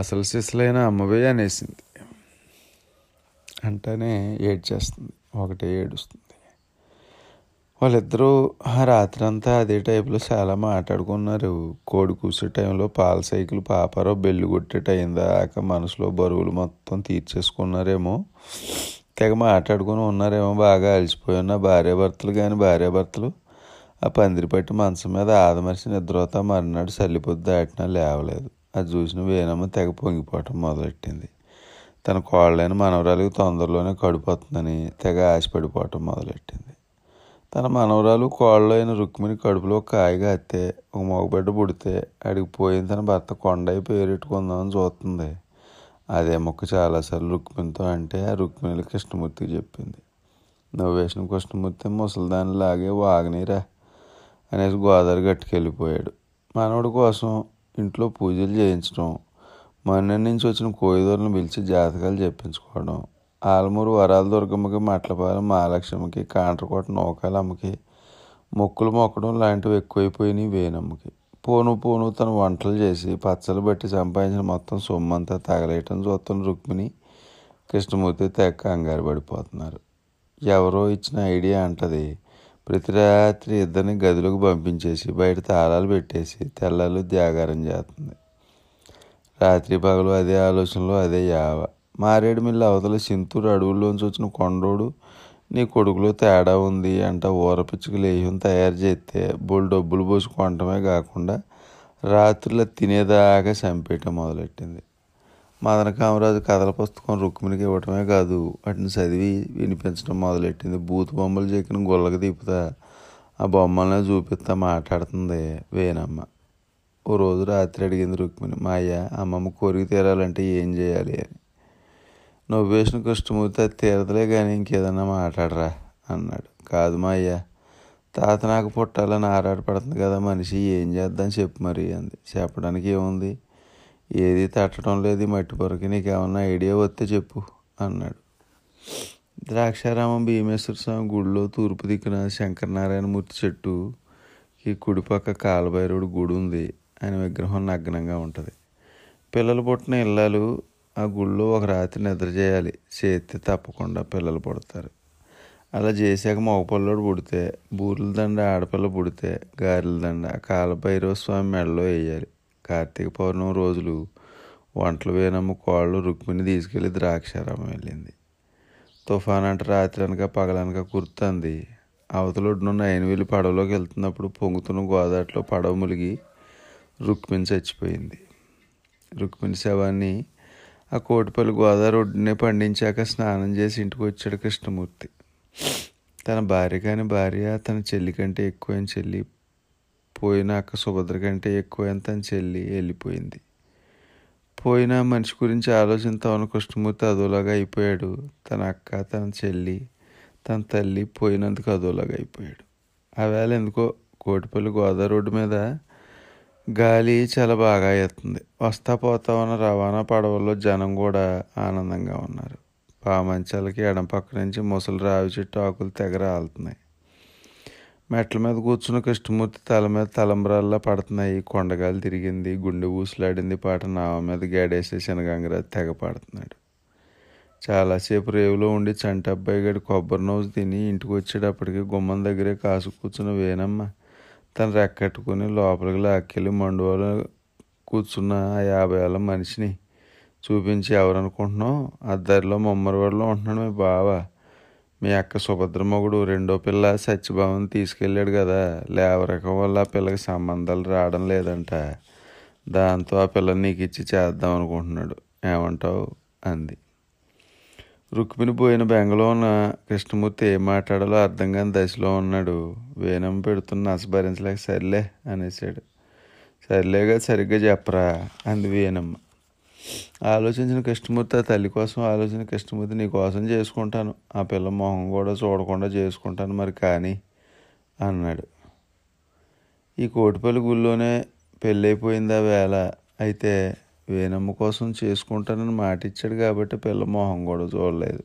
అసలు సిసలైన అమ్మవే అనేసింది. అంటేనే ఏడ్చేస్తుంది, ఒకటే ఏడుస్తుంది. వాళ్ళిద్దరూ ఆ రాత్రి అంతా అదే టైపులో చాలా మాట్లాడుకున్నారు. కోడి కూసే టైంలో పాల సైకిల్ పాపరో బెల్లు కొట్టేట అయిందాక మనసులో బరువులు మొత్తం తీర్చేసుకున్నారేమో, తెగ మాట్లాడుకుని ఉన్నారేమో. బాగా అలిసిపోయిన భార్యాభర్తలు, కానీ భార్యాభర్తలు ఆ పందిరి పట్టి మంచం మీద ఆదమరిసి నిద్రతో మరునాడు చల్లిపోద్దు దాటినా లేవలేదు. అది చూసిన వేణమ్మ తెగ పొంగిపోవటం మొదలెట్టింది. తన కోళ్ళైన మనవరాలికి తొందరలోనే కడుపుతుందని తెగ ఆశపడిపోవటం మొదలెట్టింది. తన మనవరాలు కోళ్ళైన రుక్మిణి కడుపులో కాయగా అత్తే ఒక మగబిడ్డ పుడితే అడిగి పోయిన తన భర్త కొండై పేరెట్టుకుందామని చూస్తుంది. అదే మొక్క చాలాసార్లు రుక్మిణితో అంటే ఆ రుక్మిణిలో కృష్ణమూర్తికి చెప్పింది. నవ్వేసిన కృష్ణమూర్తి ముసలిదాని లాగే వాగనీరా అనేసి గోదావరి గట్టుకెళ్ళిపోయాడు. మనవడి కోసం ఇంట్లో పూజలు చేయించడం, మన నుంచి వచ్చిన కోయిదూరను పిలిచి జాతకాలు చెప్పించుకోవడం, ఆలమూరు వరాల దుర్గమ్మకి, మట్లపాలెం మహాలక్ష్మికి, కాంట్రకోట నౌకాలమ్మకి మొక్కులు మొక్కడం లాంటివి ఎక్కువైపోయినాయి వేణమ్మకి. పోను తను వంటలు చేసి పచ్చలు బట్టి సంపాదించిన మొత్తం సొమ్మంతా తగలేయటం చూస్తున్న రుక్మిణి కృష్ణమూర్తి తెగ కంగారు పడిపోతున్నారు. ఎవరో ఇచ్చిన ఐడియా అంటది, ప్రతి రాత్రి ఇద్దరిని గదిలోకి పంపించేసి బయట తాళాలు పెట్టేసి తెల్లలు త్యాగారం చేస్తుంది. రాత్రి పగలు అదే ఆలోచనలో అదే యావ. మారేడు మిల్లు అవతల సింతూరు అడవుల్లోంచి వచ్చిన కొండోడు నీ కొడుకులో తేడా ఉంది అంట ఊరపిచ్చుకు లేహ్యం తయారు చేస్తే బోళ్ళు డబ్బులు పోసి కొనటమే కాకుండా రాత్రుల తినేదాకా చంపేయటం మొదలెట్టింది. మదన కామరాజు కథల పుస్తకం రుక్మిణికి ఇవ్వటమే కాదు, వాటిని చదివి వినిపించడం మొదలెట్టింది. బూతు బొమ్మలు చెక్కిన గొల్లకి తిప్పుతా ఆ బొమ్మలనే చూపిస్తా మాట్లాడుతుంది వేణమ్మ. ఓ రోజు రాత్రి అడిగింది రుక్మిణి, మా అయ్య అమ్మమ్మ కోరిక తీరాలంటే ఏం చేయాలి అని. నవ్వేసిన కృష్ణమూర్తి అది తీరదులే కానీ ఇంకేదన్నా మాట్లాడరా అన్నాడు. కాదు మా అయ్య, తాత నాకు పుట్టాలని ఆరాటపడుతుంది కదా మనిషి, ఏం చేద్దాం చెప్పు మరి అంది. చెప్పడానికి ఏముంది, ఏది తట్టడం లేదు మట్టి పొరకి, నీకు ఏమన్నా ఐడియా వస్తే చెప్పు అన్నాడు. ద్రాక్షారామం భీమేశ్వర స్వామి గుడిలో తూర్పు దిక్కున శంకరనారాయణమూర్తి చెట్టు ఈ కుడిపక్క కాలభైరవుడు గుడి ఉంది, ఆయన విగ్రహం నగ్నంగా ఉంటుంది. పిల్లలు పుట్టిన ఇళ్ళాలు ఆ గుడిలో ఒక రాత్రి నిద్ర చేయాలి, చేస్తే తప్పకుండా పిల్లలు పుడతారు. అలా చేశాక మగపిల్లడు పుడితే బూర్ల దండ, ఆడపిల్ల పుడితే గారెల దండ కాలభైరవ స్వామి మెడలో వేయాలి. కార్తీక పౌర్ణమి రోజులు వంటలు వేణమ్మ కోళ్ళు రుక్మిణి తీసుకెళ్ళి ద్రాక్షారామం వెళ్ళింది. తుఫాన్ అంటే రాత్రి అనక పగలనక కుర్తుంది. అవతలొడ్డునున్న ఐనవేలు పడవలోకి వెళ్తున్నప్పుడు పొంగుతున్న గోదాట్లో పడవ ములిగి రుక్మిణి చచ్చిపోయింది. రుక్మిణి శవాన్ని ఆ కోటిపల్లి గోదావరి ఒడ్డునే పండించాక స్నానం చేసి ఇంటికి వచ్చాడు కృష్ణమూర్తి. తన భార్య కాని భార్య, తన చెల్లి కంటే ఎక్కువ అని చెల్లి పోయినాక సుభద్ర కంటే ఎక్కువ ఎంత అని చెల్లి వెళ్ళిపోయింది. పోయినా మనిషి గురించి ఆలోచిస్తామని కృష్ణమూర్తి అదోలాగా అయిపోయాడు. తన అక్క, తన చెల్లి, తన తల్లి పోయినందుకు అదోలాగా అయిపోయాడు. ఆవేళ ఎందుకో కోటిపల్లి గోదావరి రోడ్డు మీద గాలి చాలా బాగా ఎత్తుంది. వస్తా పోతా ఉన్న రవాణా పడవల్లో జనం కూడా ఆనందంగా ఉన్నారు. పామంచాలకి ఎడం పక్క నుంచి ముసలి రావి చెట్టు ఆకులు తెగ రాలుతున్నాయి. మెట్ల మీద కూర్చున్న కృష్ణమూర్తి తల మీద తలంబ్రాల్లా పడుతున్నాయి. కొండగాలు తిరిగింది, గుండె ఊసులాడింది పాట నావ మీద గేడేసే శనగంగరా తెగ పాడుతున్నాడు. చాలాసేపు రేవులో ఉండి చంటబ్బాయిగడి కొబ్బరి నవ్వు తిని ఇంటికి వచ్చేటప్పటికి గుమ్మం దగ్గరే కాసు కూర్చున్న వేణమ్మ తను రెక్కట్టుకుని లోపలికి లాక్కెళ్ళి మండువాలో కూర్చున్న 50 ఏళ్ళ మనిషిని చూపించి, ఎవరనుకుంటున్నావు? అద్దరిలో మమ్మరివాడలో ఉంటున్నాడు మీ బావ, మీ అక్క సుభద్రమ్మగుడు రెండో పిల్ల సత్యభావని తీసుకెళ్ళాడు కదా, లేవరకం వల్ల ఆ పిల్లకి సంబంధాలు రావడం లేదంట, దాంతో ఆ పిల్లని నీకు ఇచ్చి చేద్దాం అనుకుంటున్నాడు, ఏమంటావు అంది. రుక్మిణి పోయిన బెంగలో ఉన్న కృష్ణమూర్తి ఏం మాట్లాడాలో అర్థం కాని దశలో ఉన్నాడు. వేణం పెడుతున్న అస భరించలేక సర్లే అనేసాడు. సర్లేగా సరిగ్గా చెప్పరా అంది వేణమ్మ. ఆలోచించిన కృష్ణమూర్తి ఆ తల్లి కోసం ఆలోచన కృష్ణమూర్తి నీ కోసం చేసుకుంటాను, ఆ పిల్ల మొహం కూడా చూడకుండా చేసుకుంటాను మరి కానీ అన్నాడు. ఈ కోటిపల్లి గుళ్ళోనే పెళ్ళైపోయింది ఆ వేళ, అయితే వేణమ్మ కోసం చేసుకుంటానని మాట ఇచ్చాడు కాబట్టి పిల్ల మొహం కూడా చూడలేదు.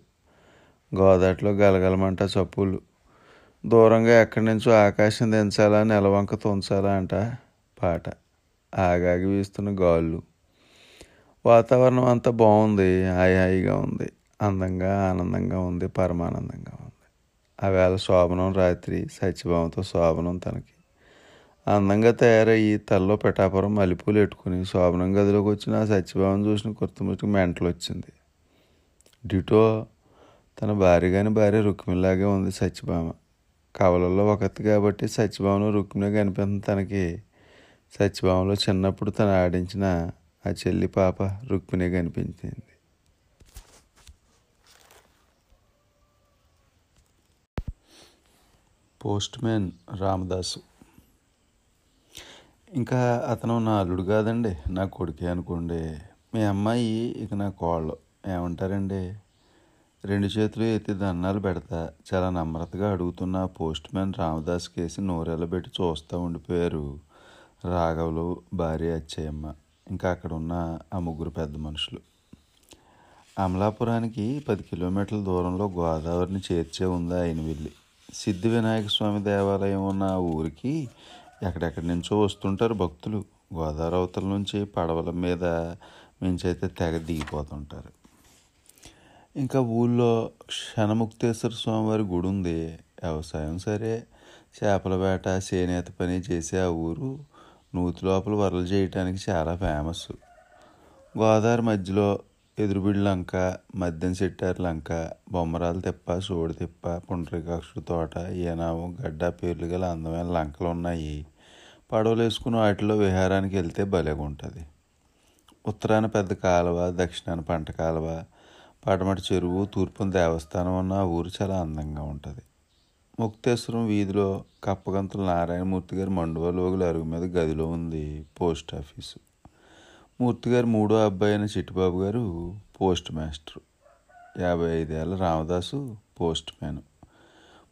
గోదాట్లో గలగలమంట చప్పులు, దూరంగా ఎక్కడి నుంచో ఆకాశం దించాలా నెలవంక తుంచాలా అంట పాట, ఆగాగి వీస్తున్న గాళ్ళు. వాతావరణం అంతా బాగుంది, హాయిగా ఉంది, అందంగా ఆనందంగా ఉంది, పరమానందంగా ఉంది. ఆ వేళ శోభనం రాత్రి, సత్యభావంతో శోభనం తనకి అందంగా తయారయ్యి తల్లో పిఠాపురం మల్లెపూలు పెట్టుకుని శోభనం గదిలోకి వచ్చిన ఆ సత్యభావం చూసిన కుర్తముట్టుకు మెంటలు వచ్చింది. డిటో తన భార్య కాని భార్య రుక్మిణిలాగే ఉంది సత్యభామ. కవలల్లో ఒకటి కాబట్టి సత్యభావను రుక్మిణి కనిపిస్తుంది తనకి. సత్యభావంలో చిన్నప్పుడు తను ఆడించిన ఆ చెల్లి పాప రుక్మిణి కనిపించింది. Postman Ramadasu. ఇంకా అతను నా అల్లుడు కాదండి, నా కొడుకే అనుకోండి. మీ అమ్మాయి ఇక నా కోళ్ళు, ఏమంటారండి? 2 చేతులు ఎత్తి దన్నాలు పెడతా చాలా నమ్రతగా అడుగుతున్న పోస్ట్ మ్యాన్ రామదాస్ కేసి నోరెళ్ళబెట్టి చూస్తూ ఉండిపోయారు రాఘవులు భార్య అచ్చయ్యమ్మ, ఇంకా అక్కడ ఉన్న ఆ ముగ్గురు పెద్ద మనుషులు. అమలాపురానికి 10 కిలోమీటర్ల దూరంలో గోదావరిని చేర్చే ఉంది ఆయనవిల్లి. సిద్ధి వినాయక స్వామి దేవాలయం ఉన్న ఆ ఊరికి ఎక్కడెక్కడి నుంచో వస్తుంటారు భక్తులు. గోదావరి అవతల నుంచి పడవల మీద మించైతే తెగ దిగిపోతుంటారు. ఇంకా ఊళ్ళో క్షణముక్తేశ్వర స్వామివారి గుడి ఉంది. వ్యవసాయం సరే, చేపల వేట చేనేత పని చేసే ఆ ఊరు నూతి లోపల వరలు చేయటానికి చాలా ఫేమస్. గోదావరి మధ్యలో ఎదురుబిడి లంక, మద్యం సెట్టారు లంక, బొమ్మరాలు తిప్ప, సోడి తిప్ప, పుండ్రికాక్షుడు తోట, ఏనాము గడ్డ పేర్లు గల అందమైన లంకలు ఉన్నాయి. పడవలు వేసుకుని వాటిలో విహారానికి వెళ్తే భలేగా ఉంటుంది. ఉత్తరాన పెద్ద కాలువ, దక్షిణాన పంట కాలువ, పడమటి చెరువు, తూర్పున దేవస్థానం ఉన్న ఆ ఊరు చాలా అందంగా ఉంటుంది. ముక్తేశ్వరం వీధిలో కప్పగంతుల నారాయణమూర్తి గారి మండువా లోగుల అరుగు మీద గదిలో ఉంది పోస్ట్ ఆఫీసు. మూర్తిగారు మూడో అబ్బాయి అయిన చిట్టిబాబు గారు పోస్ట్ మాస్టరు. 55 ఏళ్ళ రామదాసు పోస్ట్ మ్యాను.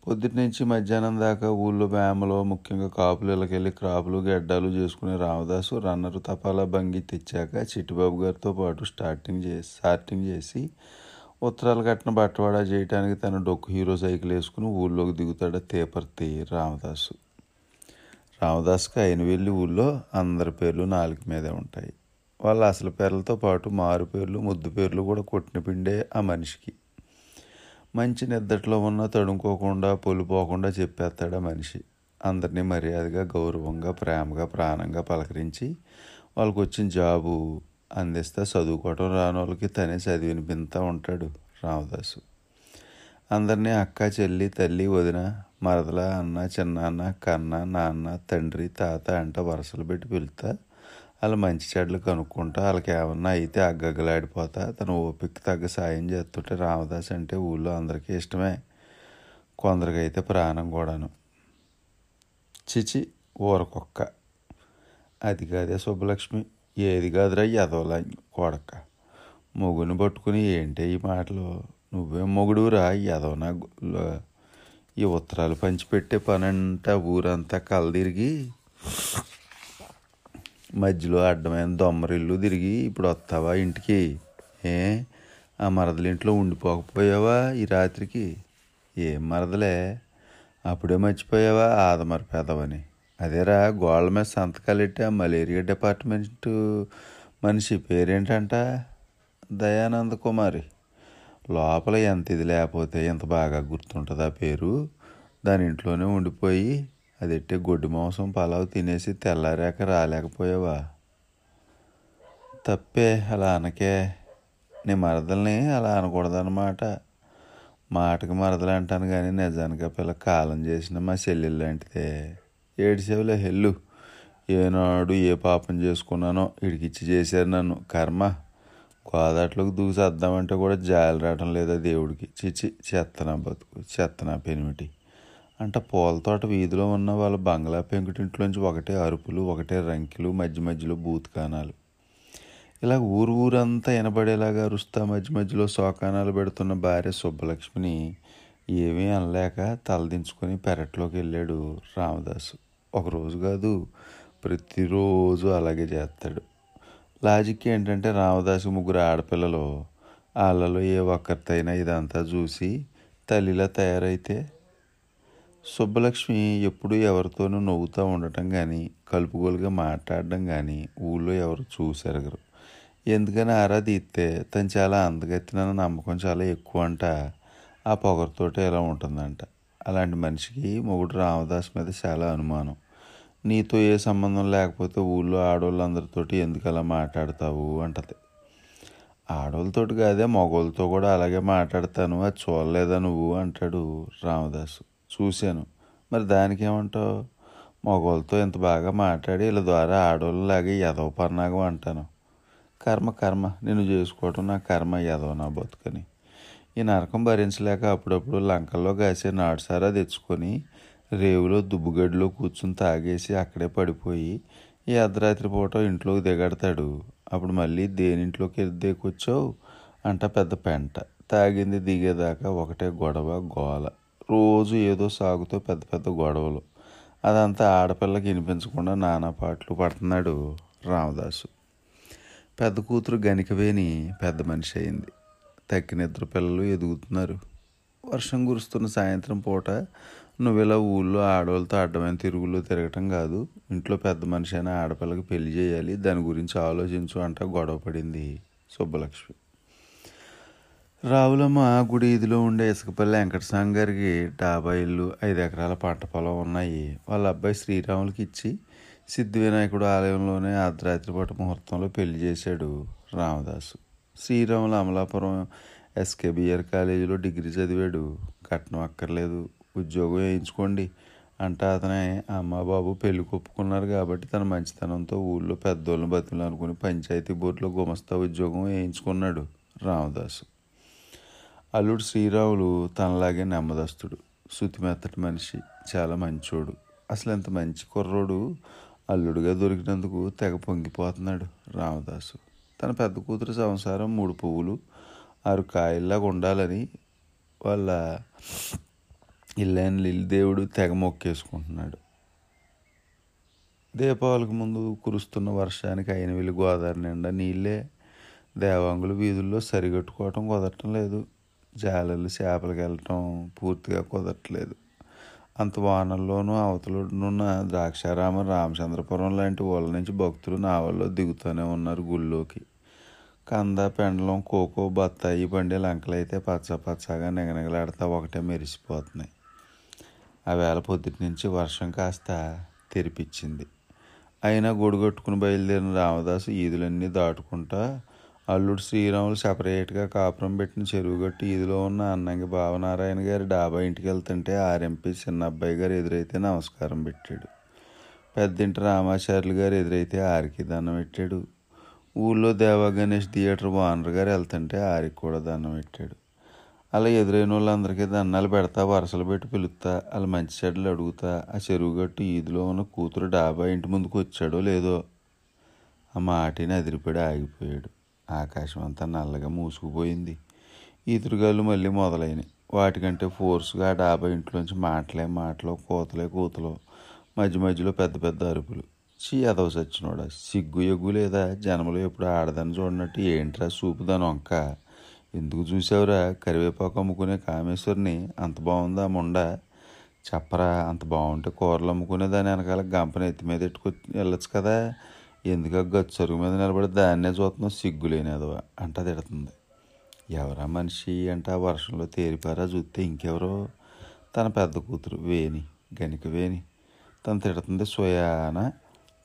పొద్దుటి నుంచి మధ్యాహ్నం దాకా ఊళ్ళో వేమలో ముఖ్యంగా కాపులు ఇళ్ళకెళ్ళి క్రాపులు గడ్డాలు చేసుకునే రామదాసు రన్నరు తపాలా బంగి తెచ్చాక చిట్టిబాబు గారితో పాటు స్టార్టింగ్ చేసి ఉత్తరాలు కట్టిన బట్టవాడా చేయడానికి తన డొక్కు హీరో సైకిల్ వేసుకుని ఊళ్ళోకి దిగుతాడా తేపర్తి రామదాసు. రామదాసుకి అయినవెళ్ళి ఊళ్ళో అందరి పేర్లు నాలుగు మీదే ఉంటాయి. వాళ్ళ అసలు పేర్లతో పాటు మారు పేర్లు ముద్దు పేర్లు కూడా కొట్టిన పిండే ఆ మనిషికి. మంచి నిద్దట్లో ఉన్న తడుముకోకుండా పొలిపోకుండా చెప్పేస్తాడు ఆ మనిషి. అందరినీ మర్యాదగా గౌరవంగా ప్రేమగా ప్రాణంగా పలకరించి వాళ్ళకు వచ్చిన జాబు అందిస్తా చదువుకోవటం రాని వాళ్ళకి తనే చదివినిపిస్తూ ఉంటాడు రామదాసు. అందరినీ అక్క చెల్లి తల్లి వదిన మరదల అన్న చిన్నాన్న కన్న నాన్న తండ్రి తాత అంట వరసలు పెట్టి పిలుతా వాళ్ళ మంచి చెడ్లు కనుక్కుంటా వాళ్ళకి ఏమన్నా అయితే అగ్గగలాడిపోతా తన ఓపిక తగ్గ సాయం చేస్తుంటే రామదాస్ అంటే ఊళ్ళో అందరికీ ఇష్టమే, కొందరికైతే ప్రాణం కూడాను. చిచి ఊరకొక్క అది కాదే సుబ్బలక్ష్మి, ఏది కాదురా ఎదవలా కొడక్క, మొగుని పట్టుకుని ఏంటే ఈ మాటలు, నువ్వేం మొగుడురా ఎదవనా, ఈ ఉత్తరాలు పంచిపెట్టే పనంట ఊరంతా కలదిరిగి మధ్యలో అడ్డమైన దొమ్మరిల్లు తిరిగి ఇప్పుడు వస్తావా ఇంటికి? ఏ ఆ మరదలింట్లో ఉండిపోకపోయావా ఈ రాత్రికి? ఏం మరదలే, అప్పుడే మర్చిపోయావా ఆదమరి పెదవని? అదేరా గోళ్ళ మీద సంతకాలెట్టి ఆ మలేరియా డిపార్ట్మెంటు మనిషి పేరేంటంట? దయానంద కుమారి. లోపల ఎంత ఇది లేకపోతే ఎంత బాగా గుర్తుంటుంది ఆ పేరు. దాని ఇంట్లోనే ఉండిపోయి అది ఎట్టే గొడ్డు మాంసం పలావు తినేసి తెల్లారాక రాలేకపోయావా? తప్పే, అలా అనకే. నీ మరదల్ని అలా అనకూడదన్నమాట. మాటకి మరదలు అంటాను కానీ నిజానికి ఆ పిల్ల కాలం చేసిన మా చెల్లెళ్ళు లాంటిదే. ఏడిసేవులే హెల్లు, ఏనాడు ఏ పాపం చేసుకున్నానో ఇడికిచ్చి చేశారు నన్ను. కర్మ. గోదాట్లోకి దూసేద్దామంటే కూడా జాలి రావడం లేదా దేవుడికి. చిచ్చి, చెత్తనా బతుకు, చెత్తనా పెనిమిటి అంటే పూలతోట వీధిలో ఉన్న వాళ్ళ బంగ్లా పెంకుటింట్లోంచి ఒకటే అరుపులు, ఒకటే రంకిలు, మధ్య మధ్యలో బూత్కానాలు. ఇలా ఊరు ఊరంతా వినబడేలాగా అరుస్తా మధ్య మధ్యలో శోకానాలు పెడుతున్న భార్య సుబ్బలక్ష్మిని ఏమీ అనలేక తలదించుకొని పెరట్లోకి వెళ్ళాడు రామదాసు. ఒకరోజు కాదు, ప్రతిరోజు అలాగే చేస్తాడు. లాజిక్ ఏంటంటే రామదాసు ముగ్గురు ఆడపిల్లలు, వాళ్ళలో ఏ ఒక్కరితైనా ఇదంతా చూసి తల్లిలా తయారైతే. సుబ్బలక్ష్మి ఎప్పుడు ఎవరితోనూ నవ్వుతూ ఉండటం కానీ, కలుపుగోలుగా మాట్లాడడం కానీ ఊళ్ళో ఎవరు చూసరగరు. ఎందుకని ఆరా తీస్తే తను చాలా అందగెత్తిన నమ్మకం చాలా ఎక్కువ అంట. ఆ పొగరుతోటే ఇలా ఉంటుందంట. అలాంటి మనిషికి మొగుడు రామదాస్ మీద చాలా అనుమానం. నీతో ఏ సంబంధం లేకపోతే ఊళ్ళో ఆడవాళ్ళందరితోటి ఎందుకు అలా మాట్లాడతావు అంటది. ఆడవాళ్ళతోటి కాదే, మగవాళ్ళతో కూడా అలాగే మాట్లాడతాను, అది చూడలేదా నువ్వు అంటాడు రామదాసు. చూశాను. మరి దానికేమంటావు? మగవాళ్ళతో ఇంత బాగా మాట్లాడి ఇలా ద్వారా ఆడవాళ్ళలాగే ఎదవ పర్ణాగం అంటాను. కర్మ కర్మ, నేను చేసుకోవటం నా కర్మ, ఎదవ నా బతుకని. ఈ నరకం భరించలేక అప్పుడప్పుడు లంకల్లో కాసే నాటుసారా తెచ్చుకొని రేవులో దుబ్బుగడ్డిలో కూర్చుని తాగేసి అక్కడే పడిపోయి ఈ అర్ధరాత్రి పూట ఇంట్లోకి దిగడతాడు. అప్పుడు మళ్ళీ దేనింట్లోకి దిగొచ్చావు అంట పెద్ద పెంట. తాగింది దిగేదాకా ఒకటే గొడవ గోల. రోజు ఏదో సాగుతో పెద్ద పెద్ద గొడవలు. అదంతా ఆడపిల్లకి వినిపించకుండా నానా పాటలు పడుతున్నాడు రామదాసు. పెద్ద కూతురు గనికవేని పెద్ద మనిషి అయింది. తక్కిన ఇద్దరు పిల్లలు ఎదుగుతున్నారు. వర్షం కురుస్తున్న సాయంత్రం పూట నువ్వు ఇలా ఊళ్ళో ఆడవాళ్ళతో అడ్డమైన తిరుగుల్లో తిరగటం కాదు, ఇంట్లో పెద్ద మనిషి అయిన ఆడపిల్లకి పెళ్లి చేయాలి, దాని గురించి ఆలోచించు అంట గొడవ పడింది సుబ్బలక్ష్మి. రావులమ్మ గుడి ఇదిలో ఉండే ఇసుకపల్లి వెంకటస్వామి గారికి 50 ఇళ్ళు, 5 ఎకరాల పంట పొలం ఉన్నాయి. వాళ్ళ అబ్బాయి శ్రీరాములకి ఇచ్చి సిద్ధి వినాయకుడు ఆలయంలోనే అర్ధరాత్రి పూట ముహూర్తంలో పెళ్లి చేశాడు రామదాసు. శ్రీరాములు అమలాపురం ఎస్కేబిఆర్ కాలేజీలో డిగ్రీ చదివాడు. కట్నం అక్కర్లేదు, ఉద్యోగం వేయించుకోండి అంటే అతనే అమ్మ బాబు పెళ్లి ఒప్పుకున్నారు కాబట్టి తన మంచితనంతో ఊళ్ళో పెద్దోళ్ళని బతులు అనుకుని పంచాయతీ బోర్డులో గుమస్తా ఉద్యోగం వేయించుకున్నాడు రామదాసు. అల్లుడు శ్రీరాములు తనలాగే నెమ్మదస్తుడు, శృతిమెత్తటి మనిషి, చాలా మంచోడు. అసలు ఎంత మంచి కుర్రోడు అల్లుడుగా దొరికినందుకు తెగ పొంగిపోతున్నాడు రామదాసు. తన పెద్ద కూతురు సంసారం 3 పువ్వులు 6 కాయల్లాగా ఉండాలని వాళ్ళ ఇల్లాయన లిల్లిదేవుడు తెగ మొక్కేసుకుంటున్నాడు. దీపావళికి ముందు కురుస్తున్న వర్షానికి అయినవిల్లి గోదావరి నిండా నీళ్ళే. దేవాంగులు వీధుల్లో సరిగట్టుకోవటం కుదరటం లేదు. జాలలు చేపలకి వెళ్ళటం పూర్తిగా కుదరట్లేదు. అంత వానల్లోనూ అవతలనున్న ద్రాక్షారామం, రామచంద్రపురం లాంటి ఊళ్ళ నుంచి భక్తులు నావల్లో దిగుతూనే ఉన్నారు గుళ్ళోకి. కంద, పెండలం, కోకో, బత్తాయి పండే లంకలైతే పచ్చ పచ్చగా నిగనిగలాడతా ఒకటే మెరిసిపోతున్నాయి. ఆ వేళ పొద్దుటి నుంచి వర్షం కాస్త తెరిపించింది. అయినా గొడుగొట్టుకుని బయలుదేరిన రామదాసు ఈదులన్నీ దాటుకుంటా అల్లుడు శ్రీరాములు సపరేట్గా కాపురం పెట్టిన చెరువుగట్టు ఈదులో ఉన్న అన్నంగి భావనారాయణ గారి డాబా ఇంటికి వెళ్తుంటే ఆర్ఎంపీ చిన్న అబ్బాయి గారు ఎదురైతే నమస్కారం పెట్టాడు. పెద్దింటి రామాచార్యులు గారు ఎదురైతే ఆరికి దండం పెట్టాడు. ఊళ్ళో దేవా గణేష్ థియేటర్ ఓనర్ గారు వెళ్తుంటే ఆరికి కూడా దండం పెట్టాడు. అలా ఎదురైన వాళ్ళందరికీ దండాలు పెడతా, వరసలు పెట్టి పిలుస్తా, అలా మంచి చెడ్డలు అడుగుతా ఆ చెరువుగట్టు ఈదులో ఉన్న కూతురు డాబా ఇంటి ముందుకు వచ్చాడో లేదో. ఆ మాటిని అదిరిపడి ఆగిపోయాడు. ఆకాశం అంతా నల్లగా మూసుకుపోయింది. ఈదురుగాళ్ళు మళ్ళీ మొదలైనవి. వాటికంటే ఫోర్స్గా ఆ డాబా ఇంట్లోంచి మాటలో కూతలో, మధ్య మధ్యలో పెద్ద పెద్ద అరుపులు. చీ అదవసి వచ్చినోడా, సిగ్గు ఎగ్గు లేదా, జనములు ఎప్పుడు ఆడదని చూడనట్టు ఏంట్రా సూపు దాని వంక, ఎందుకు చూసావురా కరివేపాకు అమ్ముకునే కామేశ్వరిని, అంత బాగుందా ముండ, చెప్పరా అంత బాగుంటే కూరలు అమ్ముకునే దాని వెనకాల గంపను ఎత్తి మీద ఎట్టుకొచ్చి వెళ్ళొచ్చు కదా, ఎందుకు గచ్చరుగు మీద నిలబడి దాన్నే చూస్తున్నావు సిగ్గులేని అదవ అంట తిడుతుంది. ఎవరా మనిషి అంటే ఆ వర్షంలో తేరిపారా చూస్తే ఇంకెవరో తన పెద్ద కూతురు వేణి, గణిక వేణి. తను తిడుతుంది స్వయాన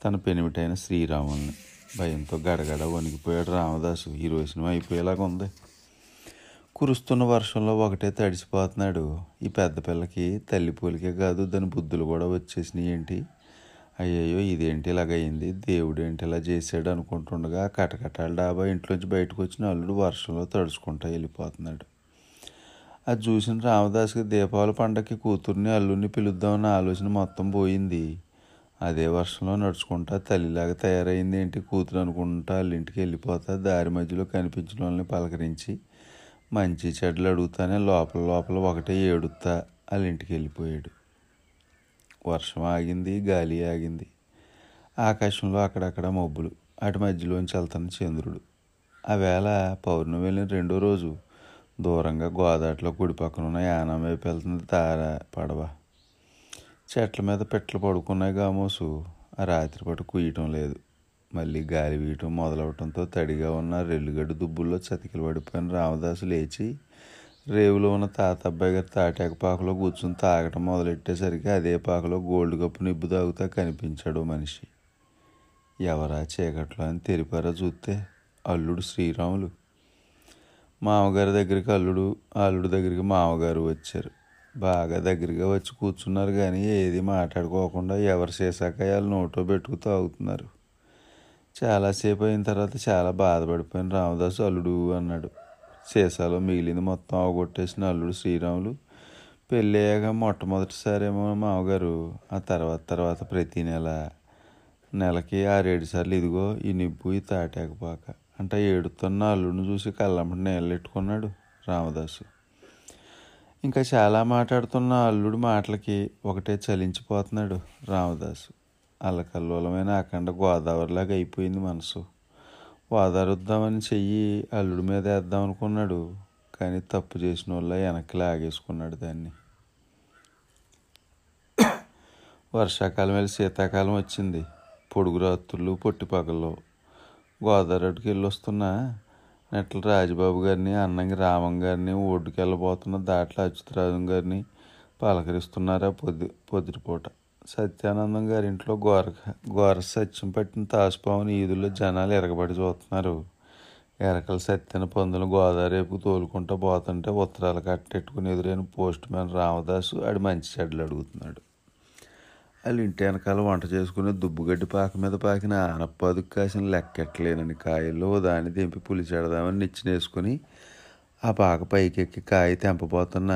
తన పెనిమిటైన శ్రీరాముల్ని. భయంతో గడగడ వణికిపోయాడు రామదాసు. హీరోసినం అయిపోయేలాగా ఉంది. కురుస్తున్న వర్షంలో ఒకటే తడిసిపోతున్నాడు. ఈ పెద్ద పిల్లకి తల్లి పోలికే కాదు, దాని బుద్ధులు కూడా వచ్చేసినాయి. ఏంటి అయ్యయ్యో ఇదేంటి ఇలాగయింది, దేవుడు ఏంటి ఇలా చేశాడు అనుకుంటుండగా కటకటాల డాబా ఇంట్లోంచి బయటకు వచ్చిన అల్లుడు వర్షంలో తడుచుకుంటా వెళ్ళిపోతున్నాడు. అది చూసిన రామదాస్కి దీపావళి పండగకి కూతుర్ని అల్లుడిని పిలుద్దామన్న ఆలోచన మొత్తం పోయింది. అదే వర్షంలో నడుచుకుంటా తల్లిలాగా తయారైంది ఏంటి కూతురు అనుకుంటా అల్లింటికి వెళ్ళిపోతా దారి మధ్యలో కనిపించిన వాళ్ళని పలకరించి మంచి చెడ్డలు అడుగుతానే లోపల లోపల ఒకటే ఏడుతా అల్లింటికి వెళ్ళిపోయాడు. వర్షం ఆగింది, గాలి ఆగింది. ఆకాశంలో అక్కడక్కడ మబ్బులు, అటు మధ్యలోంచి వెళ్తాను చంద్రుడు. ఆ వేళ పౌర్ణమి వెళ్ళిన రెండో రోజు. దూరంగా గోదాట్లో గుడి పక్కన ఉన్న యానం వైపు వెళ్తుంది తార పడవ. చెట్ల మీద పెట్టలు పడుకున్నాయి కామోసు. ఆ రాత్రి పాటు కుయ్యటం లేదు. మళ్ళీ గాలి వీయటం మొదలవటంతో తడిగా ఉన్న రెల్లుగడ్డు దుబ్బుల్లో చతికిలు పడిపోయిన రామదాసు లేచి రేవులో ఉన్న తాతబ్బాయి గారి తాటాక పాకలో కూర్చుని తాగటం మొదలెట్టేసరికి అదే పాకలో గోల్డ్ కప్పు నిబ్బు తాగుతా కనిపించాడు మనిషి. ఎవరా చీకట్లో అని తెరిపారా చూస్తే అల్లుడు శ్రీరాములు. మామగారి దగ్గరికి అల్లుడు, అల్లుడు దగ్గరికి మామగారు వచ్చారు. బాగా దగ్గరగా వచ్చి కూర్చున్నారు కానీ ఏది మాట్లాడుకోకుండా ఎవరు చేశాక వాళ్ళు నోటో పెట్టుకు తాగుతున్నారు. చాలాసేపు అయిన తర్వాత చాలా బాధపడిపోయిన రామదాసు అల్లుడు అన్నాడు. సీసాలో మిగిలింది మొత్తం అవగొట్టేసిన అల్లుడు శ్రీరాములు. పెళ్ళి అయ్యాక మొట్టమొదటిసారేమో మామగారు, ఆ తర్వాత ప్రతి నెలకి 6-7 సార్లు ఇదిగో ఈ నిప్పు ఈ తాటాకపాక అంటే ఏడుతున్న అల్లుడిని చూసి కళ్ళమ్మటి నీళ్ళెట్టుకున్నాడు రామదాసు. ఇంకా చాలా మాట్లాడుతున్న అల్లుడి మాటలకి ఒకటే చలించిపోతున్నాడు రామదాసు. అల్లకల్లోలమైన అఖండ గోదావరిలాగా అయిపోయింది మనసు. వాదారుద్దామని చెయ్యి అల్లుడి మీద వేద్దాం అనుకున్నాడు కానీ తప్పు చేసిన వాళ్ళ వెనక్కి లాగేసుకున్నాడు దాన్ని. వర్షాకాలం వెళ్ళి శీతాకాలం వచ్చింది. పొడుగు రాత్రులు పొట్టిపగల్లో గోదావరికి వెళ్ళి వస్తున్న నెట్ల రాజబాబు గారిని, అన్నంగి రామం గారిని, ఒడ్డుకి వెళ్ళబోతున్న దాట్ల అచ్యుతరాజం గారిని పలకరిస్తున్నారా పొద్దుటిపూట. సత్యానందం గారింట్లో గోర సత్యం పట్టిన తాసుపాముని ఈదుల్లో జనాలు ఎరగబడి చూస్తున్నారు. ఎరకల సత్యన పందులు గోదావరేపు తోలుకుంటూ పోతుంటే ఉత్తరాలు కట్టెట్టుకుని ఎదురైన పోస్ట్ మ్యాన్ రామదాసు ఆడి మంచి చెడ్డలు అడుగుతున్నాడు. వాళ్ళు ఇంటి వెనకాల వంట చేసుకుని దుబ్బుగడ్డి పాక మీద పాకిన ఆనపాదుకు కాసిన లెక్కెట్టలేనని కాయల్లో దాన్ని దింపి పులిచెడదామని నిచ్చినేసుకుని ఆ పాక పైకెక్కి కాయ తెంపబోతున్న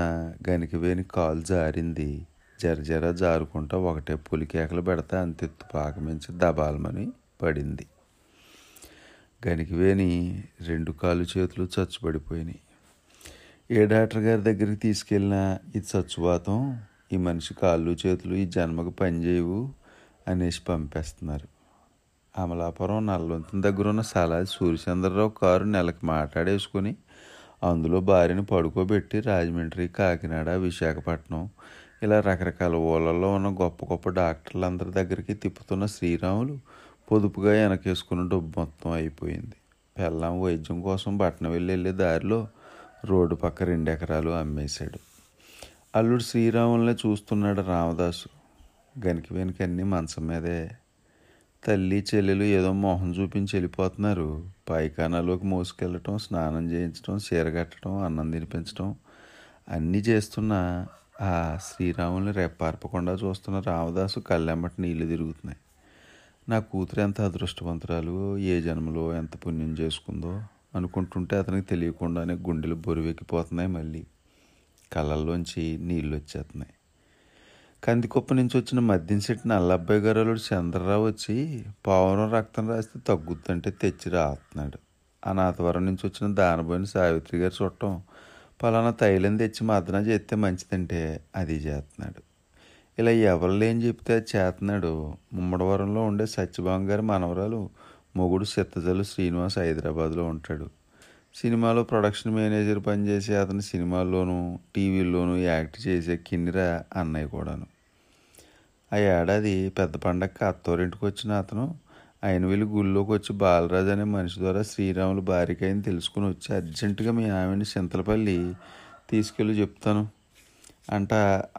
గనికి వేని కాలు జారింది. జరజర జారుకుంటా ఒకటే పులికేకలు పెడతా అంతెత్తు పాకమించి దబాలమని పడింది. గనికి వేని 2 కాళ్ళు చేతులు చచ్చుబడిపోయినాయి. ఏ డాక్టర్ గారి దగ్గరికి తీసుకెళ్ళినా ఇది చచ్చువాతం, ఈ మనిషి కాళ్ళు చేతులు ఈ జన్మకు పనిచేయవు అనేసి పంపేస్తున్నారు. అమలాపురం నల్లొంతం దగ్గర ఉన్న సలాది సూర్యచంద్రరావు కారు నెలకు మాట్లాడేసుకుని అందులో భార్యను పడుకోబెట్టి రాజమండ్రి, కాకినాడ, విశాఖపట్నం ఇలా రకరకాల ఊళ్ళల్లో ఉన్న గొప్ప గొప్ప డాక్టర్లందరి దగ్గరికి తిప్పుతున్న శ్రీరాములు పొదుపుగా వెనకేసుకున్న డబ్బు మొత్తం అయిపోయింది. పెళ్ళాం వైద్యం కోసం బట్టన వెళ్ళే దారిలో రోడ్డు పక్క 2 ఎకరాలు అమ్మేశాడు. అల్లుడు శ్రీరాములనే చూస్తున్నాడు రామదాసు. గనికి వెనుకన్నీ మంచం మీదే. తల్లి చెల్లెలు ఏదో మొహం చూపించి వెళ్ళిపోతున్నారు. పైకానాలోకి మోసుకెళ్ళటం, స్నానం చేయించడం, చీరగట్టడం, అన్నం తినిపించడం అన్నీ చేస్తున్న ఆ శ్రీరాముల్ని రెప్పార్పకుండా చూస్తున్న రామదాసు కళ్ళెమ్మటి నీళ్లు తిరుగుతున్నాయి. నా కూతురు ఎంత అదృష్టవంతురాలు, ఏ జన్మలో ఎంత పుణ్యం చేసుకుందో అనుకుంటుంటే అతనికి తెలియకుండానే గుండెలు బొరువెక్కిపోతున్నాయి. మళ్ళీ కళ్ళల్లోంచి నీళ్ళు వచ్చేస్తున్నాయి. కందికొప్ప నుంచి వచ్చిన మద్యం సెట్ నల్లబ్బాయి గారు చంద్రరావు వచ్చి పావురం రక్తం రాస్తే తగ్గుద్దంటే తెచ్చి రాస్తున్నాడు. అనాథవరం నుంచి వచ్చిన దానబోయిన సావిత్రి గారు చుట్టం పలానా తైలం తెచ్చి మదన చేస్తే మంచిదంటే అది చేస్తున్నాడు. ఇలా ఎవరులేం చెప్తే అది చేస్తున్నాడు. ముమ్మడివరంలో ఉండే సత్యభామ గారి మనవరాలు మొగుడు సిత్తజలు శ్రీనివాస్ హైదరాబాద్లో ఉంటాడు. సినిమాలో ప్రొడక్షన్ మేనేజర్ పనిచేసి అతను సినిమాల్లోనూ టీవీల్లోనూ యాక్ట్ చేసే కిన్నెర అన్నయ్య కూడాను. ఆ ఏడాది పెద్ద పండగకి అత్తోరింటికి వచ్చిన అతను ఆయన వీళ్ళు గుళ్ళోకి వచ్చి బాలరాజు అనే మనిషి ద్వారా శ్రీరాములు భార్యకైంది తెలుసుకుని వచ్చి అర్జెంటుగా మీ ఆమెని చింతలపల్లి తీసుకెళ్ళి చెప్తాను అంట.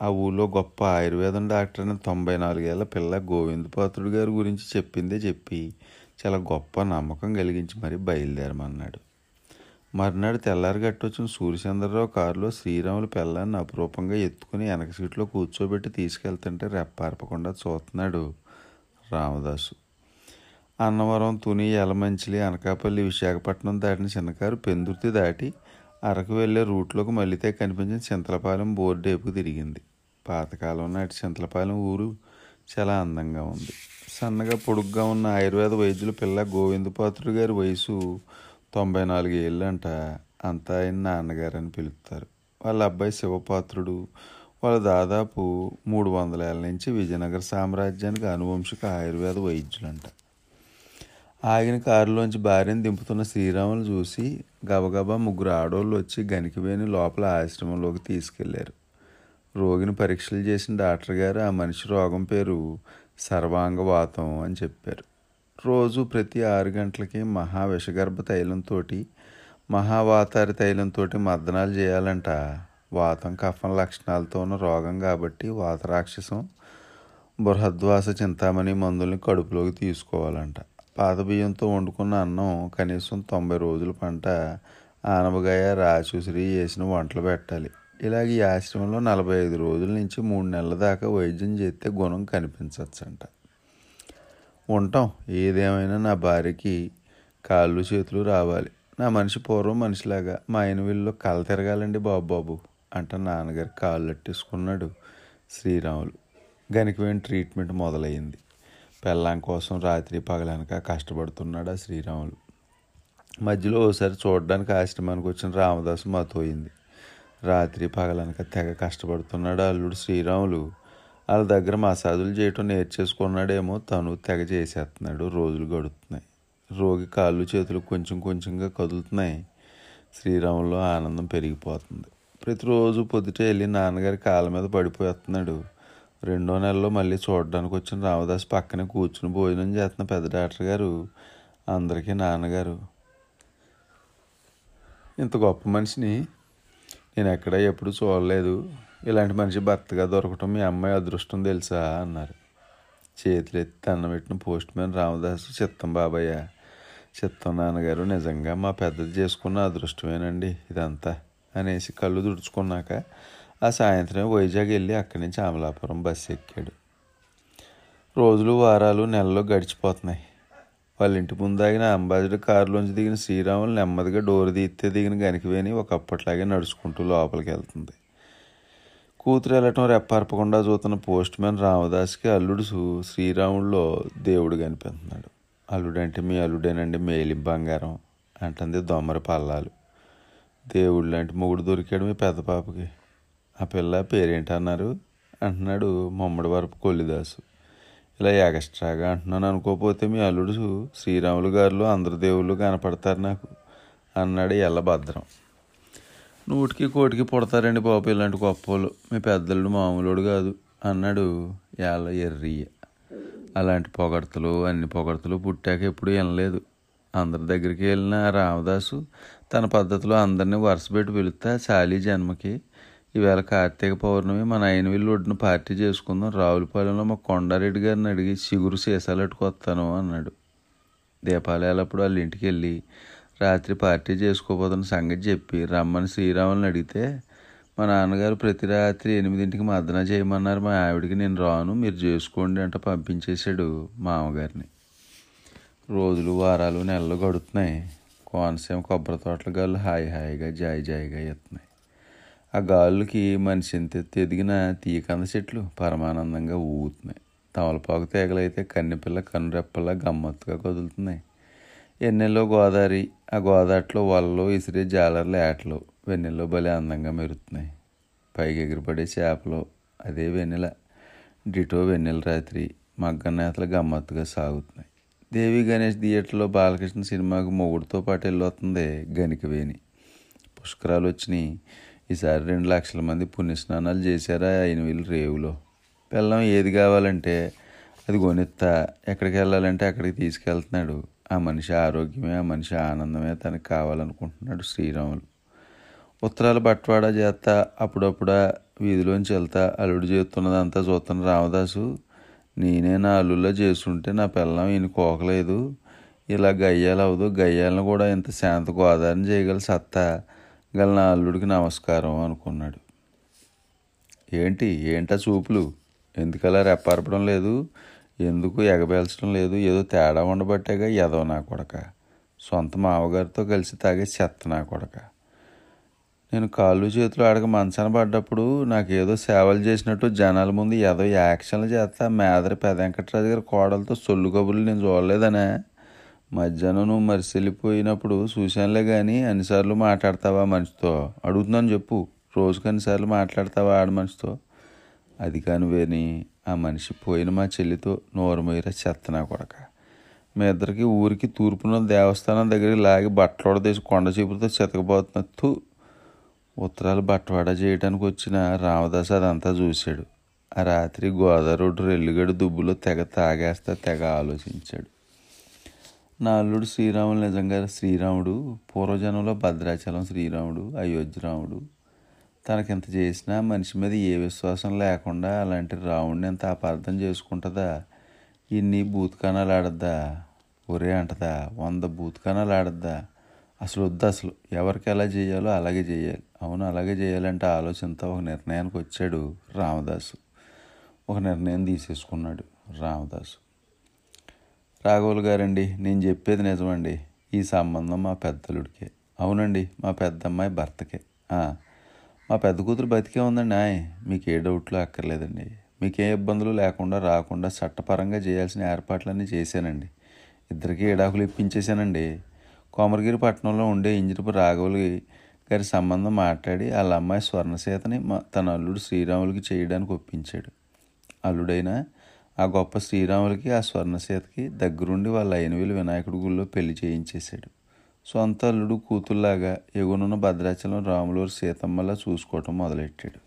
ఆ ఊళ్ళో గొప్ప ఆయుర్వేదం డాక్టర్ అయిన 94 ఏళ్ల పిల్ల గోవిందపాత్రుడు గారి గురించి చెప్పిందే చెప్పి చాలా గొప్ప నమ్మకం కలిగించి మరీ బయలుదేరమన్నాడు. మర్నాడు తెల్లారి గట్టొచ్చిన సూర్యచంద్రరావు కారులో శ్రీరాములు పిల్లాన్ని అపురూపంగా ఎత్తుకుని వెనక సీట్లో కూర్చోబెట్టి తీసుకెళ్తుంటే రెప్పార్పకుండా చూస్తున్నాడు రామదాసు. అన్నవరం, తుని, యలమంచిలి, అనకాపల్లి, విశాఖపట్నం దాటిన చిన్నకారు పెందుర్తి దాటి అరకు వెళ్ళే రూట్లోకి మళ్ళీతే కనిపించిన చింతలపాలెం బోర్డు వైపుకు తిరిగింది. పాతకాలం నాటి చింతలపాలెం ఊరు చాలా అందంగా ఉంది. సన్నగా పొడుగ్గా ఉన్న ఆయుర్వేద వైద్యుల పిల్ల గోవిందపాత్రుడు గారి వయసు 94 ఏళ్ళంట. అంతా ఆయన నాన్నగారు అని పిలుస్తారు. వాళ్ళ అబ్బాయి శివపాత్రుడు వాళ్ళు దాదాపు 300 ఏళ్ళ నుంచి విజయనగర సామ్రాజ్యానికి అనువంశిక ఆయుర్వేద వైద్యులంట. ఆగిన కారులోంచి భార్యను దింపుతున్న శ్రీరాములు చూసి గబగబా 3 ఆడోళ్ళు వచ్చి గనికివేని లోపల ఆశ్రమంలోకి తీసుకెళ్లారు. రోగిని పరీక్షలు చేసిన డాక్టర్ గారు ఆ మనిషి రోగం పేరు సర్వాంగవాతం అని చెప్పారు. రోజు ప్రతి 6 గంటలకి మహావిషగర్భ తైలంతో మహావాతారి తైలంతో మర్దనాలు చేయాలంట. వాతం కఫం లక్షణాలతో ఉన్న రోగం కాబట్టి వాతరాక్షసం, బృహద్వాస, చింతామణి మందుల్ని కడుపులోకి తీసుకోవాలంట. పాత బియ్యంతో వండుకున్న అన్నం, కనీసం 90 రోజుల పంట, ఆనబగాయ, రాచూసిరి వేసిన వంటలు పెట్టాలి. ఇలాగ ఈ ఆశ్రమంలో 45 రోజుల నుంచి 3 నెలల దాకా వైద్యం చేస్తే గుణం కనిపించచ్చంట. ఉంటాం, ఏదేమైనా నా భార్యకి కాళ్ళు చేతులు రావాలి. నా మనిషి పూర్వం మనిషిలాగా మా ఆయన వీళ్ళలో కళ్ళు తిరగాలండి బాబు అంట నాన్నగారు కాళ్ళు అట్టేసుకున్నాడు శ్రీరాములు. గనికివేని ట్రీట్మెంట్ మొదలైంది. పెళ్ళాం కోసం రాత్రి పగలనక కష్టపడుతున్నాడా శ్రీరాములు. మధ్యలో ఓసారి చూడడానికి ఆశ్రమానికి వచ్చిన రామదాసు మాతోయింది. రాత్రి పగలనక తెగ కష్టపడుతున్నాడా అల్లుడు శ్రీరాములు. వాళ్ళ దగ్గర మసాజులు చేయటం నేర్చేసుకున్నాడేమో, తను తెగ చేసేస్తున్నాడు. రోజులు గడుపుతున్నాయి. రోగి కాళ్ళు చేతులు కొంచెం కొంచెంగా కదులుతున్నాయి. శ్రీరాములో ఆనందం పెరిగిపోతుంది. ప్రతిరోజు పొద్దుటే వెళ్ళి నాన్నగారి కాళ్ళ మీద పడిపోతున్నాడు. 2వ నెలలో మళ్ళీ చూడడానికి వచ్చిన రామదాసు పక్కనే కూర్చుని భోజనం చేస్తున్న పెద్ద డాక్టర్ గారు అందరికీ నాన్నగారు, ఇంత గొప్ప మనిషిని నేను ఎక్కడా ఎప్పుడు చూడలేదు. ఇలాంటి మనిషి భర్తగా దొరకటం మీ అమ్మాయి అదృష్టం తెలుసా అన్నారు. చేతులెత్తి దండం పెట్టిన పోస్ట్ మ్యాన్ రామదాసు, చిత్తం బాబయ్య, చిత్తం నాన్నగారు, నిజంగా మా పెద్దది చేసుకున్న అదృష్టమేనండి ఇదంతా అనేసి కళ్ళు తుడుచుకున్నాక ఆ సాయంత్రం వైజాగ్ వెళ్ళి అక్కడి నుంచి అమలాపురం బస్సు ఎక్కాడు. రోజులు, వారాలు, నెలలు గడిచిపోతున్నాయి. వాళ్ళ ఇంటి ముందాగిన అంబాసిడర్ కారులోంచి దిగిన శ్రీరాములు నెమ్మదిగా డోరు తీస్తే దిగిన గనికివేని ఒకప్పట్లాగే నడుచుకుంటూ లోపలికి వెళ్తుంది. కూతురు వెళ్ళటం రెప్పార్పకుండా చూస్తున్న పోస్ట్ మ్యాన్ రామదాస్కి అల్లుడు శ్రీరాముల్లో దేవుడు కనిపిస్తున్నాడు. అల్లుడంటే మీ అల్లుడేనండి మేలి బంగారం అంటుంది దొమ్మరి పల్లాలు. దేవుడు లాంటి మొగుడు దొరికాడు మీ పెద్ద పాపకి. ఆ పిల్ల పేరేంటన్నారు అంటున్నాడు మమ్మడి వరపు కొల్లిదాసు. ఇలా ఎగస్ట్రాగా అంటున్నాను అనుకోకపోతే మీ అల్లుడు శ్రీరాములు గారిలో అందరి దేవుళ్ళు కనపడతారు నాకు అన్నాడు ఎల్లభద్రం. నూటికి కోటికి పుడతారండి బాబు ఇలాంటి గొప్పలు, మీ పెద్దలుడు మామూలుడు కాదు అన్నాడు యాళ్ళ ఎర్రియ్య. అలాంటి పొగడతలు అన్ని పొగడతలు పుట్టాక ఎప్పుడు వినలేదు. అందరి దగ్గరికి వెళ్ళిన రామదాసు తన పద్ధతిలో అందరినీ వరుసపెట్టి పిలుస్తా, చాలీ జన్మకి ఈవేళ కార్తీక పౌర్ణమి, మన ఆయన వీళ్ళు ఒడ్డున పార్టీ చేసుకుందాం, రావులపాలెంలో మా కొండారెడ్డి గారిని అడిగి చిగురు సీసాలట్టుకొస్తాను అన్నాడు. దీపాలప్పుడు వాళ్ళ ఇంటికి వెళ్ళి రాత్రి పార్టీ చేసుకోబోతున్న సంగతి చెప్పి రమ్మని శ్రీరాములను అడిగితే, మా నాన్నగారు ప్రతి రాత్రి 8ంటికి మర్దన చేయమన్నారు, మా ఆవిడికి నేను రాను మీరు చేసుకోండి అంట పంపించేశాడు మామగారిని. రోజులు, వారాలు, నెలలు గడుతున్నాయి. కోనసీమ కొబ్బరి తోటల గాళ్ళు హాయి హాయిగా జాయి జాయిగా ఎత్తున్నాయి. ఆ గాలుకి మనిషి ఎంత ఎదిగిన తీకంద చెట్లు పరమానందంగా ఊగుతున్నాయి. తమలపాకు తీగలైతే కన్నెపిల్ల కనురెప్పలా గమ్మత్తుగా కదులుతున్నాయి. ఎన్నెల్లో గోదావరి, ఆ గోదాట్లో వలలు, ఇసిరే జాలర్లు, ఏటలు వెన్నెల్లో భలే అందంగా మెరుతున్నాయి. పైకి ఎగిరిపడే చేపలు అదే వెన్నెల, డిటో వెన్నెల రాత్రి మగ్గన్నేతలు గమ్మత్తుగా సాగుతున్నాయి. దేవి గణేష్ థియేటర్లో బాలకృష్ణ సినిమాకు మొగుడితో పాటు వెళ్ళొస్తుంది గనికివేని. పుష్కరాలు వచ్చినాయి. ఈసారి 2 లక్షల మంది పుణ్యస్నానాలు చేశారా ఆయన వీళ్ళు రేవులో. పిల్లం ఏది కావాలంటే అది కొనిస్తా, ఎక్కడికి వెళ్ళాలంటే అక్కడికి తీసుకెళ్తున్నాడు. ఆ మనిషి ఆరోగ్యమే, ఆ మనిషి ఆనందమే తనకు కావాలనుకుంటున్నాడు శ్రీరాములు. ఉత్తరాలు బట్వాడా చేస్తా, అప్పుడప్పుడా వీధిలోంచి వెళ్తా, అల్లుడు చేస్తున్నదంతా చూస్తున్న రామదాసు, నేనే నా అల్లుల్లో చేస్తుంటే నా పిల్లం ఈయన కోకలేదు, ఇలా గయ్యాలు అవదు, గయ్యాలను కూడా ఇంత శాంత గోదానం చేయగల సత్తా గల నా అల్లుడికి నమస్కారం అనుకున్నాడు. ఏంటా చూపులు, ఎందుకలా రెప్పార్పడం లేదు, ఎందుకు ఎగబేల్చడం లేదు, ఏదో తేడా ఉండబట్టేగా ఎదవ నా కొడక, సొంత మామగారితో కలిసి తాగే చెత్త నా కొడక. నేను కాళ్ళు చేతులు ఆడక మంచాన పడ్డప్పుడు నాకేదో సేవలు చేసినట్టు జనాల ముందు ఏదో యాక్షన్లు చేస్తా మేదరి పెద వెంకటరాజు గారి కోడలతో సొల్లు కబుర్లు నేను చూడలేదనే. మధ్యాహ్నం నువ్వు మరిసెళ్ళిపోయినప్పుడు చూశానులే, కానీ అన్నిసార్లు మాట్లాడతావా మనిషితో, అడుగుతున్నాను చెప్పు, రోజుకు అన్నిసార్లు మాట్లాడతావా ఆడ మనిషితో? అది కానివేని, ఆ మనిషి పోయిన మా చెల్లితో నోరు మొయ్యర చెత్త నా కొడక. మీ ఇద్దరికి ఊరికి తూర్పున దేవస్థానం దగ్గరికి లాగి బట్టలోడదేసి కొండ చీపులతో చెతకపోతున్న తూ. ఉత్తరాలు బట్టవాడా చేయడానికి వచ్చిన రామదాసు అదంతా చూశాడు. ఆ రాత్రి గోదావరి రెల్లిగడు దుబ్బులో తెగ తాగేస్తా తెగ ఆలోచించాడు. నా అల్లుడు శ్రీరాములు నిజంగా శ్రీరాముడు, పూర్వజనంలో భద్రాచలం శ్రీరాముడు, అయోధ్యరాముడు. తనకింత చేసినా మనిషి మీద ఏ విశ్వాసం లేకుండా అలాంటి రాముడిని ఎంత అపార్థం చేసుకుంటుందా, ఇన్ని బూత్కానాలు ఆడద్దా, ఒరే అంటదా, 100 బూత్కానాలు ఆడద్దా, అసలు వద్దు, అసలు ఎవరికి ఎలా చేయాలో అలాగే చేయాలి, అవును అలాగే చేయాలంటే ఆలోచనతో ఒక నిర్ణయానికి వచ్చాడు రామదాసు. ఒక నిర్ణయం తీసేసుకున్నాడు రామదాసు. రాఘవులు గారండి, నేను చెప్పేది నిజమండి, ఈ సంబంధం మా పెద్దలుడికే, అవునండి మా పెద్దమ్మాయి భర్తకే, మా పెద్ద కూతురు బతికే ఉందండి, మీకు ఏ డౌట్లు అక్కర్లేదండి, మీకే ఇబ్బందులు లేకుండా రాకుండా చట్టపరంగా చేయాల్సిన ఏర్పాట్లన్నీ చేశానండి, ఇద్దరికీ ఏడాకులు ఇప్పించేశానండి. కోమరగిరి పట్టణంలో ఉండే ఇంజనీర్ రాఘవులు గారి సంబంధం మాట్లాడి వాళ్ళ అమ్మాయి స్వర్ణసేతని తన అల్లుడు శ్రీరాములకి చేయడానికి ఒప్పించాడు. అల్లుడైనా ఆ గొప్ప శ్రీరాములకి ఆ స్వర్ణసేతకి దగ్గరుండి వాళ్ళ 8,000 వినాయకుడి గుళ్ళో పెళ్లి చేయించేశాడు. సొంత అల్లుడు కూతురులాగా ఎగునున్న భద్రాచలం రాములూరు సీతమ్మలా చూసుకోవటం మొదలెట్టాడు.